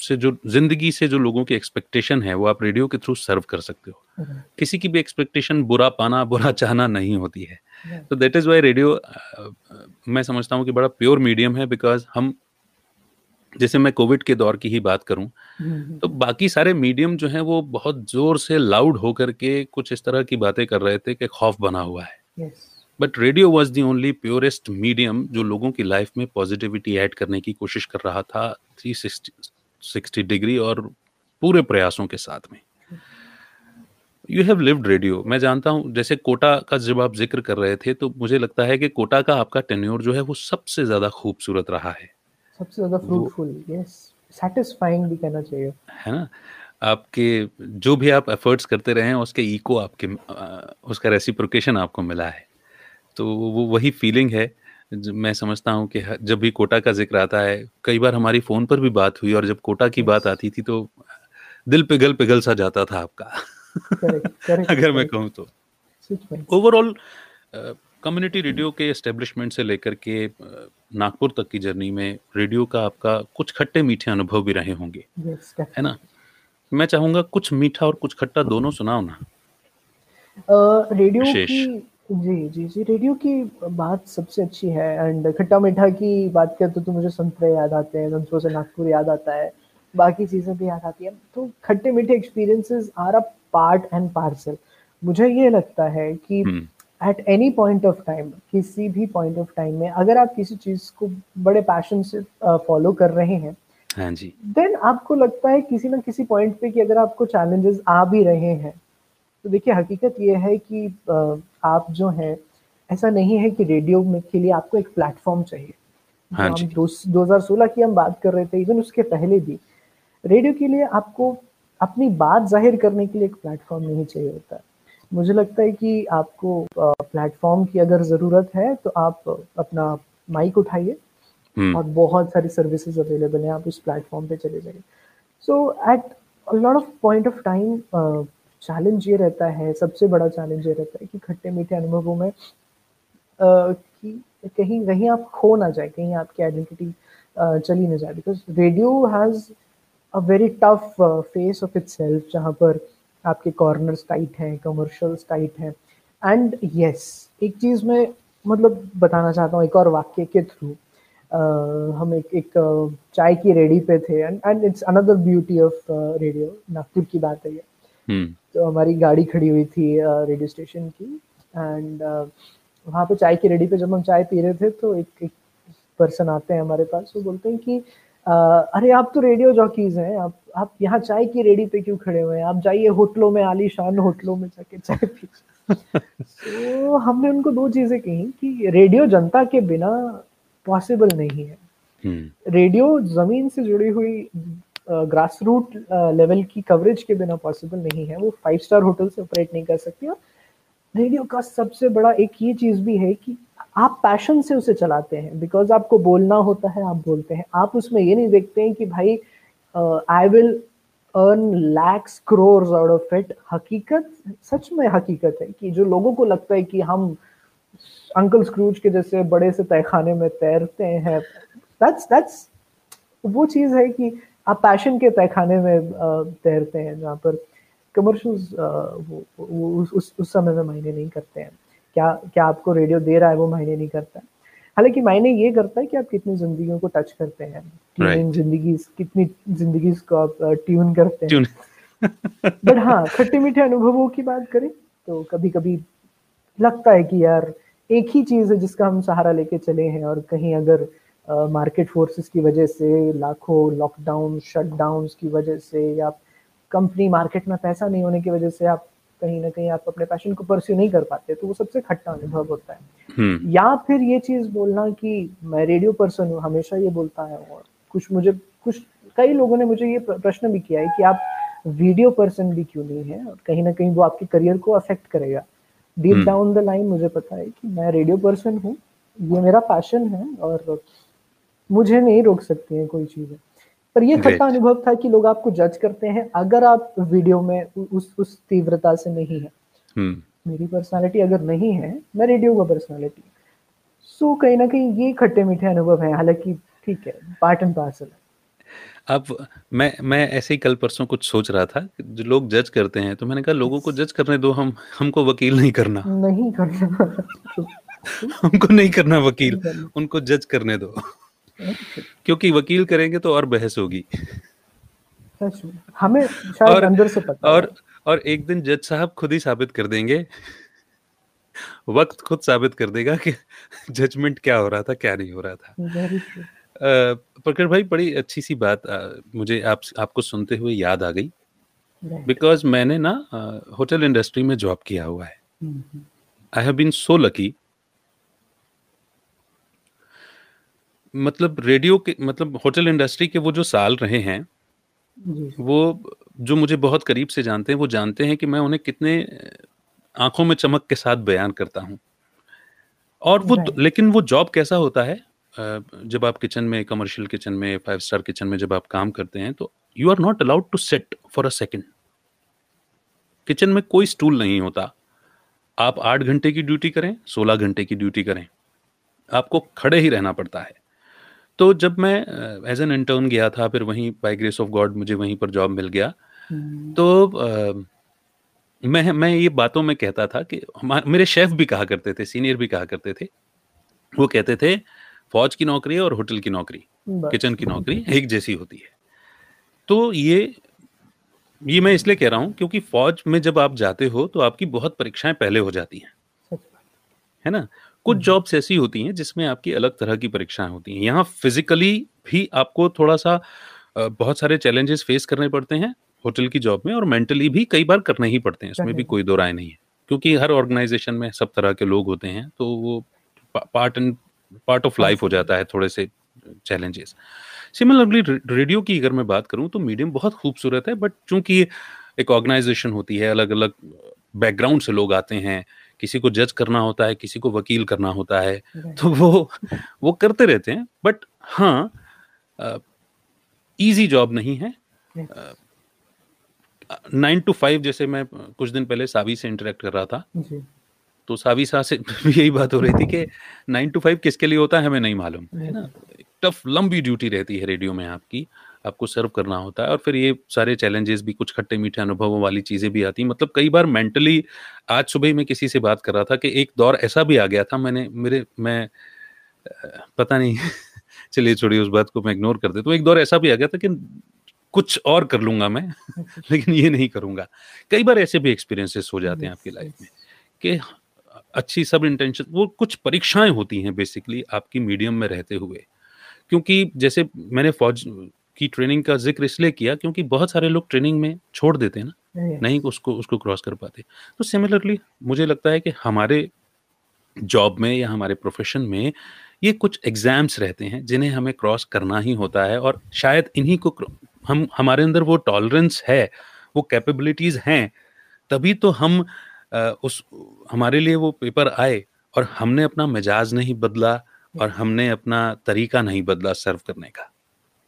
से जो जिंदगी से जो लोगों की एक्सपेक्टेशन है वो आप रेडियो के थ्रू सर्व कर सकते हो. किसी की भी एक्सपेक्टेशन बुरा पाना, बुरा चाहना नहीं होती है. तो दैट इज वाई रेडियो मैं समझता हूँ कि बड़ा प्योर मीडियम है. बिकॉज हम जैसे मैं कोविड के दौर की ही बात करूँ तो बाकी सारे मीडियम जो हैं वो बहुत जोर से लाउड होकर के कुछ इस तरह की बातें कर रहे थे कि खौफ बना हुआ है. But radio was the only purest medium जो लोगों की लाइफ में पॉजिटिविटी ऐड करने की कोशिश कर रहा था 360 डिग्री और पूरे प्रयासों के साथ में. You have lived radio. मैं जानता हूँ जैसे कोटा का जब आप जिक्र कर रहे थे तो मुझे लगता है कि कोटा का आपका टेन्योर जो है वो सबसे ज्यादा खूबसूरत रहा है, सबसे ज्यादा फ्रूटफुल, यस, सैटिस्फाइंग भी कहना चाहिए, है ना. आपके जो भी आप एफर्ट्स करते रहे हैं उसके इको आपके उसका रेसिप्रोकेशन आपको मिला है. तो वो वही फीलिंग है मैं समझता हूँ कि जब भी कोटा का जिक्र आता है. कई बार हमारी फ़ोन पर भी बात हुई और जब कोटा की बात आती थी तो दिल पिघल पिघल सा जाता था आपका. अगर मैं कहूँ तो ओवरऑल कम्युनिटी रेडियो के एस्टेब्लिशमेंट से लेकर के नागपुर तक की जर्नी में रेडियो का आपका कुछ खट्टे मीठे अनुभव भी रहे होंगे, है ना. मैं चाहूँगा कुछ मीठा और कुछ खट्टा दोनों सुनाओ ना. रेडियो जी रेडियो की बात सबसे अच्छी है. एंड खट्टा मीठा की बात करें तो मुझे संतरे याद आते हैं, संतरों से नागपुर याद आता है, बाकी चीज़ें भी याद आती हैं. तो खट्टे मीठे experiences are a part and parcel. मुझे ये लगता है कि at any point of time, किसी भी पॉइंट ऑफ टाइम में अगर आप किसी चीज को बड़े पैशन से फॉलो कर रहे हैं, हाँ जी, देन आपको लगता है किसी ना किसी पॉइंट पे कि अगर आपको चैलेंजेस आ भी रहे हैं तो देखिए हकीकत ये है कि आप जो है, ऐसा नहीं है कि रेडियो में के लिए आपको एक प्लेटफॉर्म चाहिए। हाँ जी, 2016 की हम बात कर रहे थे, इवन उसके पहले भी रेडियो के लिए आपको अपनी बात जाहिर करने के लिए एक प्लेटफॉर्म नहीं चाहिए होता। मुझे लगता है कि आपको प्लेटफॉर्म की अगर ज़रूरत है तो आप अपना माइक उठाइए और बहुत सारी सर्विसेज अवेलेबल हैं, आप उस प्लेटफॉर्म पे चले जाइए। So at a lot of point of time challenge ये रहता है, सबसे बड़ा चैलेंज ये रहता है कि खट्टे मीठे अनुभवों में कि कहीं कहीं आप खो ना जाए, कहीं आपकी आइडेंटिटी चली ना जाए, because radio has a very tough face of itself, जहाँ पर आपके कॉर्नर्स टाइट हैं, कमर्शियल्स टाइट हैं। एंड यस, एक चीज़ मैं मतलब बताना चाहता हूँ एक और वाक्य के थ्रू। हम एक चाय की रेडी पे थे, and it's another beauty of radio, Nagpur की बात है ये। तो हमारी गाड़ी खड़ी हुई थी रेडियो स्टेशन की, एंड वहाँ पे चाय की रेडी पे जब हम चाय पी रहे थे तो एक पर्सन आते हैं हमारे पास, वो बोलते हैं कि अरे आप तो रेडियो जॉकीज हैं, आप यहाँ चाय की रेडी पे क्यों खड़े हुए हैं, आप जाइए होटलों में, आलीशान होटलों में जाके चाय पीजिए। तो हमने उनको दो चीज़ें कही कि रेडियो जनता के बिना पॉसिबल नहीं है। रेडियो जमीन से जुड़ी हुई ग्रास रूट लेवल की कवरेज के बिना पॉसिबल नहीं है, वो 5 स्टार होटल से ऑपरेट नहीं कर सकती। और रेडियो का सबसे बड़ा एक ये चीज़ भी है कि आप पैशन से उसे चलाते हैं, बिकॉज आपको बोलना होता है, आप बोलते हैं, आप उसमें ये नहीं देखते हैं कि भाई I will earn lakhs crores out of it. हकीकत, सच में हकीकत है कि जो लोगों को लगता है कि हम अंकल स्क्रूज के जैसे बड़े से तहखाने में तैरते हैं, that's वो चीज़ है कि आप पैशन के तहखाने में तैरते हैं, जहाँ पर कमर्शियल्स उस समय में मायने नहीं करते हैं। क्या आपको रेडियो दे रहा है वो मायने नहीं करता है। हालांकि मायने ये करता है कि आप कितनी जिंदगियों को टच करते हैं, कितनी जिंदगी को आप ट्यून करते हैं। बट हाँ, खट्टे मीठे अनुभवों की बात करें तो कभी कभी लगता है कि यार एक ही चीज़ है जिसका हम सहारा लेके चले हैं, और कहीं अगर मार्केट फोर्सेस की वजह से, लाखों लॉकडाउन शटडाउन्स की वजह से, या कंपनी मार्केट में पैसा नहीं होने की वजह से आप कहीं ना कहीं आप अपने पैशन को परस्यू नहीं कर पाते, तो वो सबसे खट्टा अनुभव होता है। या फिर ये चीज़ बोलना कि मैं रेडियो पर्सन हूँ, हमेशा ये बोलता है। और कुछ कई लोगों ने मुझे ये प्रश्न भी किया है कि आप वीडियो पर्सन भी क्यों नहीं है, और कहीं ना कहीं वो आपके करियर को अफेक्ट करेगा। डीप डाउन द लाइन मुझे पता है कि मैं रेडियो पर्सन हूँ, ये मेरा पैशन है और मुझे नहीं रोक सकती है कोई चीज़ है। पर ये खट्टा अनुभव था कि लोग आपको जज करते हैं अगर आप वीडियो में उस तीव्रता से नहीं है। मेरी पर्सनालिटी अगर नहीं है, मैं रेडियो का पर्सनालिटी, सो कहीं ना कहीं ये खट्टे मीठे अनुभव हैं। हालांकि ठीक है, पार्ट एंड पार्सल है। अब मैं ऐसे ही कल परसों कुछ सोच रहा था, जो लोग जज करते हैं, तो मैंने कहा लोगों को जज करने दो, हमको वकील नहीं करना हमको नहीं करना वकील, उनको जज करने दो, क्योंकि वकील करेंगे तो और बहस होगी। हमें शायद अंदर से पता है। और एक दिन जज साहब खुद ही साबित कर देंगे, वक्त खुद साबित कर देगा कि जजमेंट क्या हो रहा था, क्या नहीं हो रहा था। प्रखर भाई, बड़ी अच्छी सी बात मुझे आपको सुनते हुए याद आ गई, बिकॉज मैंने ना होटल इंडस्ट्री में जॉब किया हुआ है। I have been so lucky. मतलब रेडियो के, मतलब होटल इंडस्ट्री के वो जो साल रहे हैं, वो जो मुझे बहुत करीब से जानते हैं, वो जानते हैं कि मैं उन्हें कितने आंखों में चमक के साथ बयान करता हूँ। और वो, लेकिन वो जॉब कैसा होता है, जब आप किचन में, कमर्शियल किचन में, 5 स्टार किचन में जब आप काम करते हैं, तो you are not allowed to set for a second. Kitchen में कोई स्टूल नहीं होता। आप 8 घंटे की ड्यूटी करें, 16 घंटे की ड्यूटी करें, आपको खड़े ही रहना पड़ता है। तो जब मैं एज एन इंटर्न गया था, फिर वहीं बाय ग्रेस ऑफ गॉड मुझे वहीं पर जॉब मिल गया, तो मैं ये बातों में कहता था कि मेरे शेफ भी कहा करते थे, सीनियर भी कहा करते थे, वो कहते थे फौज की नौकरी और होटल की नौकरी, किचन की नौकरी एक जैसी होती है। तो ये मैं इसलिए कह रहा हूँ क्योंकि फौज में जब आप जाते हो तो आपकी बहुत परीक्षाएं पहले हो जाती हैं। है ना। कुछ जॉब्स ऐसी होती हैं जिसमें आपकी अलग तरह की परीक्षाएं होती हैं। यहाँ फिजिकली भी आपको थोड़ा सा बहुत सारे चैलेंजेस फेस करने पड़ते हैं होटल की जॉब में, और मेंटली भी कई बार करने ही पड़ते हैं, इसमें भी कोई दो राय नहीं है, क्योंकि हर ऑर्गेनाइजेशन में सब तरह के लोग होते हैं, तो वो पार्ट ऑफ लाइफ हो जाता है थोड़े से चैलेंजेस। सिमिलरली रेडियो की अगर मैं बात करूं तो मीडियम बहुत खूबसूरत है, बट चूंकि एक ऑर्गेनाइजेशन होती है, अलग अलग बैकग्राउंड से लोग आते हैं, किसी को जज करना होता है, किसी को वकील करना होता है, तो वो करते रहते हैं। बट हाँ, इजी जॉब नहीं है। 9 to 5, जैसे मैं कुछ दिन पहले सावी से इंटरेक्ट कर रहा था, तो सावी शाह से यही बात हो रही थी कि 9 to 5 किसके लिए होता है हमें नहीं मालूम, है ना। टफ लंबी ड्यूटी रहती है रेडियो में आपकी, आपको सर्व करना होता है, और फिर ये सारे चैलेंजेस भी, कुछ खट्टे मीठे अनुभवों वाली चीजें भी आती हैं। मतलब कई बार मेंटली, आज सुबह ही मैं किसी से बात कर रहा था कि एक दौर ऐसा भी आ गया था, मैं पता नहीं चलिए छोड़िए उस बात को, मैं इग्नोर कर देता हूं। एक दौर ऐसा भी आ गया था कि कुछ और कर लूंगा मैं लेकिन ये नहीं करूंगा। कई बार ऐसे भी एक्सपीरियंसेस हो जाते हैं आपकी लाइफ में कि अच्छी सब इंटेंशन, वो कुछ परीक्षाएं होती हैं बेसिकली आपकी मीडियम में रहते हुए। क्योंकि जैसे मैंने फौज की ट्रेनिंग का जिक्र इसलिए किया क्योंकि बहुत सारे लोग ट्रेनिंग में छोड़ देते हैं ना, नहीं उसको क्रॉस कर पाते। तो सिमिलरली मुझे लगता है कि हमारे जॉब में या हमारे प्रोफेशन में ये कुछ एग्जाम्स रहते हैं जिन्हें हमें क्रॉस करना ही होता है, और शायद इन्हीं को हम, हमारे अंदर वो टॉलरेंस है, वो कैपेबिलिटीज़ हैं, तभी तो हम उस, हमारे लिए वो पेपर आए और हमने अपना मिजाज नहीं बदला और हमने अपना तरीका नहीं बदला सर्व करने का।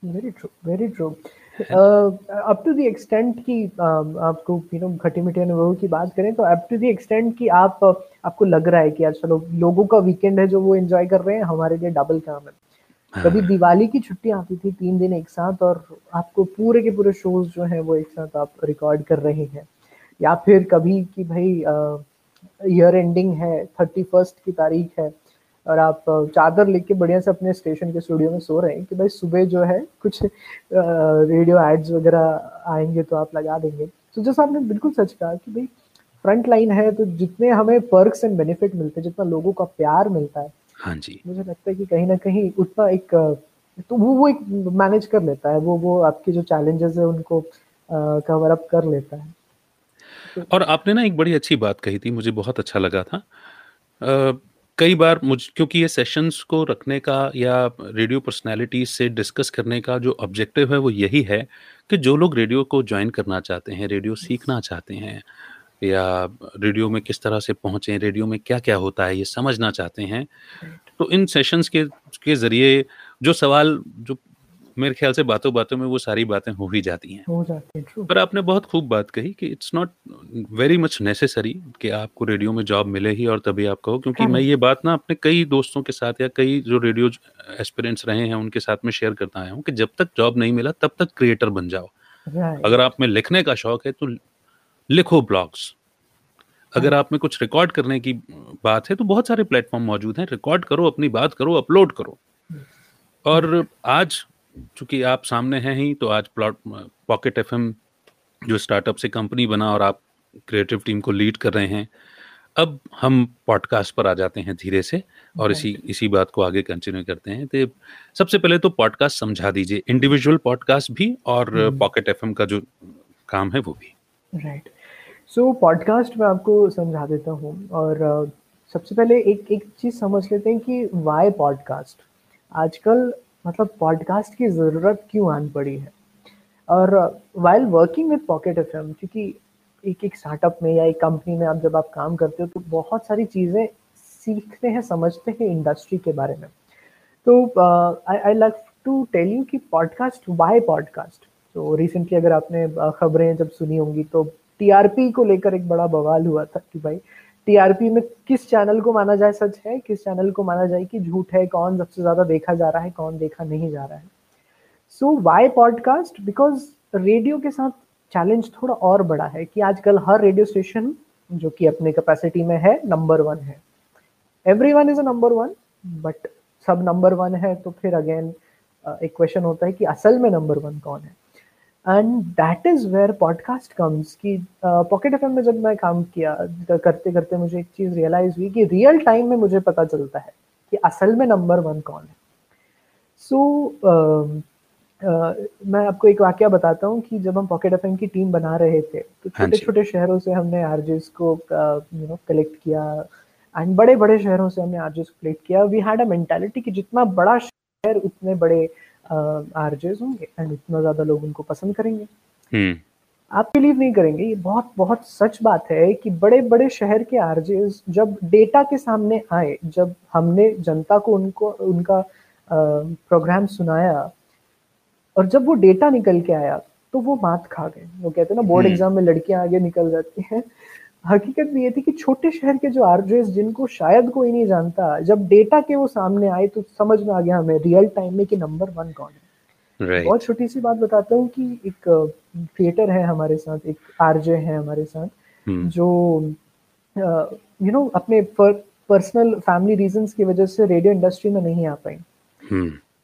Very true, very true. Up to the extent कि आपको खट्टे मीठे अनुभव की बात करें तो अप टू द एक्सटेंट कि आपको लग रहा है कि यार चलो लोगों का वीकेंड है जो वो एंजॉय कर रहे हैं, हमारे लिए डबल काम है। कभी दिवाली की छुट्टी आती थी 3 दिन एक साथ और आपको पूरे के पूरे शोज जो हैं वो एक साथ आप रिकॉर्ड कर रहे हैं, या फिर कभी कि भाई ईयर एंडिंग है, 31st की तारीख है और आप चादर लेके बढ़िया से अपने स्टेशन के स्टूडियो में सो रहे हैं कि भाई सुबह जो है कुछ रेडियो एड्स वगैरह आएंगे तो आप लगा देंगे। तो जैसा आपने बिल्कुल सच कहा कि भाई फ्रंट लाइन है, तो जितने हमें पर्क्स एंड बेनिफिट मिलते हैं, जितना लोगों का प्यार मिलता है, हाँ जी, मुझे लगता है कि कहीं ना कहीं उतना एक तो वो एक मैनेज कर लेता है, वो आपके जो चैलेंजेस है उनको कवर अप कर लेता है। और आपने ना एक बड़ी अच्छी बात कही थी, मुझे बहुत अच्छा लगा था। कई बार क्योंकि ये सेशंस को रखने का या रेडियो पर्सनालिटीज से डिस्कस करने का जो ऑब्जेक्टिव है वो यही है कि जो लोग रेडियो को ज्वाइन करना चाहते हैं, रेडियो सीखना चाहते हैं, या रेडियो में किस तरह से पहुँचें, रेडियो में क्या क्या होता है ये समझना चाहते हैं, तो इन सेशंस के ज़रिए जो सवाल, जो मेरे ख्याल से बातों बातों में वो सारी बातें हो ही जाती हैं। पर आपने बहुत खूब बात कही कि it's not very much necessary कि आपको रेडियो में जॉब मिले ही और तभी आप कहो, क्योंकि मैं ये बात ना अपने कई दोस्तों के साथ या कई जो रेडियो एस्पिरेंट्स रहे हैं उनके साथ में शेयर करता आया हूँ कि जब तक जॉब नहीं मिला तब तक क्रिएटर बन जाओ। अगर आप में लिखने का शौक है तो लिखो ब्लॉग्स, अगर आप में कुछ रिकॉर्ड करने की बात है तो बहुत सारे प्लेटफॉर्म मौजूद हैं, रिकॉर्ड करो, अपनी बात करो, अपलोड करो। और आज चूंकि आप सामने हैं ही, तो आज पॉकेट एफएम जो स्टार्टअप से कंपनी बना और आप क्रिएटिव टीम को लीड कर रहे हैं, अब हम पॉडकास्ट पर आ जाते हैं धीरे से और इसी बात को आगे कंटिन्यू करते हैं। तो सबसे पहले तो पॉडकास्ट समझा दीजिए, इंडिविजुअल पॉडकास्ट भी और पॉकेट एफएम का जो काम है वो भी। राइट, सो पॉडकास्ट में आपको समझा देता हूँ। और सबसे पहले एक चीज़ समझ लेते हैं कि वाई पॉडकास्ट, आजकल मतलब पॉडकास्ट की ज़रूरत क्यों आन पड़ी है। और while working with Pocket FM, क्योंकि एक स्टार्टअप में या एक कंपनी में आप जब आप काम करते हो तो बहुत सारी चीज़ें सीखते हैं, समझते हैं इंडस्ट्री के बारे में। तो I like to tell you कि पॉडकास्ट, वाई पॉडकास्ट। तो रिसेंटली अगर आपने खबरें जब सुनी होंगी तो टीआरपी को लेकर एक बड़ा बवाल हुआ था कि भाई टीआरपी में किस चैनल को माना जाए सच है, किस चैनल को माना जाए कि झूठ है, कौन सबसे ज़्यादा देखा जा रहा है, कौन देखा नहीं जा रहा है। So why podcast, because radio के साथ चैलेंज थोड़ा और बड़ा है कि आजकल हर रेडियो स्टेशन जो कि अपने कैपेसिटी में है number 1 है। Everyone is a number 1, but सब number 1 है तो फिर अगेन एक क्वेश्चन होता है कि असल में number 1 कौन है। And that is where podcast comes कि पॉकेट एफएम में जब मैं काम किया करते करते मुझे एक चीज़ रियलाइज़ हुई कि रियल टाइम में मुझे पता चलता है कि असल में नंबर वन कौन है. सो मैं आपको एक वाकया बताता हूँ कि जब हम पॉकेट एफएम की टीम बना रहे थे तो छोटे छोटे शहरों से हमने आरजेस को कलेक्ट किया एंड बड़े बड़े शहरों से हमने आरजेस को कलेक्ट किया. वी हैड अ मेंटालिटी कि जितना बड़ा शहर उतने बड़े आरजेस होंगे एंड इतना ज़्यादा लोग उनको पसंद करेंगे. आप बिलीव नहीं करेंगे, ये बहुत बहुत सच बात है कि बड़े बड़े शहर के आरजेस जब डेटा के सामने आए, जब हमने जनता को उनका प्रोग्राम सुनाया और जब वो डेटा निकल के आया तो वो मात खा गए. वो कहते हैं ना बोर्ड एग्जाम में लड़कियां आगे निकल जाती हैं. हकीकत भी ये थी कि छोटे शहर के जो आरजेस जिनको शायद कोई नहीं जानता, जब डेटा के वो सामने आए तो समझ में आ गया हमें रियल टाइम में कि नंबर वन कौन है. बहुत छोटी सी बात बताता हूँ कि एक क्रिएटर है हमारे साथ, एक आरजे है हमारे साथ जो अपने पर्सनल फैमिली रीजंस की वजह से रेडियो इंडस्ट्री में नहीं आ पाई,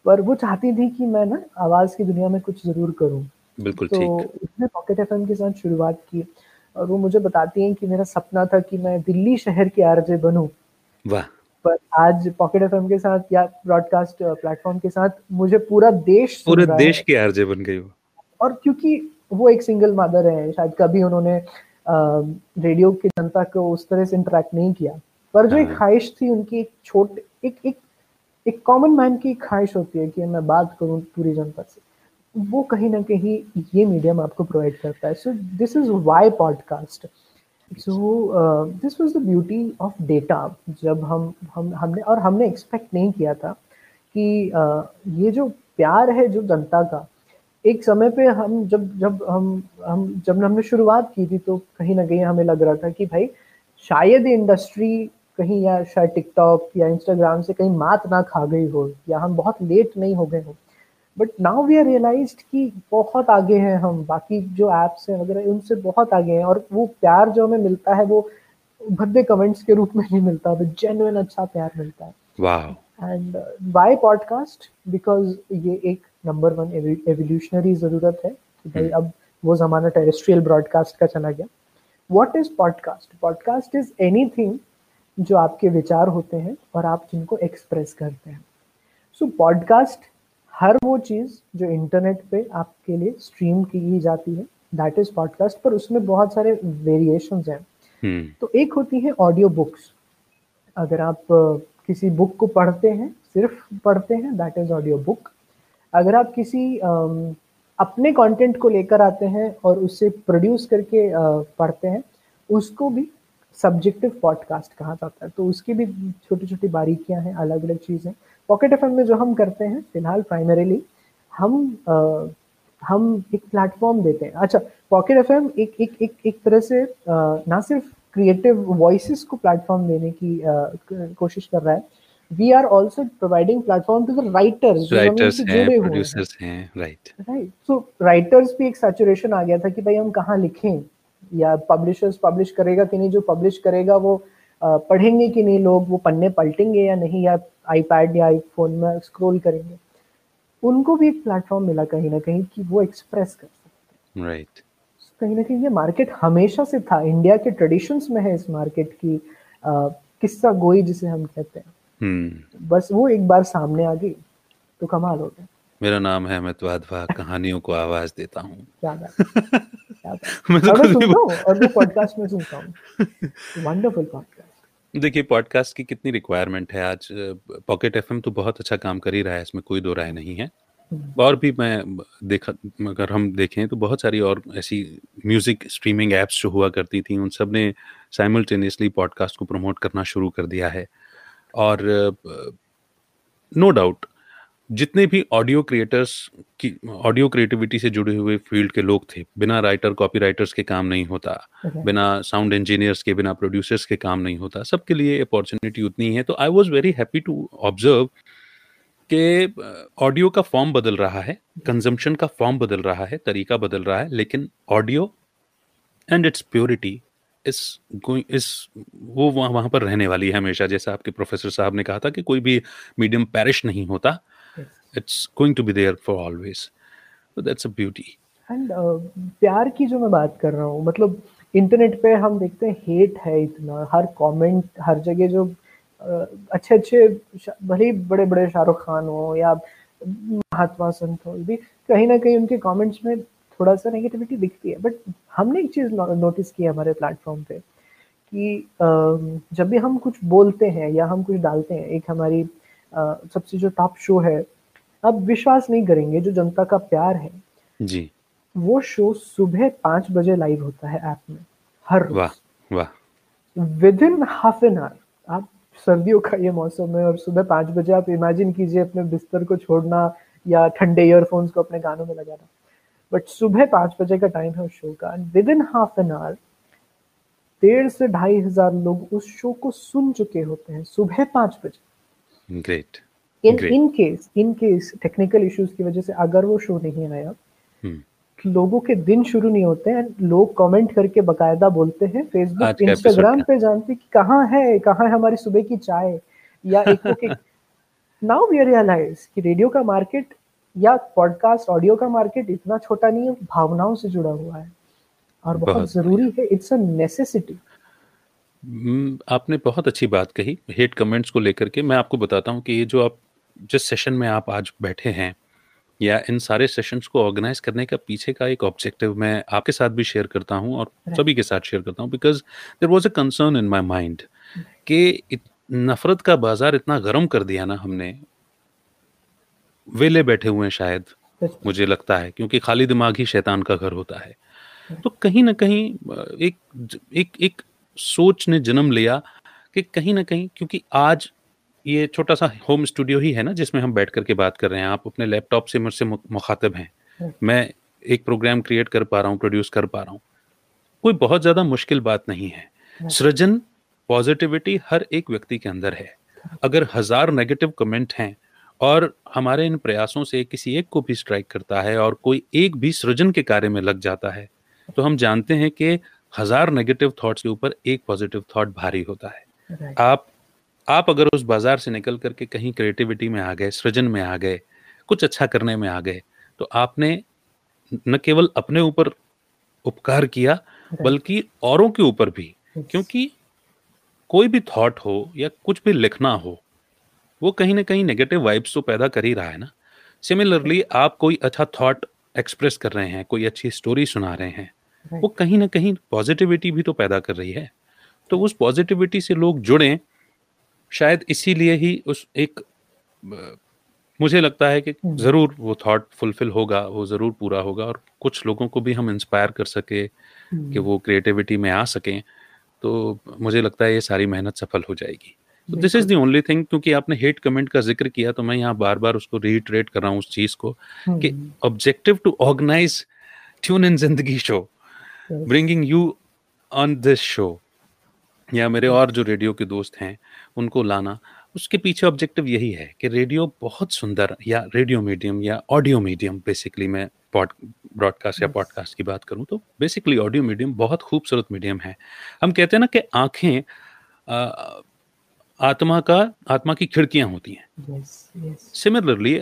पर वो चाहती थी कि मैं ना आवाज़ की दुनिया में कुछ ज़रूर करूँ. बिल्कुल तो उसने पॉकेट एफएम के साथ शुरुआत की और वो मुझे बताती हैं कि मेरा सपना था कि मैं दिल्ली शहर की आरजे बनूं. वाह. पर आज पॉकेट एफएम के साथ या ब्रॉडकास्ट प्लेटफॉर्म के साथ मुझे पूरा देश की आरजे बन गई वो. और क्योंकि वो एक सिंगल मदर है, शायद कभी उन्होंने रेडियो की जनता को उस तरह से इंटरेक्ट नहीं किया, पर जो एक ख्वाहिश थी उनकी, एक छोटे एक कॉमन मैन की ख्वाहिश होती है कि मैं बात करूं पूरी जनता से, वो कहीं ना कहीं ये मीडियम आपको प्रोवाइड करता है. So this is why podcast. So this was the beauty of data. जब हमने एक्सपेक्ट नहीं किया था कि ये जो प्यार है जो जनता का, एक समय पे जब हमने शुरुआत की थी तो कहीं ना कहीं हमें लग रहा था कि भाई शायद ये इंडस्ट्री कहीं या शायद टिकटॉक या इंस्टाग्राम से कहीं मात ना खा गई हो या हम बहुत लेट नहीं हो गए हो. But now we are realized कि बहुत आगे हैं हम, बाकी जो ऐप्स हैं वगैरह उनसे बहुत आगे हैं. और वो प्यार जो हमें मिलता है वो भद्दे कमेंट्स के रूप में नहीं मिलता, बट जेन्युइन अच्छा प्यार मिलता है. वाह. And why podcast? बिकॉज ये एक नंबर वन एवोल्यूशनरी ज़रूरत है कि भाई अब वो ज़माना टेरेस्ट्रियल ब्रॉडकास्ट का चला गया. What is podcast? Podcast is anything जो आपके विचार होते हैं और आप जिनको एक्सप्रेस करते हैं. सो पॉडकास्ट हर वो चीज़ जो इंटरनेट पे आपके लिए स्ट्रीम की जाती है, दैट इज़ पॉडकास्ट. पर उसमें बहुत सारे वेरिएशंस हैं. तो एक होती है ऑडियो बुक्स. अगर आप किसी बुक को पढ़ते हैं, सिर्फ पढ़ते हैं, दैट इज़ ऑडियो बुक. अगर आप किसी अपने कंटेंट को लेकर आते हैं और उसे प्रोड्यूस करके पढ़ते हैं, उसको भी सब्जेक्टिव पॉडकास्ट कहा जाता है. तो उसकी भी छोटी छोटी बारीकियां हैं, अलग अलग चीज़ें. पॉकेट एफएम में जो हम करते हैं फिलहाल प्राइमरीली हम एक प्लेटफॉर्म देते हैं. अच्छा, पॉकेट एफएम एक तरह से ना सिर्फ क्रिएटिव वॉइसेस को प्लेटफॉर्म देने की कोशिश कर रहा है, we are also providing platform to the writers जुड़े हुए हैं. राइट. सो राइटर्स भी एक सैचुरेशन आ गया था कि भाई हम कहाँ लिखें, या पब्लिशर्स पब्लिश करेगा कि नहीं, जो पब्लिश करेगा वो पढ़ेंगे कि नहीं लोग, वो पन्ने पलटेंगे या नहीं, या आईपैड या आईफोन में स्क्रॉल करेंगे. उनको भी एक प्लेटफॉर्म मिला कहीं ना कहीं कि वो एक्सप्रेस कर सकते हैं. राइट. कहीं ना कहीं ये मार्केट हमेशा से था, इंडिया के ट्रेडिशंस में है इस मार्केट की किस्सा गोई जिसे हम कहते हैं. बस वो एक बार सामने आ गई तो कमाल हो गया. मेरा नाम है अमित वाधवा, कहानियों को आवाज देता हूँ. क्या बात. देखिए पॉडकास्ट की कितनी रिक्वायरमेंट है आज. पॉकेट एफएम तो बहुत अच्छा काम कर ही रहा है, इसमें कोई दो राय नहीं है. और भी अगर हम देखें तो बहुत सारी और ऐसी म्यूजिक स्ट्रीमिंग एप्स जो हुआ करती थी उन सब ने साइमल्टेनियसली पॉडकास्ट को प्रमोट करना शुरू कर दिया है. और नो डाउट जितने भी ऑडियो क्रिएटिविटी से जुड़े हुए फील्ड के लोग थे, बिना राइटर कॉपी राइटर्स के काम नहीं होता, बिना साउंड इंजीनियर्स के, बिना प्रोड्यूसर्स के काम नहीं होता. सबके लिए अपॉर्चुनिटी उतनी है. तो I was very happy to observe कि ऑडियो का फॉर्म बदल रहा है, कंजम्पशन का फॉर्म बदल रहा है, तरीका बदल रहा है, लेकिन ऑडियो एंड इट्स प्योरिटी वो वहाँ पर रहने वाली है हमेशा. जैसा आपके प्रोफेसर साहब ने कहा था कि कोई भी मीडियम पेरिश नहीं होता. It's going to be there for always. So that's a beauty. And प्यार की जो मैं बात कर रहा हूँ, मतलब इंटरनेट पे हम देखते हैं हेट है इतना, हर कमेंट हर जगह, जो अच्छे अच्छे भले ही बड़े बड़े शाहरुख खान हो या महात्मा संत हो, भी कहीं ना कहीं उनके कमेंट्स में थोड़ा सा नेगेटिविटी दिखती है। बट हमने एक चीज़ नोटिस की हमारे प्लेटफॉर्म पे कि जब भी हम कुछ बोलते हैं या हम कुछ डालते हैं, एक हमारी सबसे जो टॉप शो है, आप विश्वास नहीं करेंगे जो जनता का प्यार है जी, वो शो सुबह 5 बजे लाइव होता है ऐप में हर रोज, within half an hour. आप सर्दियों का ये मौसम है और सुबह 5 बजे आप इमेजिन कीजिए अपने बिस्तर को छोड़ना या ठंडे ईयरफोन्स को अपने गानों में लगाना, बट सुबह 5 बजे का टाइम है उस शो का, and within half an hour 1,500 से 2,500 लोग उस शो को सुन चुके होते हैं सुबह 5 बजे। Great. In case technical issues की वजह से अगर वो शो नहीं आया, लोगों के दिन शुरू नहीं होते हैं। लोग कमेंट करके बकायदा बोलते हैं फेसबुक इंस्टाग्राम पे, जानते कि कहाँ है हमारी सुबह की चाय या एक नाउ वी रियलाइज कि रेडियो का मार्केट या पॉडकास्ट ऑडियो का मार्केट इतना छोटा नहीं है, भावनाओं से जुड़ा हुआ है और बहुत जरूरी है, इट्स अ नेसेसिटी। आपने बहुत अच्छी बात कही हेट कमेंट्स को लेकर के। मैं आपको बताता हूँ कि ये जो आप जिस सेशन में आप आज बैठे हैं या इन सारे सेशंस को ऑर्गेनाइज करने का पीछे का एक ऑब्जेक्टिव मैं आपके साथ भी शेयर करता हूं और सभी के साथ शेयर करता हूं, because there was a concern in my mind कि नफरत का बाजार इतना गर्म कर दिया ना हमने, वेले बैठे हुए हैं शायद, मुझे लगता है, क्योंकि खाली दिमाग ही शैतान का घर होता है। तो कहीं ना कहीं एक सोच ने जन्म लिया कि कहीं ना कहीं, क्योंकि आज ये छोटा सा होम स्टूडियो ही है ना जिसमें हम बैठ करके बात कर रहे हैं, आप अपने लैपटॉप से मुझसे मुखातिब हैं, मैं एक प्रोग्राम क्रिएट कर पा रहा हूँ, प्रोड्यूस कर पा रहा हूँ, कोई बहुत ज़्यादा मुश्किल बात नहीं है। सृजन, पॉजिटिविटी हर एक व्यक्ति के अंदर है। अगर 1000 नेगेटिव कमेंट हैं और हमारे इन प्रयासों से किसी एक को भी स्ट्राइक करता है और कोई एक भी सृजन के कार्य में लग जाता है, तो हम जानते हैं कि 1000 नेगेटिव थॉट्स के ऊपर एक पॉजिटिव थॉट भारी होता है। आप अगर उस बाजार से निकल करके कहीं क्रिएटिविटी में आ गए, सृजन में आ गए, कुछ अच्छा करने में आ गए, तो आपने न केवल अपने ऊपर उपकार किया बल्कि औरों के ऊपर भी, क्योंकि कोई भी थॉट हो या कुछ भी लिखना हो वो कहीं ना कहीं नेगेटिव वाइब्स तो पैदा कर ही रहा है ना। सिमिलरली आप कोई अच्छा थॉट एक्सप्रेस कर रहे हैं, कोई अच्छी स्टोरी सुना रहे हैं, वो कहीं ना कहीं पॉजिटिविटी भी तो पैदा कर रही है। तो उस पॉजिटिविटी से लोग जुड़ें, शायद इसीलिए ही उस एक, मुझे लगता है कि ज़रूर वो थॉट फुलफिल होगा, वो ज़रूर पूरा होगा और कुछ लोगों को भी हम इंस्पायर कर सके कि वो क्रिएटिविटी में आ सकें, तो मुझे लगता है ये सारी मेहनत सफल हो जाएगी। तो this is the only thing. क्योंकि आपने हेट कमेंट का जिक्र किया तो मैं यहाँ बार बार उसको रिट्रेट कर रहा हूँ उस चीज़ को कि objective to organize tune in जिंदगी show, bringing you on this show या मेरे और जो रेडियो के दोस्त हैं उनको लाना, उसके पीछे ऑब्जेक्टिव यही है कि रेडियो बहुत सुंदर, या रेडियो मीडियम या ऑडियो मीडियम, बेसिकली मैं ब्रॉडकास्ट या पॉडकास्ट की बात करूं तो बेसिकली ऑडियो मीडियम बहुत खूबसूरत मीडियम है। हम कहते हैं ना कि आँखें आत्मा की खिड़कियाँ होती हैं। सिमिलरली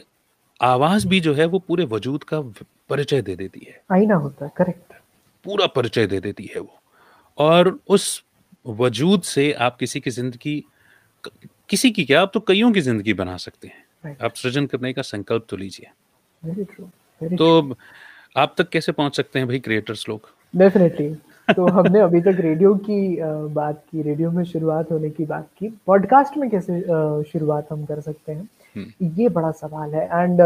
आवाज़ भी जो है वो पूरे वजूद का परिचय दे देती है, आईना होता है, करेक्ट, पूरा परिचय दे देती है वो, और उस वजूद से आप किसी की जिंदगी, किसी की क्या, आप तो कईयों की जिंदगी बना सकते हैं। right. आप सृजन करने का संकल्प तो लीजिए। तो आप तक कैसे पहुंच सकते हैं भाई क्रिएटर्स लोग? डेफिनेटली। तो हमने अभी तक रेडियो की बात की, रेडियो में शुरुआत होने की बात की, पॉडकास्ट में कैसे शुरुआत हम कर सकते हैं ये बड़ा सवाल है। एंड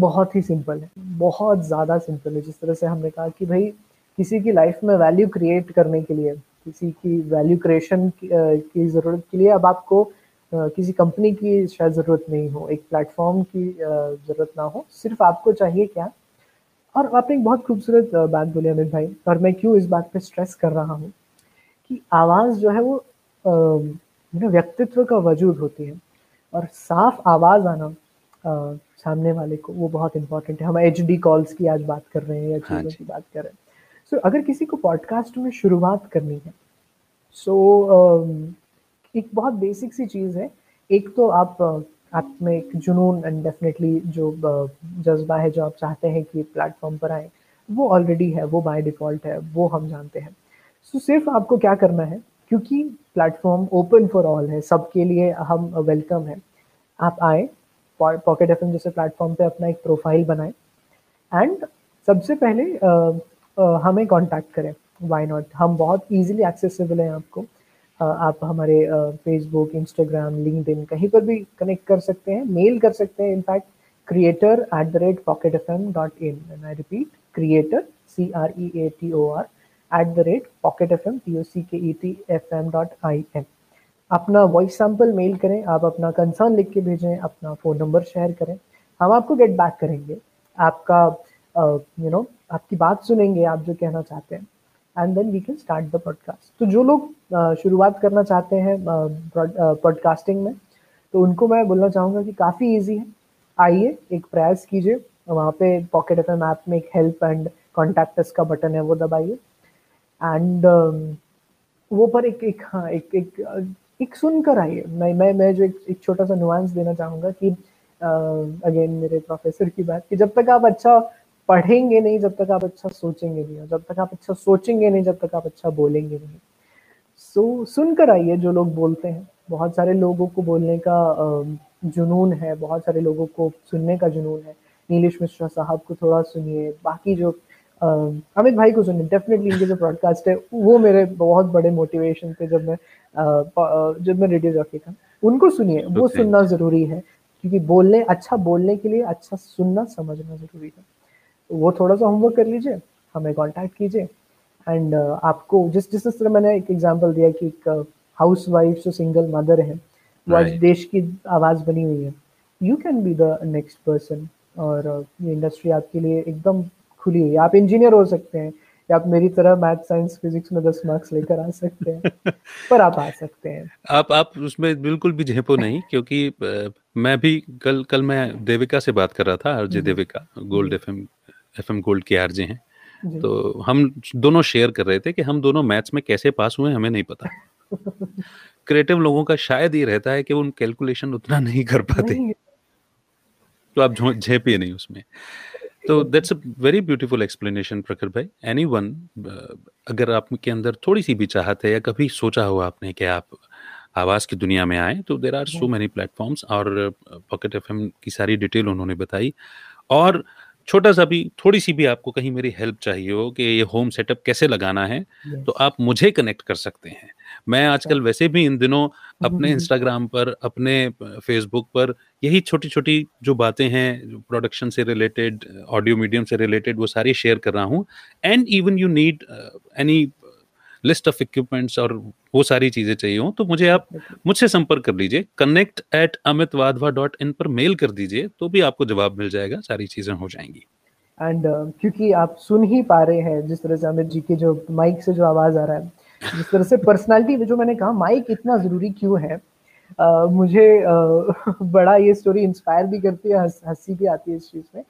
बहुत ही सिंपल है, बहुत ज्यादा सिंपल है। जिस तरह से हमने कहा कि भाई किसी की लाइफ में वैल्यू क्रिएट करने के लिए, किसी की वैल्यू क्रिएशन की ज़रूरत के लिए अब आपको किसी कंपनी की शायद ज़रूरत नहीं हो, एक प्लेटफॉर्म की ज़रूरत ना हो, सिर्फ आपको चाहिए क्या। और आपने एक बहुत खूबसूरत बात बोली अमित भाई, और मैं क्यों इस बात पे स्ट्रेस कर रहा हूँ कि आवाज़ जो है वो व्यक्तित्व का वजूद होती है और साफ आवाज़ आना सामने वाले को, वो बहुत इंपॉर्टेंट है। हम HD कॉल्स की आज बात कर रहे हैं या चीज़ों की बात कर रहे हैं। सो अगर किसी को पॉडकास्ट में शुरुआत करनी है, सो एक बहुत बेसिक सी चीज़ है, एक तो आप आप में एक जुनून एंड डेफिनेटली जो जज्बा है, जो आप चाहते हैं कि प्लेटफॉर्म पर आए, वो ऑलरेडी है, वो बाय डिफ़ॉल्ट है, वो हम जानते हैं। सो सिर्फ आपको क्या करना है, क्योंकि प्लेटफॉर्म ओपन फॉर ऑल है, सबके लिए हम वेलकम है। आप आए पॉकेट एफएम जैसे प्लेटफॉर्म पे, अपना एक प्रोफाइल बनाएं एंड सबसे पहले हमें कांटेक्ट करें। वाई नॉट, हम बहुत इजीली एक्सेसिबल हैं आपको। आप हमारे फेसबुक, इंस्टाग्राम, लिंक्डइन कहीं पर भी कनेक्ट कर सकते हैं, मेल कर सकते हैं। In fact creator@pocketfm.in, and I repeat creator creator@pocketfm.in। अपना वॉइस सैम्पल मेल करें, आप अपना कंसर्न लिख के भेजें, अपना फ़ोन नंबर शेयर करें, हम आपको गेट बैक करेंगे, आपका आपकी बात सुनेंगे, आप जो कहना चाहते हैं, and then we can start the podcast. तो जो लोग शुरुआत करना चाहते हैं पॉडकास्टिंग में, तो उनको मैं बोलना चाहूँगा कि काफ़ी ईजी है। आइए एक प्रयास कीजिए, वहाँ पे पॉकेट एफएम ऐप में एक हेल्प एंड कॉन्टैक्ट अस का बटन है, वो दबाइए एंड वो पर एक सुनकर आइए। मैं जो एक छोटा सा नुआंस देना चाहूँगा कि अगेन मेरे प्रोफेसर की बात, कि जब तक आप अच्छा पढ़ेंगे नहीं, जब तक आप अच्छा सोचेंगे नहीं, और जब तक आप अच्छा सोचेंगे नहीं, जब तक आप अच्छा बोलेंगे नहीं। सो सुनकर आइए जो लोग बोलते हैं। बहुत सारे लोगों को बोलने का जुनून है, बहुत सारे लोगों को सुनने का जुनून है। नीलेश मिश्रा साहब को थोड़ा सुनिए, बाकी जो अमित भाई को सुनिए, डेफिनेटली इनके जो ब्रॉडकास्ट है वो मेरे बहुत बड़े मोटिवेशन थे जब मैं रेडियो जॉकी था। उनको सुनिए, वो सुनना ज़रूरी है, क्योंकि अच्छा बोलने के लिए अच्छा सुनना समझना ज़रूरी है। वो थोड़ा सा होमवर्क कर लीजिए, हमें कॉन्टैक्ट कीजिए एंड आपको जिस तरह मैंने एक एग्जाम्पल दिया कि एक हाउस वाइफ जो सिंगल मदर है, वो आज देश की आवाज़ बनी हुई है। You can be the next person, और ये इंडस्ट्री आपके लिए एकदम खुली है। आप इंजीनियर हो सकते हैं, या आप मेरी तरह मैथ, साइंस, फिजिक्स में 10 मार्क्स लेकर आ सकते हैं, पर आप आ सकते हैं। आप उसमें बिल्कुल भी झेपो नहीं, क्योंकि मैं भी कल मैं देविका से बात कर रहा था, RJ Devika, Gold FM Gold के आरजे हैं, तो हम दोनों शेयर कर रहे थे कि हम दोनों मैथ्स में कैसे पास हुए हमें नहीं पता। क्रिएटिव लोगों का शायद ये रहता है कि वो कैलकुलेशन उतना नहीं कर पाते, तो आप झेपिए नहीं उसमें। तो that's a very beautiful explanation Prakhar भाई। एनीवन, अगर आपके अंदर थोड़ी सी भी चाहत है, या कभी सोचा हो आपने कि आप आवाज़ की दुनिया में आए, तो there are so many platforms, और पॉकेट एफएम की सारी डिटेल उन्होंने बताई। और छोटा सा भी, थोड़ी सी भी आपको कहीं मेरी हेल्प चाहिए हो कि ये होम सेटअप कैसे लगाना है, तो आप मुझे कनेक्ट कर सकते हैं। मैं आजकल वैसे भी इन दिनों अपने इंस्टाग्राम पर, अपने फेसबुक पर यही छोटी छोटी जो बातें हैं प्रोडक्शन से रिलेटेड, ऑडियो मीडियम से रिलेटेड, वो सारी शेयर कर रहा हूँ। And even you need any list of equipments और वो सारी चीज़ें चाहिए हों, तो मुझे आप मुझसे संपर्क कर लीजिए, connect@amitwadhwa.in पर मेल कर दीजिए, तो भी आपको जवाब मिल जाएगा, सारी चीज़ें हो जाएंगी। एंड क्योंकि आप सुन ही पा रहे हैं जिस तरह से अमित जी के जो माइक से जो आवाज़ आ रहा है, जिस तरह से पर्सनालिटी, जो मैंने कहा माइक इतना ज़रूरी क्यों है, मुझे बड़ा ये स्टोरी इंस्पायर भी करती है, हंसी भी आती है इस चीज़ में।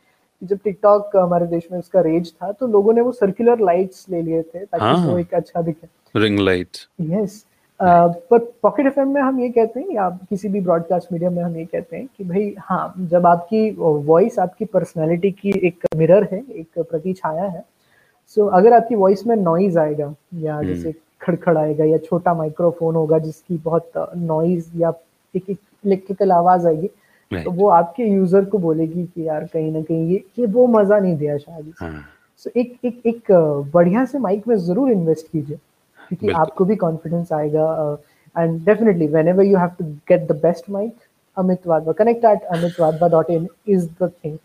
जब टिकटॉक हमारे देश में उसका रेज था, तो लोगों ने वो सर्कुलर लाइट्स ले लिए थे ताकि वो एक अच्छा दिखे, रिंग लाइट। यस, पर पॉकेट एफएम में हम ये कहते हैं, या किसी भी ब्रॉडकास्ट मीडिया में हम ये कहते हैं कि भाई हाँ, जब आपकी वॉइस आपकी पर्सनालिटी की एक मिरर है, एक प्रतिछाया है। सो अगर आपकी वॉइस में नॉइज आएगा, या जैसे खड़खड़ाएगा, या छोटा माइक्रोफोन होगा जिसकी बहुत नॉइज या एक इलेक्ट्रिकल आवाज आएगी, तो वो आपके यूजर को बोलेगी कि यार कहीं ना कहीं ये वो मजा नहीं दिया शायद। सो एक बढ़िया से माइक में जरूर इन्वेस्ट कीजिए, क्योंकि आपको भी कॉन्फिडेंस आएगा। And definitely whenever you have to get the best mic, Amit Wadhwa, connect@amitwadhwa.in is the thing.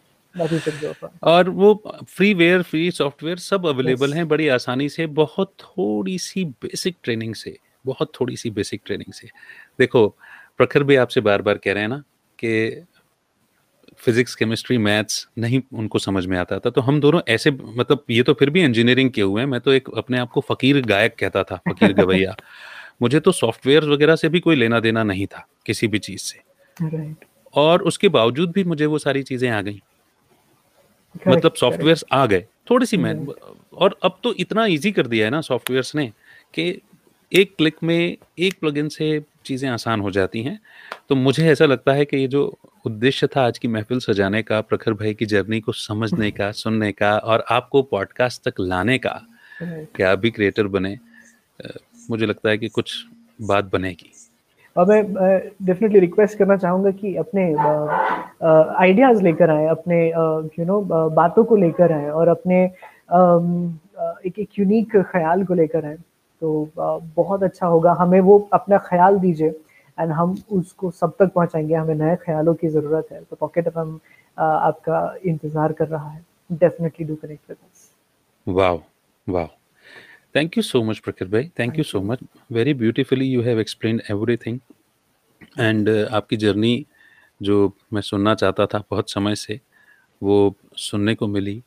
और वो फ्रीवेयर, फ्री सॉफ्टवेयर सब अवेलेबल हैं बड़ी आसानी से, बहुत थोड़ी सी बेसिक ट्रेनिंग से। देखो प्रखर भी आपसे बार बार कह रहे हैं ना कि फिजिक्स, केमिस्ट्री, मैथ्स नहीं उनको समझ में आता था, तो हम दोनों ऐसे, मतलब ये तो फिर भी इंजीनियरिंग किए हुए हैं, मैं तो एक अपने आप को फकीर गायक कहता था, फकीर गवैया। मुझे तो सॉफ्टवेयर वगैरह से भी कोई लेना देना नहीं था किसी भी चीज़ से, और उसके बावजूद भी मुझे वो सारी चीज़ें आ गई, मतलब सॉफ्टवेयर्स आ गए, थोड़ी सी मैथ। और अब तो इतना ईजी कर दिया है ना सॉफ्टवेयर्स ने कि एक क्लिक में, एक प्लगइन से चीज़ें आसान हो जाती हैं। तो मुझे ऐसा लगता है कि ये जो उद्देश्य था आज की महफिल सजाने का, प्रखर भाई की जर्नी को समझने का, सुनने का और आपको पॉडकास्ट तक लाने का, कि आप भी क्रिएटर बने, मुझे लगता है कि कुछ बात बनेगी। और मैं डेफिनेटली रिक्वेस्ट करना चाहूँगा कि अपने आइडियाज़ लेकर आएँ, अपने यू नो बातों को लेकर आएँ और अपने एक यूनिक ख्याल को लेकर आएँ, तो बहुत अच्छा होगा। हमें वो अपना ख्याल दीजिए एंड हम उसको सब तक पहुँचाएंगे। हमें नए ख्यालों की ज़रूरत है, तो पॉकेट एफ एम आपका इंतज़ार कर रहा है। Definitely do connect with us. Wow wow, thank you so much Prakhar bhai, thank you so much, very beautifully you have explained everything and आपकी जर्नी जो मैं सुनना चाहता था बहुत समय से वो सुनने को मिली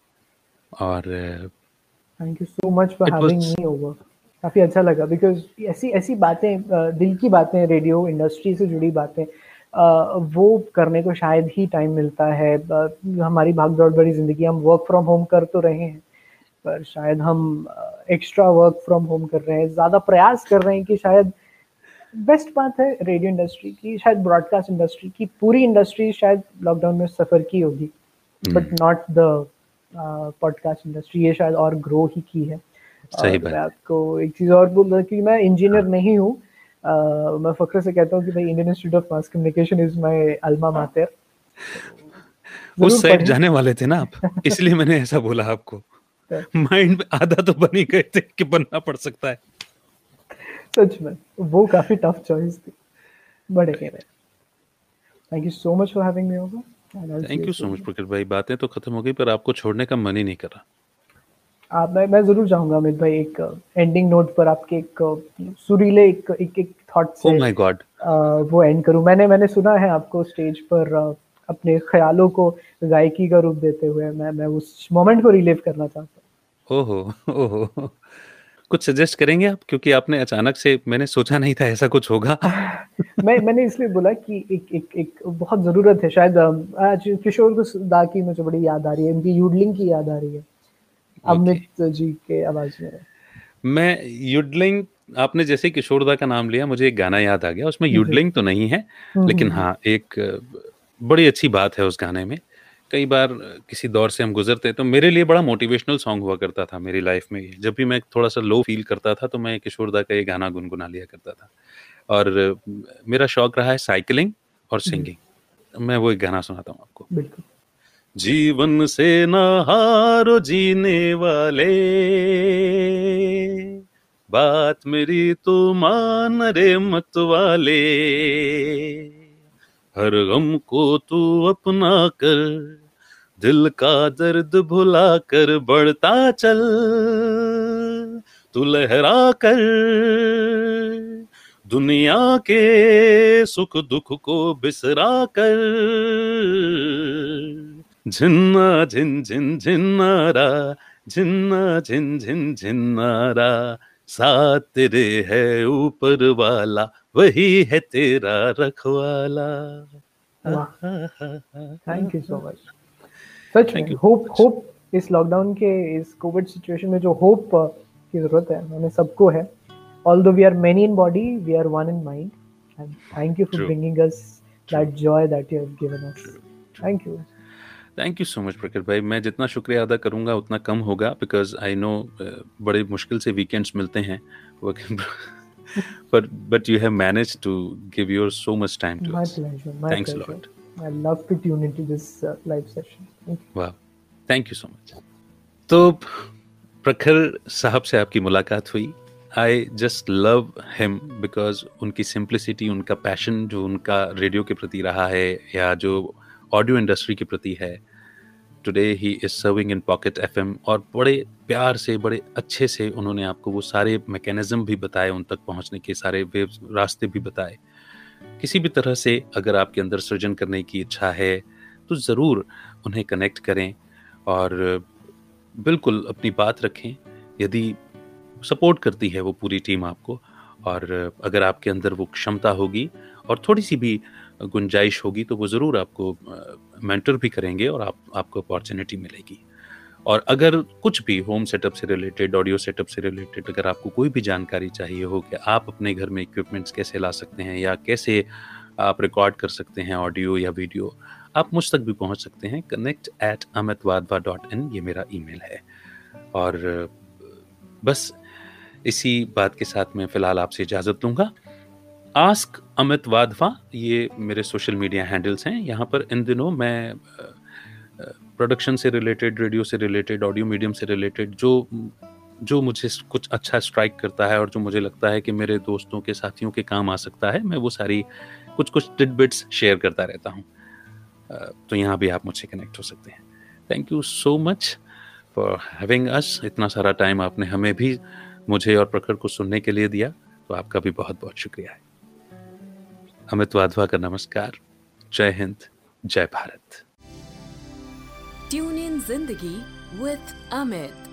और thank you so much for having me over, काफ़ी अच्छा लगा because ऐसी बातें, दिल की बातें, रेडियो इंडस्ट्री से जुड़ी बातें वो करने को शायद ही टाइम मिलता है। हमारी भागदौड़ भरी जिंदगी, हम वर्क फ्रॉम होम कर तो रहे हैं पर शायद हम एक्स्ट्रा वर्क फ्रॉम होम कर रहे हैं, ज़्यादा प्रयास कर रहे हैं कि शायद बेस्ट बात है रेडियो इंडस्ट्री की, शायद ब्रॉडकास्ट इंडस्ट्री की, पूरी इंडस्ट्री शायद लॉकडाउन में सफ़र की होगी but not the podcast industry, ये शायद और ग्रो ही की है। सही बात। मैं आपको एक चीज़ और बोल रहा कि मैं इंजीनियर नहीं हूँ, मैं फ़ख्र से कहता हूँ कि भाई Indian institute of mass Communication is my alma mater. उस साइड जाने वाले थे ना आप, इसलिए मैंने ऐसा बोला आपको। माइंड में आधा तो बनी गए थे कि बनना पड़ सकता है। सच में वो काफी टफ चॉइस थी, बड़े कह रहे। Thank you so much for having me over. Thank you so much Prakhar भाई। बातें तो खत्म हो गई पर आपको छोड़ने का मन ही नहीं कर रहा। आप मैं जरूर चाहूंगा अमित भाई एक एंडिंग नोट पर आपके एक सुरीले एक थॉट से ओह माय गॉड वो एंड करूं। मैंने सुना है आपको स्टेज पर अपने ख्यालों को गायकी का रूप देते हुए, मैं उस मोमेंट को रिलीव करना चाहता हूँ। ओहो, कुछ सजेस्ट करेंगे आप, क्योंकि आपने अचानक से, मैंने सोचा नहीं था ऐसा कुछ होगा। मैंने इसलिए बोला कि एक बहुत ज़रूरत है शायद। आज किशोर दा की मुझे बड़ी याद आ रही है, इनकी यूडलिंग की याद आ रही है अमित जी के आवाज़ में। मैं यूडलिंग, आपने जैसे किशोर दा का नाम लिया मुझे एक गाना याद आ गया, उसमें यूडलिंग तो नहीं है लेकिन हाँ एक बड़ी अच्छी बात है उस गाने में। कई बार किसी दौर से हम गुजरते, तो मेरे लिए बड़ा मोटिवेशनल सॉन्ग हुआ करता था मेरी लाइफ में। जब भी मैं थोड़ा सा लो फील करता था तो मैं किशोर दा का ये गाना गुनगुना लिया करता था। और मेरा शौक रहा है साइकिलिंग और सिंगिंग, मैं वो एक गाना सुनाता हूँ आपको। बिल्कुल। जीवन से ना हारो जीने वाले, बात मेरी तो मान रे मत वाले, हर गम को तू अपना कर, दिल का दर्द भुला कर बढ़ता चल, तू लहरा कर दुनिया के सुख दुख को बिसरा कर, झिन्ना झिन झिन झिन्नारा, झिन्ना झिन झिन झिन्नारा, साथ तेरे है ऊपर वाला, वही है तेरा रखवाला। Thank you so much. सच में होप इस लॉकडाउन के, इस कोविड सिचुएशन में जो होप की जरूरत है हमें सबको है। Although we are many in body, we are one in mind and thank you for bringing us that joy that you have given us. Thank you so much Prakhar भाई। मैं जितना शुक्रिया अदा करूंगा उतना कम होगा बिकॉज आई नो बड़े मुश्किल से वीकेंड्स मिलते हैं but you have managed to give your so much time to us. My pleasure. Thanks a lot. I love to tune into this live session. Thank you. Wow. Thank you so much. तो प्रखर साहब से आपकी मुलाकात हुई। I just love him because उनकी simplicity, उनका passion जो उनका रेडियो के प्रति रहा है या जो ऑडियो इंडस्ट्री के प्रति है, today he is serving in Pocket FM और बड़े प्यार से, बड़े अच्छे से उन्होंने आपको वो सारे मैकेनिज्म भी बताए, उन तक पहुंचने के सारे वेब रास्ते भी बताए। किसी भी तरह से अगर आपके अंदर सृजन करने की इच्छा है तो ज़रूर उन्हें कनेक्ट करें और बिल्कुल अपनी बात रखें। यदि सपोर्ट करती है वो पूरी टीम आपको, और अगर आपके अंदर वो क्षमता होगी और थोड़ी सी भी गुंजाइश होगी तो वो ज़रूर आपको मेंटर भी करेंगे और आपको अपॉर्चुनिटी मिलेगी। और अगर कुछ भी होम सेटअप से रिलेटेड, ऑडियो सेटअप से रिलेटेड अगर आपको कोई भी जानकारी चाहिए हो कि आप अपने घर में इक्विपमेंट्स कैसे ला सकते हैं या कैसे आप रिकॉर्ड कर सकते हैं ऑडियो या वीडियो, आप मुझ तक भी पहुंच सकते हैं। connect@amitwadhwa.in ये मेरा ईमेल है। और बस इसी बात के साथ मैं फ़िलहाल आपसे इजाज़त लूँगा। आस्क अमित वाधवा ये मेरे सोशल मीडिया हैंडल्स हैं। यहाँ पर इन दिनों मैं प्रोडक्शन से रिलेटेड, रेडियो से रिलेटेड, ऑडियो मीडियम से रिलेटेड जो मुझे कुछ अच्छा स्ट्राइक करता है और जो मुझे लगता है कि मेरे दोस्तों के, साथियों के काम आ सकता है, मैं वो सारी कुछ टिडबिट्स शेयर करता रहता हूँ। तो यहाँ भी आप मुझसे कनेक्ट हो सकते हैं। Thank you so much for having us. इतना सारा टाइम आपने हमें भी, मुझे और प्रखर को सुनने के लिए दिया, तो आपका भी बहुत बहुत शुक्रिया है। अमित वाधवा का नमस्कार। जय हिंद, जय Bharat. Tune in Zindagi with Amit.